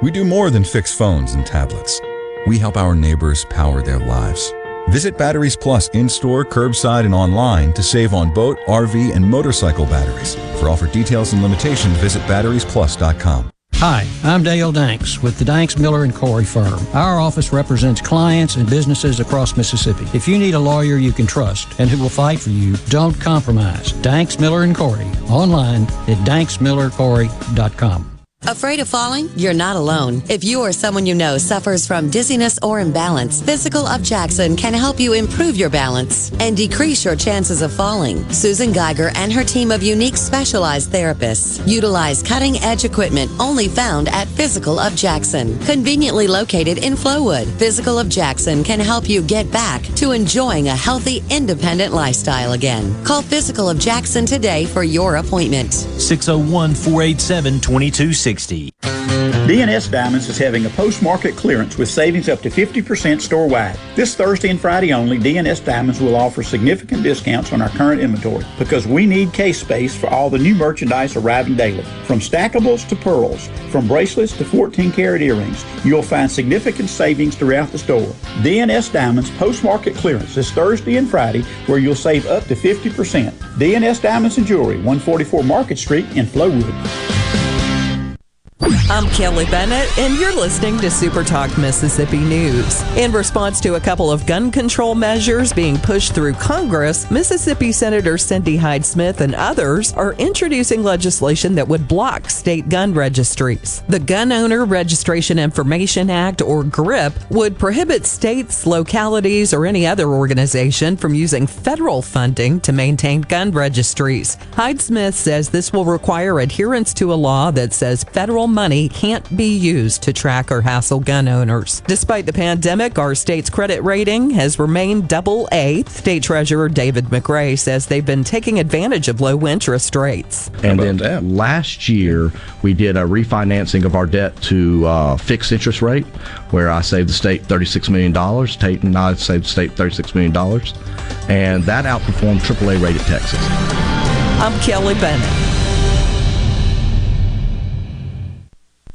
we do more than fix phones and tablets. We help our neighbors power their lives. Visit Batteries Plus in-store, curbside, and online to save on boat, RV, and motorcycle batteries. For offer details and limitations, visit batteriesplus.com. Hi, I'm Dale Danks with the Danks, Miller & Corey firm. Our office represents clients and businesses across Mississippi. If you need a lawyer you can trust and who will fight for you, don't compromise. Danks, Miller & Corey, online at danksmillercorey.com. Afraid of falling? You're not alone. If you or someone you know suffers from dizziness or imbalance, Physical of Jackson can help you improve your balance and decrease your chances of falling. Susan Geiger and her team of unique specialized therapists utilize cutting-edge equipment only found at Physical of Jackson. Conveniently located in Flowood, Physical of Jackson can help you get back to enjoying a healthy, independent lifestyle again. Call Physical of Jackson today for your appointment. 601-487-2260. D&S Diamonds is having a post-market clearance with savings up to 50% store-wide. This Thursday and Friday only, D&S Diamonds will offer significant discounts on our current inventory because we need case space for all the new merchandise arriving daily. From stackables to pearls, from bracelets to 14-karat earrings, you'll find significant savings throughout the store. D&S Diamonds post-market clearance this Thursday and Friday where you'll save up to 50%. D&S Diamonds and Jewelry, 144 Market Street in Flowood. I'm Kelly Bennett, and you're listening to Super Talk Mississippi News. In response to a couple of gun control measures being pushed through Congress, Mississippi Senator Cindy Hyde-Smith and others are introducing legislation that would block state gun registries. The Gun Owner Registration Information Act, or GRIP, would prohibit states, localities, or any other organization from using federal funding to maintain gun registries. Hyde-Smith says this will require adherence to a law that says federal money can't be used to track or hassle gun owners. Despite the pandemic, our state's credit rating has remained AA. State Treasurer David McRae says they've been taking advantage of low interest rates. And then last year, we did a refinancing of our debt to fixed interest rate, where I saved the state $36 million. Tate and I saved the state $36 million. And that outperformed AAA-rated Texas. I'm Kelly Bennett.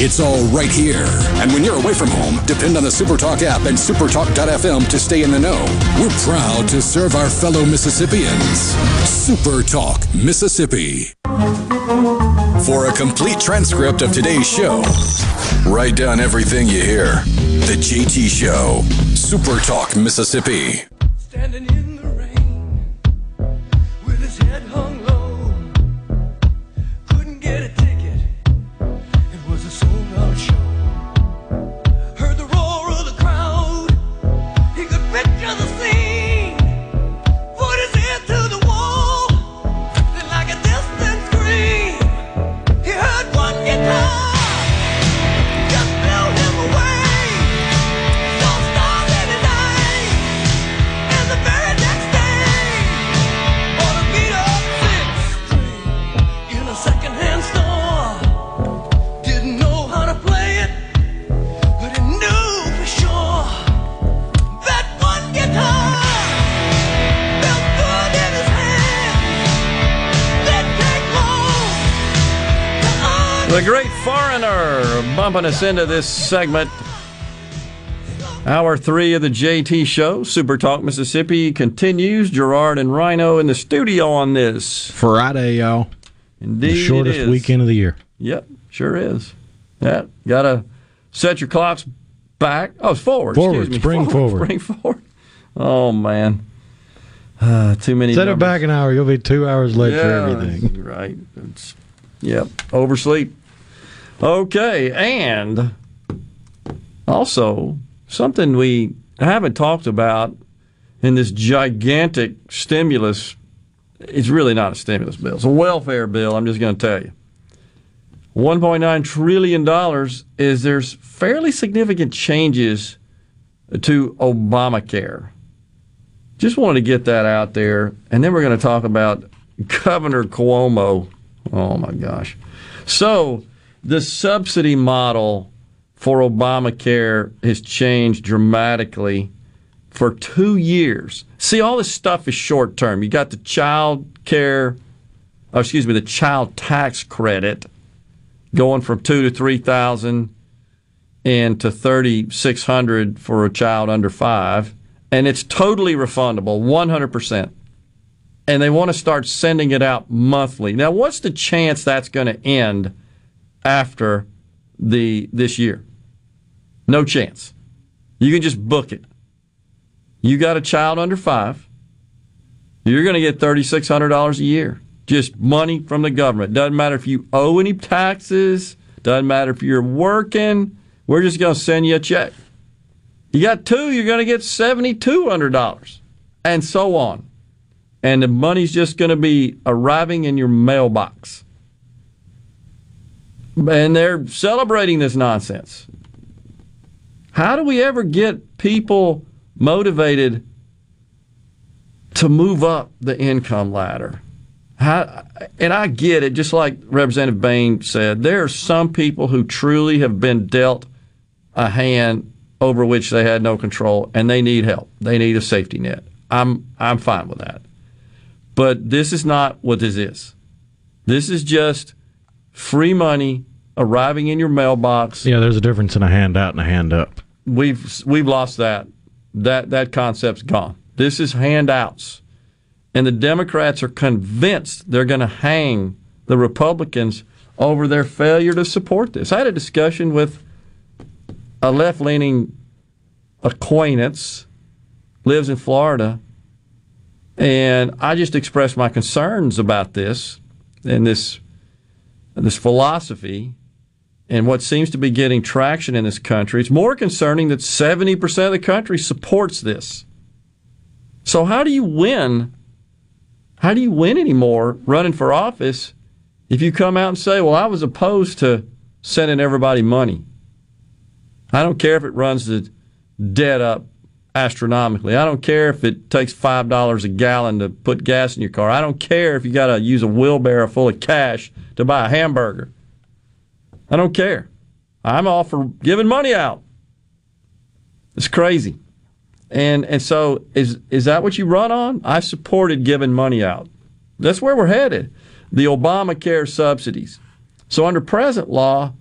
It's all right here. And when you're away from home, depend on the SuperTalk app and supertalk.fm to stay in the know. We're proud to serve our fellow Mississippians. SuperTalk Mississippi. For a complete transcript of today's show, write down everything you hear. The JT Show, SuperTalk Mississippi. Standing in the rain with his head hung low, couldn't get a ticket. It was a sold-out show. The Great Foreigner bumping us into this segment. Hour three of the JT Show, Super Talk Mississippi continues. Gerard and Rhino in the studio on this Friday, y'all. Indeed, the shortest weekend of the year. Yep, sure is. Yeah, gotta set your clocks back. Oh, it's forward. Spring forward. Oh man, too many. Set it back an hour. You'll be 2 hours late for everything. Right. Yep, oversleep. Okay, and also something we haven't talked about in this gigantic stimulus. It's really not a stimulus bill. It's a welfare bill, I'm just going to tell you. $1.9 trillion is there's fairly significant changes to Obamacare. Just wanted to get that out there, and then we're going to talk about Governor Cuomo. Oh, my gosh. So the subsidy model for Obamacare has changed dramatically for 2 years. See, all this stuff is short-term. You got the the child tax credit going from $2,000 to $3,000 and to $3,600 for a child under five. And it's totally refundable, 100%. And they want to start sending it out monthly. Now, what's the chance that's going to end after this year? No chance. You can just book it. You got a child under five, you're going to get $3,600 a year. Just money from the government. Doesn't matter if you owe any taxes. Doesn't matter if you're working. We're just going to send you a check. You got two, you're going to get $7,200. And so on. And the money's just going to be arriving in your mailbox. And they're celebrating this nonsense. How do we ever get people motivated to move up the income ladder? And I get it, just like Representative Bain said, there are some people who truly have been dealt a hand over which they had no control, and they need help. They need a safety net. I'm fine with that. But this is not what this is. This is just free money arriving in your mailbox. Yeah, there's a difference in a handout and a hand up. We've lost that. That concept's gone. This is handouts. And the Democrats are convinced they're going to hang the Republicans over their failure to support this. I had a discussion with a left-leaning acquaintance, lives in Florida, and I just expressed my concerns about this and this philosophy and what seems to be getting traction in this country. It's more concerning that 70% of the country supports this. So how do you win? How do you win anymore running for office if you come out and say, well, I was opposed to sending everybody money? I don't care if it runs the debt up astronomically. I don't care if it takes $5 a gallon to put gas in your car. I don't care if you got to use a wheelbarrow full of cash to buy a hamburger. I don't care. I'm all for giving money out. It's crazy. And so is that what you run on? I supported giving money out. That's where we're headed. The Obamacare subsidies. So under present law,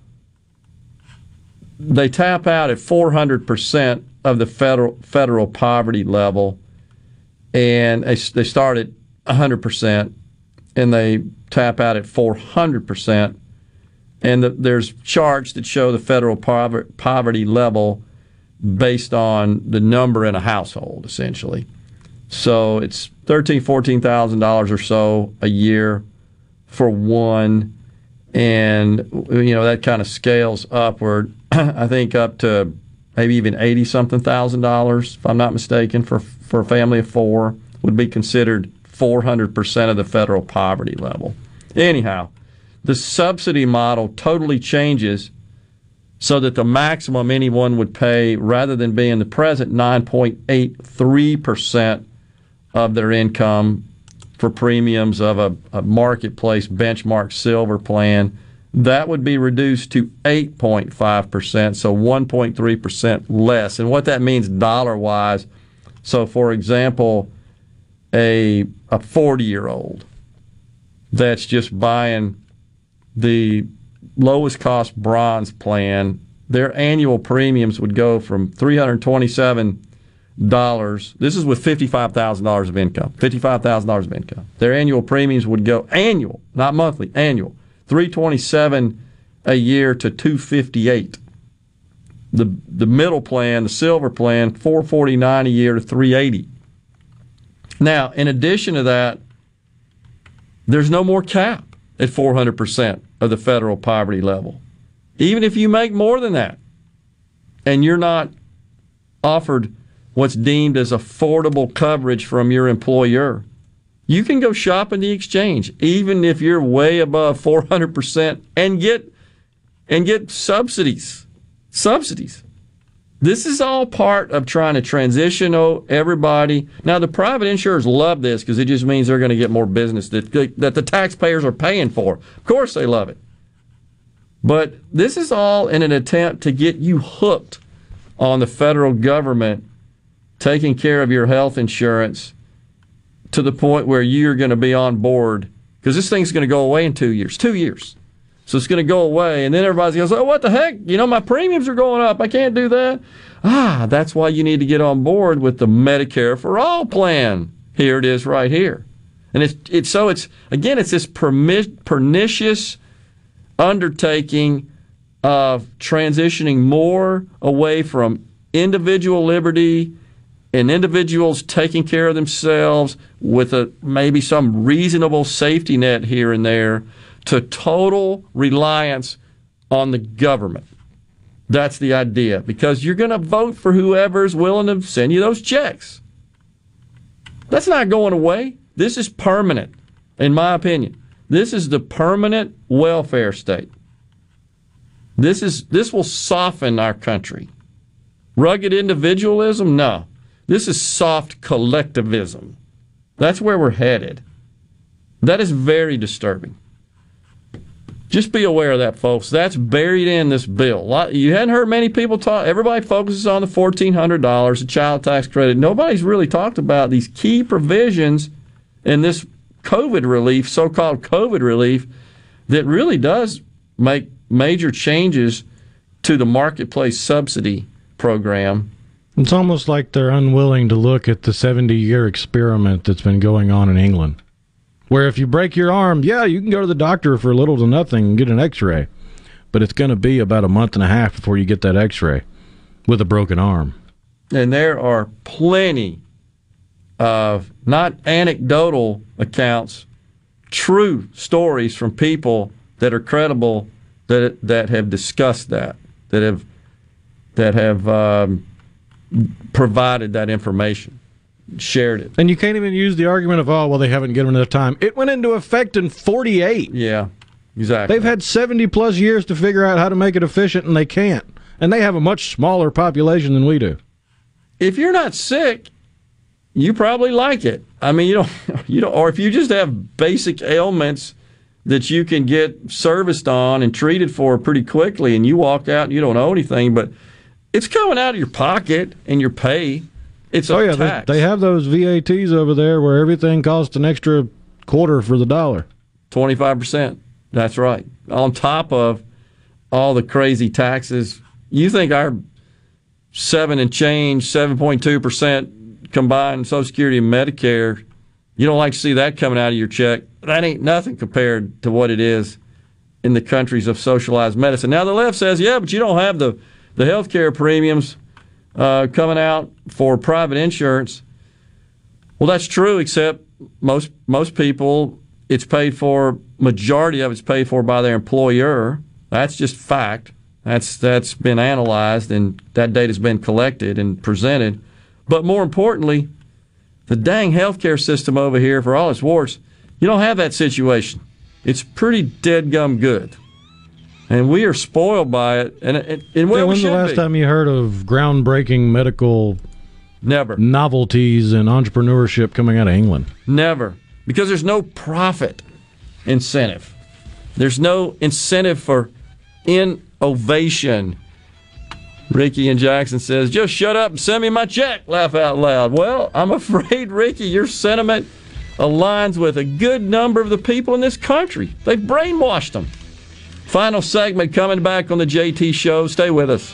they tap out at 400% of the federal poverty level, and they start at 100%, and they tap out at 400%. And there's charts that show the federal poverty level based on the number in a household, essentially. So it's $13,000, $14,000 or so a year for one, and that kind of scales upward, I think up to maybe even $80,000, if I'm not mistaken, for a family of four, would be considered 400% of the federal poverty level. Anyhow, the subsidy model totally changes so that the maximum anyone would pay, rather than being the present 9.83% of their income for premiums of a marketplace benchmark silver plan, that would be reduced to 8.5%, so 1.3% less. And what that means dollar-wise, so for example, a 40-year-old that's just buying the lowest cost bronze plan, their annual premiums would go from $327. This is with $55,000 of income. Their annual premiums would go annual, not monthly, annual, $327 a year to $258. The middle plan, the silver plan, $449 a year to $380. Now, in addition to that, there's no more cap at 400% of the federal poverty level. Even if you make more than that and you're not offered what's deemed as affordable coverage from your employer, you can go shop in the exchange, even if you're way above 400%, and get subsidies. This is all part of trying to transition everybody. Now, the private insurers love this because it just means they're going to get more business that the taxpayers are paying for. Of course they love it. But this is all in an attempt to get you hooked on the federal government taking care of your health insurance to the point where you're going to be on board, because this thing's going to go away in 2 years. So it's going to go away, and then everybody's going to say, oh, what the heck? You know, my premiums are going up. I can't do that. That's why you need to get on board with the Medicare for All plan. Here it is right here. And it's this pernicious undertaking of transitioning more away from individual liberty and individuals taking care of themselves with maybe some reasonable safety net here and there to total reliance on the government. That's the idea, because you're going to vote for whoever's willing to send you those checks. That's not going away. This is permanent, in my opinion. This is the permanent welfare state. This will soften our country. Rugged individualism? No. This is soft collectivism. That's where we're headed. That is very disturbing. Just be aware of that, folks. That's buried in this bill. You hadn't heard many people talk. Everybody focuses on the $1,400, the child tax credit. Nobody's really talked about these key provisions in this COVID relief, so-called COVID relief, that really does make major changes to the marketplace subsidy program. It's almost like they're unwilling to look at the 70-year experiment that's been going on in England, where if you break your arm, you can go to the doctor for little to nothing and get an x-ray, but it's going to be about a month and a half before you get that x-ray with a broken arm. And there are plenty of, not anecdotal accounts, true stories from people that are credible that have discussed that have provided that information, shared it. And you can't even use the argument of, they haven't given enough time. It went into effect in 1948. Yeah, exactly. They've had 70-plus years to figure out how to make it efficient, and they can't. And they have a much smaller population than we do. If you're not sick, you probably like it. I mean, you don't, or if you just have basic ailments that you can get serviced on and treated for pretty quickly, and you walk out and you don't owe anything, but it's coming out of your pocket and your pay. It's a tax. They have those VATs over there where everything costs an extra quarter for the dollar. 25%. That's right. On top of all the crazy taxes. You think our 7.2% combined Social Security and Medicare, you don't like to see that coming out of your check. That ain't nothing compared to what it is in the countries of socialized medicine. Now the left says, but you don't have the health care premiums coming out for private insurance. Well, that's true, except most people, it's paid for, majority of it's paid for by their employer. That's just fact. That's been analyzed, and that data's been collected and presented. But more importantly, the dang health care system over here, for all its warts, you don't have that situation. It's pretty dead gum good. And we are spoiled by it. And when's the last time you heard of groundbreaking medical novelties and entrepreneurship coming out of England? Never. Because there's no profit incentive. There's no incentive for innovation. Ricky in Jackson says, just shut up and send me my check, laugh out loud. Well, I'm afraid, Ricky, your sentiment aligns with a good number of the people in this country. They've brainwashed them. Final segment coming back on the JT Show. Stay with us.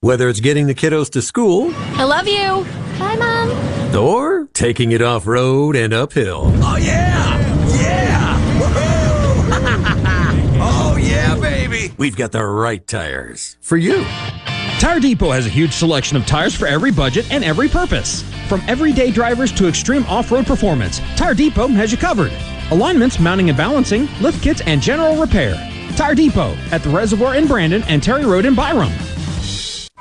Whether it's getting the kiddos to school, I love you, bye mom, or taking it off road and uphill. Oh yeah, yeah, woohoo! Oh yeah, baby. We've got the right tires for you. Tire Depot has a huge selection of tires for every budget and every purpose. From everyday drivers to extreme off-road performance, Tire Depot has you covered. Alignments, mounting and balancing, lift kits, and general repair. Tire Depot at the Reservoir in Brandon and Terry Road in Byram.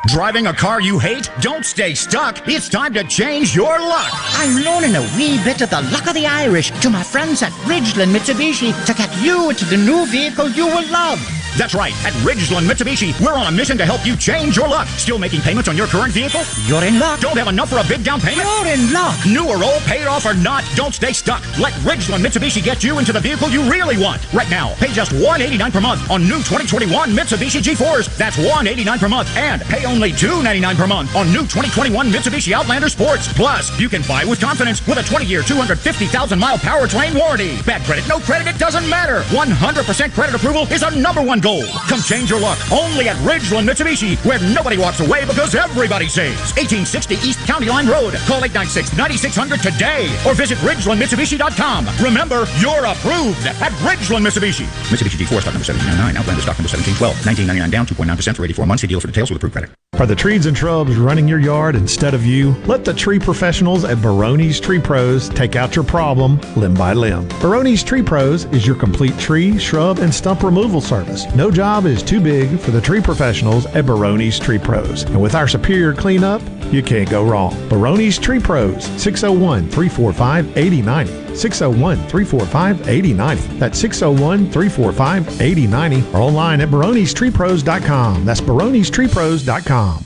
Driving a car you hate? Don't stay stuck. It's time to change your luck. I'm loaning a wee bit of the luck of the Irish to my friends at Ridgeland Mitsubishi to get you into the new vehicle you will love. That's right. At Ridgeland Mitsubishi, we're on a mission to help you change your luck. Still making payments on your current vehicle? You're in luck. Don't have enough for a big down payment? You're in luck. New or old, paid off or not, don't stay stuck. Let Ridgeland Mitsubishi get you into the vehicle you really want. Right now, pay just $189 per month on new 2021 Mitsubishi G4s. That's $189 per month. And pay only $299 per month on new 2021 Mitsubishi Outlander Sports. Plus, you can buy with confidence with a 20-year, 250,000-mile powertrain warranty. Bad credit, no credit, it doesn't matter. 100% credit approval is our number one goal. Come change your luck only at Ridgeland Mitsubishi, where nobody walks away because everybody saves. 1860 East County Line Road. Call 896-9600 today or visit RidgelandMitsubishi.com. Remember, you're approved at Ridgeland Mitsubishi. Mitsubishi G4 stock number 1799, Outlander stock number 1712, $19.99 down, 2.9% for 84 months. See dealer for details with approved credit. Are the trees and shrubs running your yard instead of you? Let the tree professionals at Baroni's Tree Pros take out your problem limb by limb. Baroni's Tree Pros is your complete tree, shrub, and stump removal service. No job is too big for the tree professionals at Baroni's Tree Pros. And with our superior cleanup, you can't go wrong. Baroni's Tree Pros, 601-345-8090. 601-345-8090. That's 601-345-8090. Or online at baronestreepros.com. That's baronestreepros.com.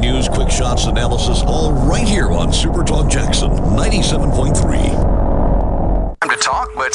News, quick shots, analysis, all right here on Super Talk Jackson 97.3. Time to talk, but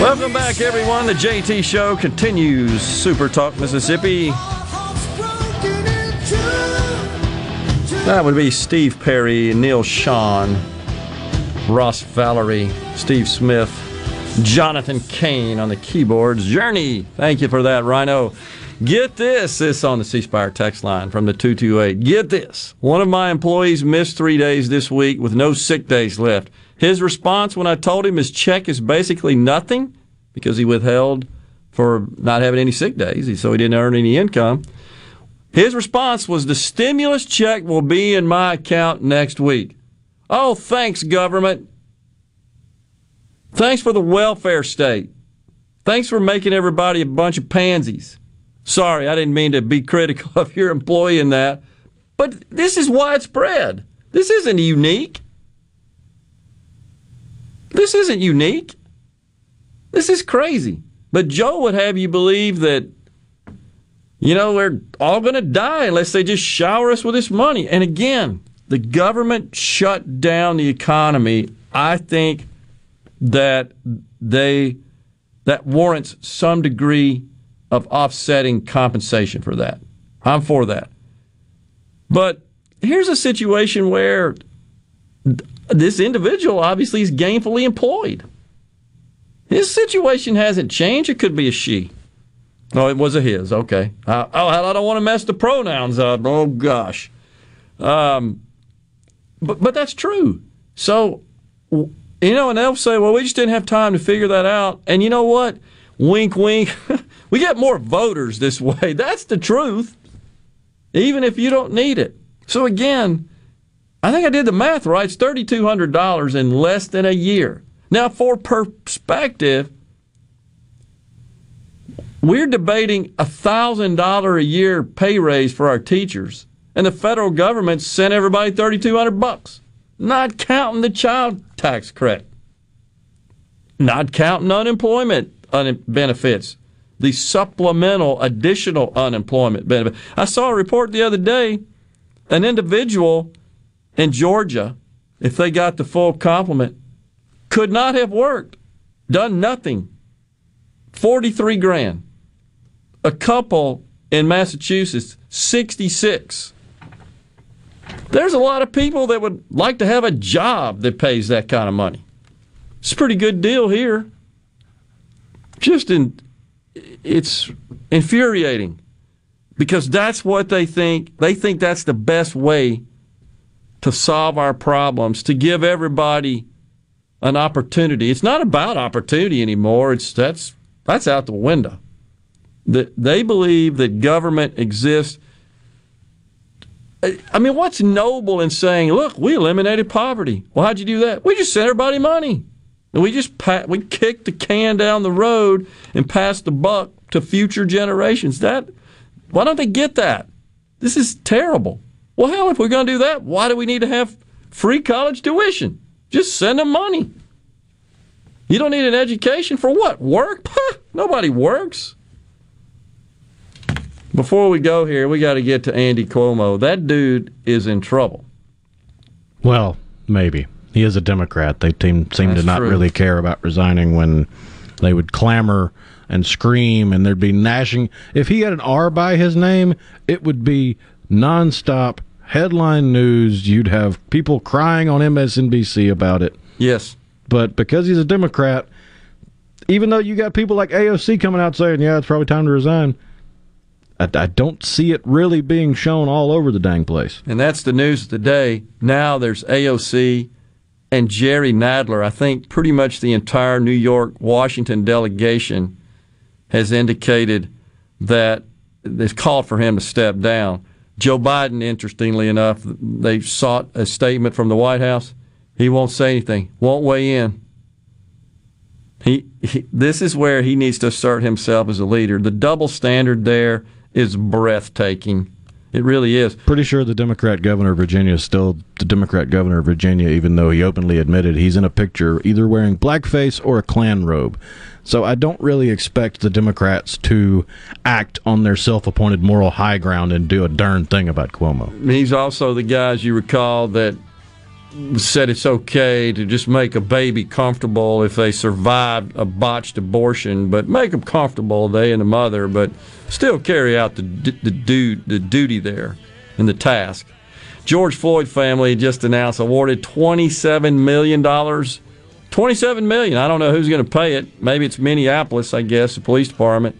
Welcome back, everyone. The JT Show continues. Super Talk Mississippi. That would be Steve Perry, Neil Sean, Ross Valerie, Steve Smith, Jonathan Kane on the keyboards. Journey, thank you for that, Rhino. Get this on the ceasefire text line from the 228. Get this. One of my employees missed 3 days this week with no sick days left. His response when I told him his check is basically nothing because he withheld for not having any sick days, so he didn't earn any income. His response was, the stimulus check will be in my account next week. Oh, thanks, government. Thanks for the welfare state. Thanks for making everybody a bunch of pansies. Sorry, I didn't mean to be critical of your employee in that. But this is widespread. This isn't unique. This isn't unique. This is crazy. But Joe would have you believe that, you know, we're all going to die unless they just shower us with this money. And again, the government shut down the economy. I think that that warrants some degree of offsetting compensation for that. I'm for that. But here's a situation where this individual obviously is gainfully employed. His situation hasn't changed. It could be a she. Oh, it was a his. Okay. I don't want to mess the pronouns up. Oh, gosh. But that's true. So, you know, and they'll say, well, we just didn't have time to figure that out. And you know what? Wink, wink. We get more voters this way. That's the truth, even if you don't need it. So, again, I think I did the math right. It's $3,200 in less than a year. Now, for perspective, we're debating a $1,000 a year pay raise for our teachers, and the federal government sent everybody $3,200, not counting the child tax credit, not counting unemployment benefits, the supplemental additional unemployment benefit. I saw a report the other day, an individual in Georgia, if they got the full complement, could not have worked, done nothing, $43,000. A couple in Massachusetts, $66,000. There's a lot of people that would like to have a job that pays that kind of money. It's a pretty good deal here. It's infuriating because that's what they think. They think that's the best way to solve our problems, to give everybody an opportunity. It's not about opportunity anymore. That's out the window. They believe that government exists. I mean, what's noble in saying, look, we eliminated poverty. Well, how'd you do that? We just sent everybody money. And we kicked the can down the road and passed the buck to future generations. Why don't they get that? This is terrible. Well, hell, if we're going to do that, why do we need to have free college tuition? Just send them money. You don't need an education for what? Work? Nobody works. Before we go here, we got to get to Andy Cuomo. That dude is in trouble. Well, maybe. He is a Democrat. They seem to not really care about resigning when they would clamor and scream, and there'd be gnashing. If he had an R by his name, it would be nonstop headline news. You'd have people crying on MSNBC about it. Yes. But because he's a Democrat, even though you got people like AOC coming out saying, yeah, it's probably time to resign, I don't see it really being shown all over the dang place. And that's the news of the day. Now there's AOC and Jerry Nadler. I think pretty much the entire New York, Washington delegation has indicated that they've called for him to step down. Joe Biden, interestingly enough, they sought a statement from the White House. He won't say anything, won't weigh in. This is where he needs to assert himself as a leader. The double standard there is breathtaking. It really is. Pretty sure the Democrat governor of Virginia is still the Democrat governor of Virginia, even though he openly admitted he's in a picture either wearing blackface or a Klan robe. So I don't really expect the Democrats to act on their self-appointed moral high ground and do a darn thing about Cuomo. He's also the guy, as you recall, that said it's okay to just make a baby comfortable if they survived a botched abortion, but make them comfortable, they and the mother, but still carry out the duty there and the task. George Floyd family just announced awarded $27 million. $27 million. I don't know who's going to pay it. Maybe it's Minneapolis, I guess, the police department.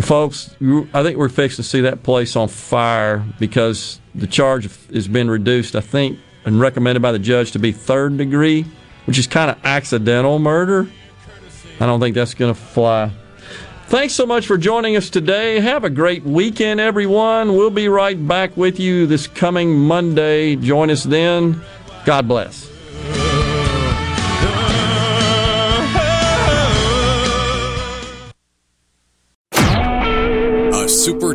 Folks, I think we're fixing to see that place on fire because the charge has been reduced, I think, and recommended by the judge to be third degree, which is kind of accidental murder. I don't think that's going to fly. Thanks so much for joining us today. Have a great weekend, everyone. We'll be right back with you this coming Monday. Join us then. God bless. Super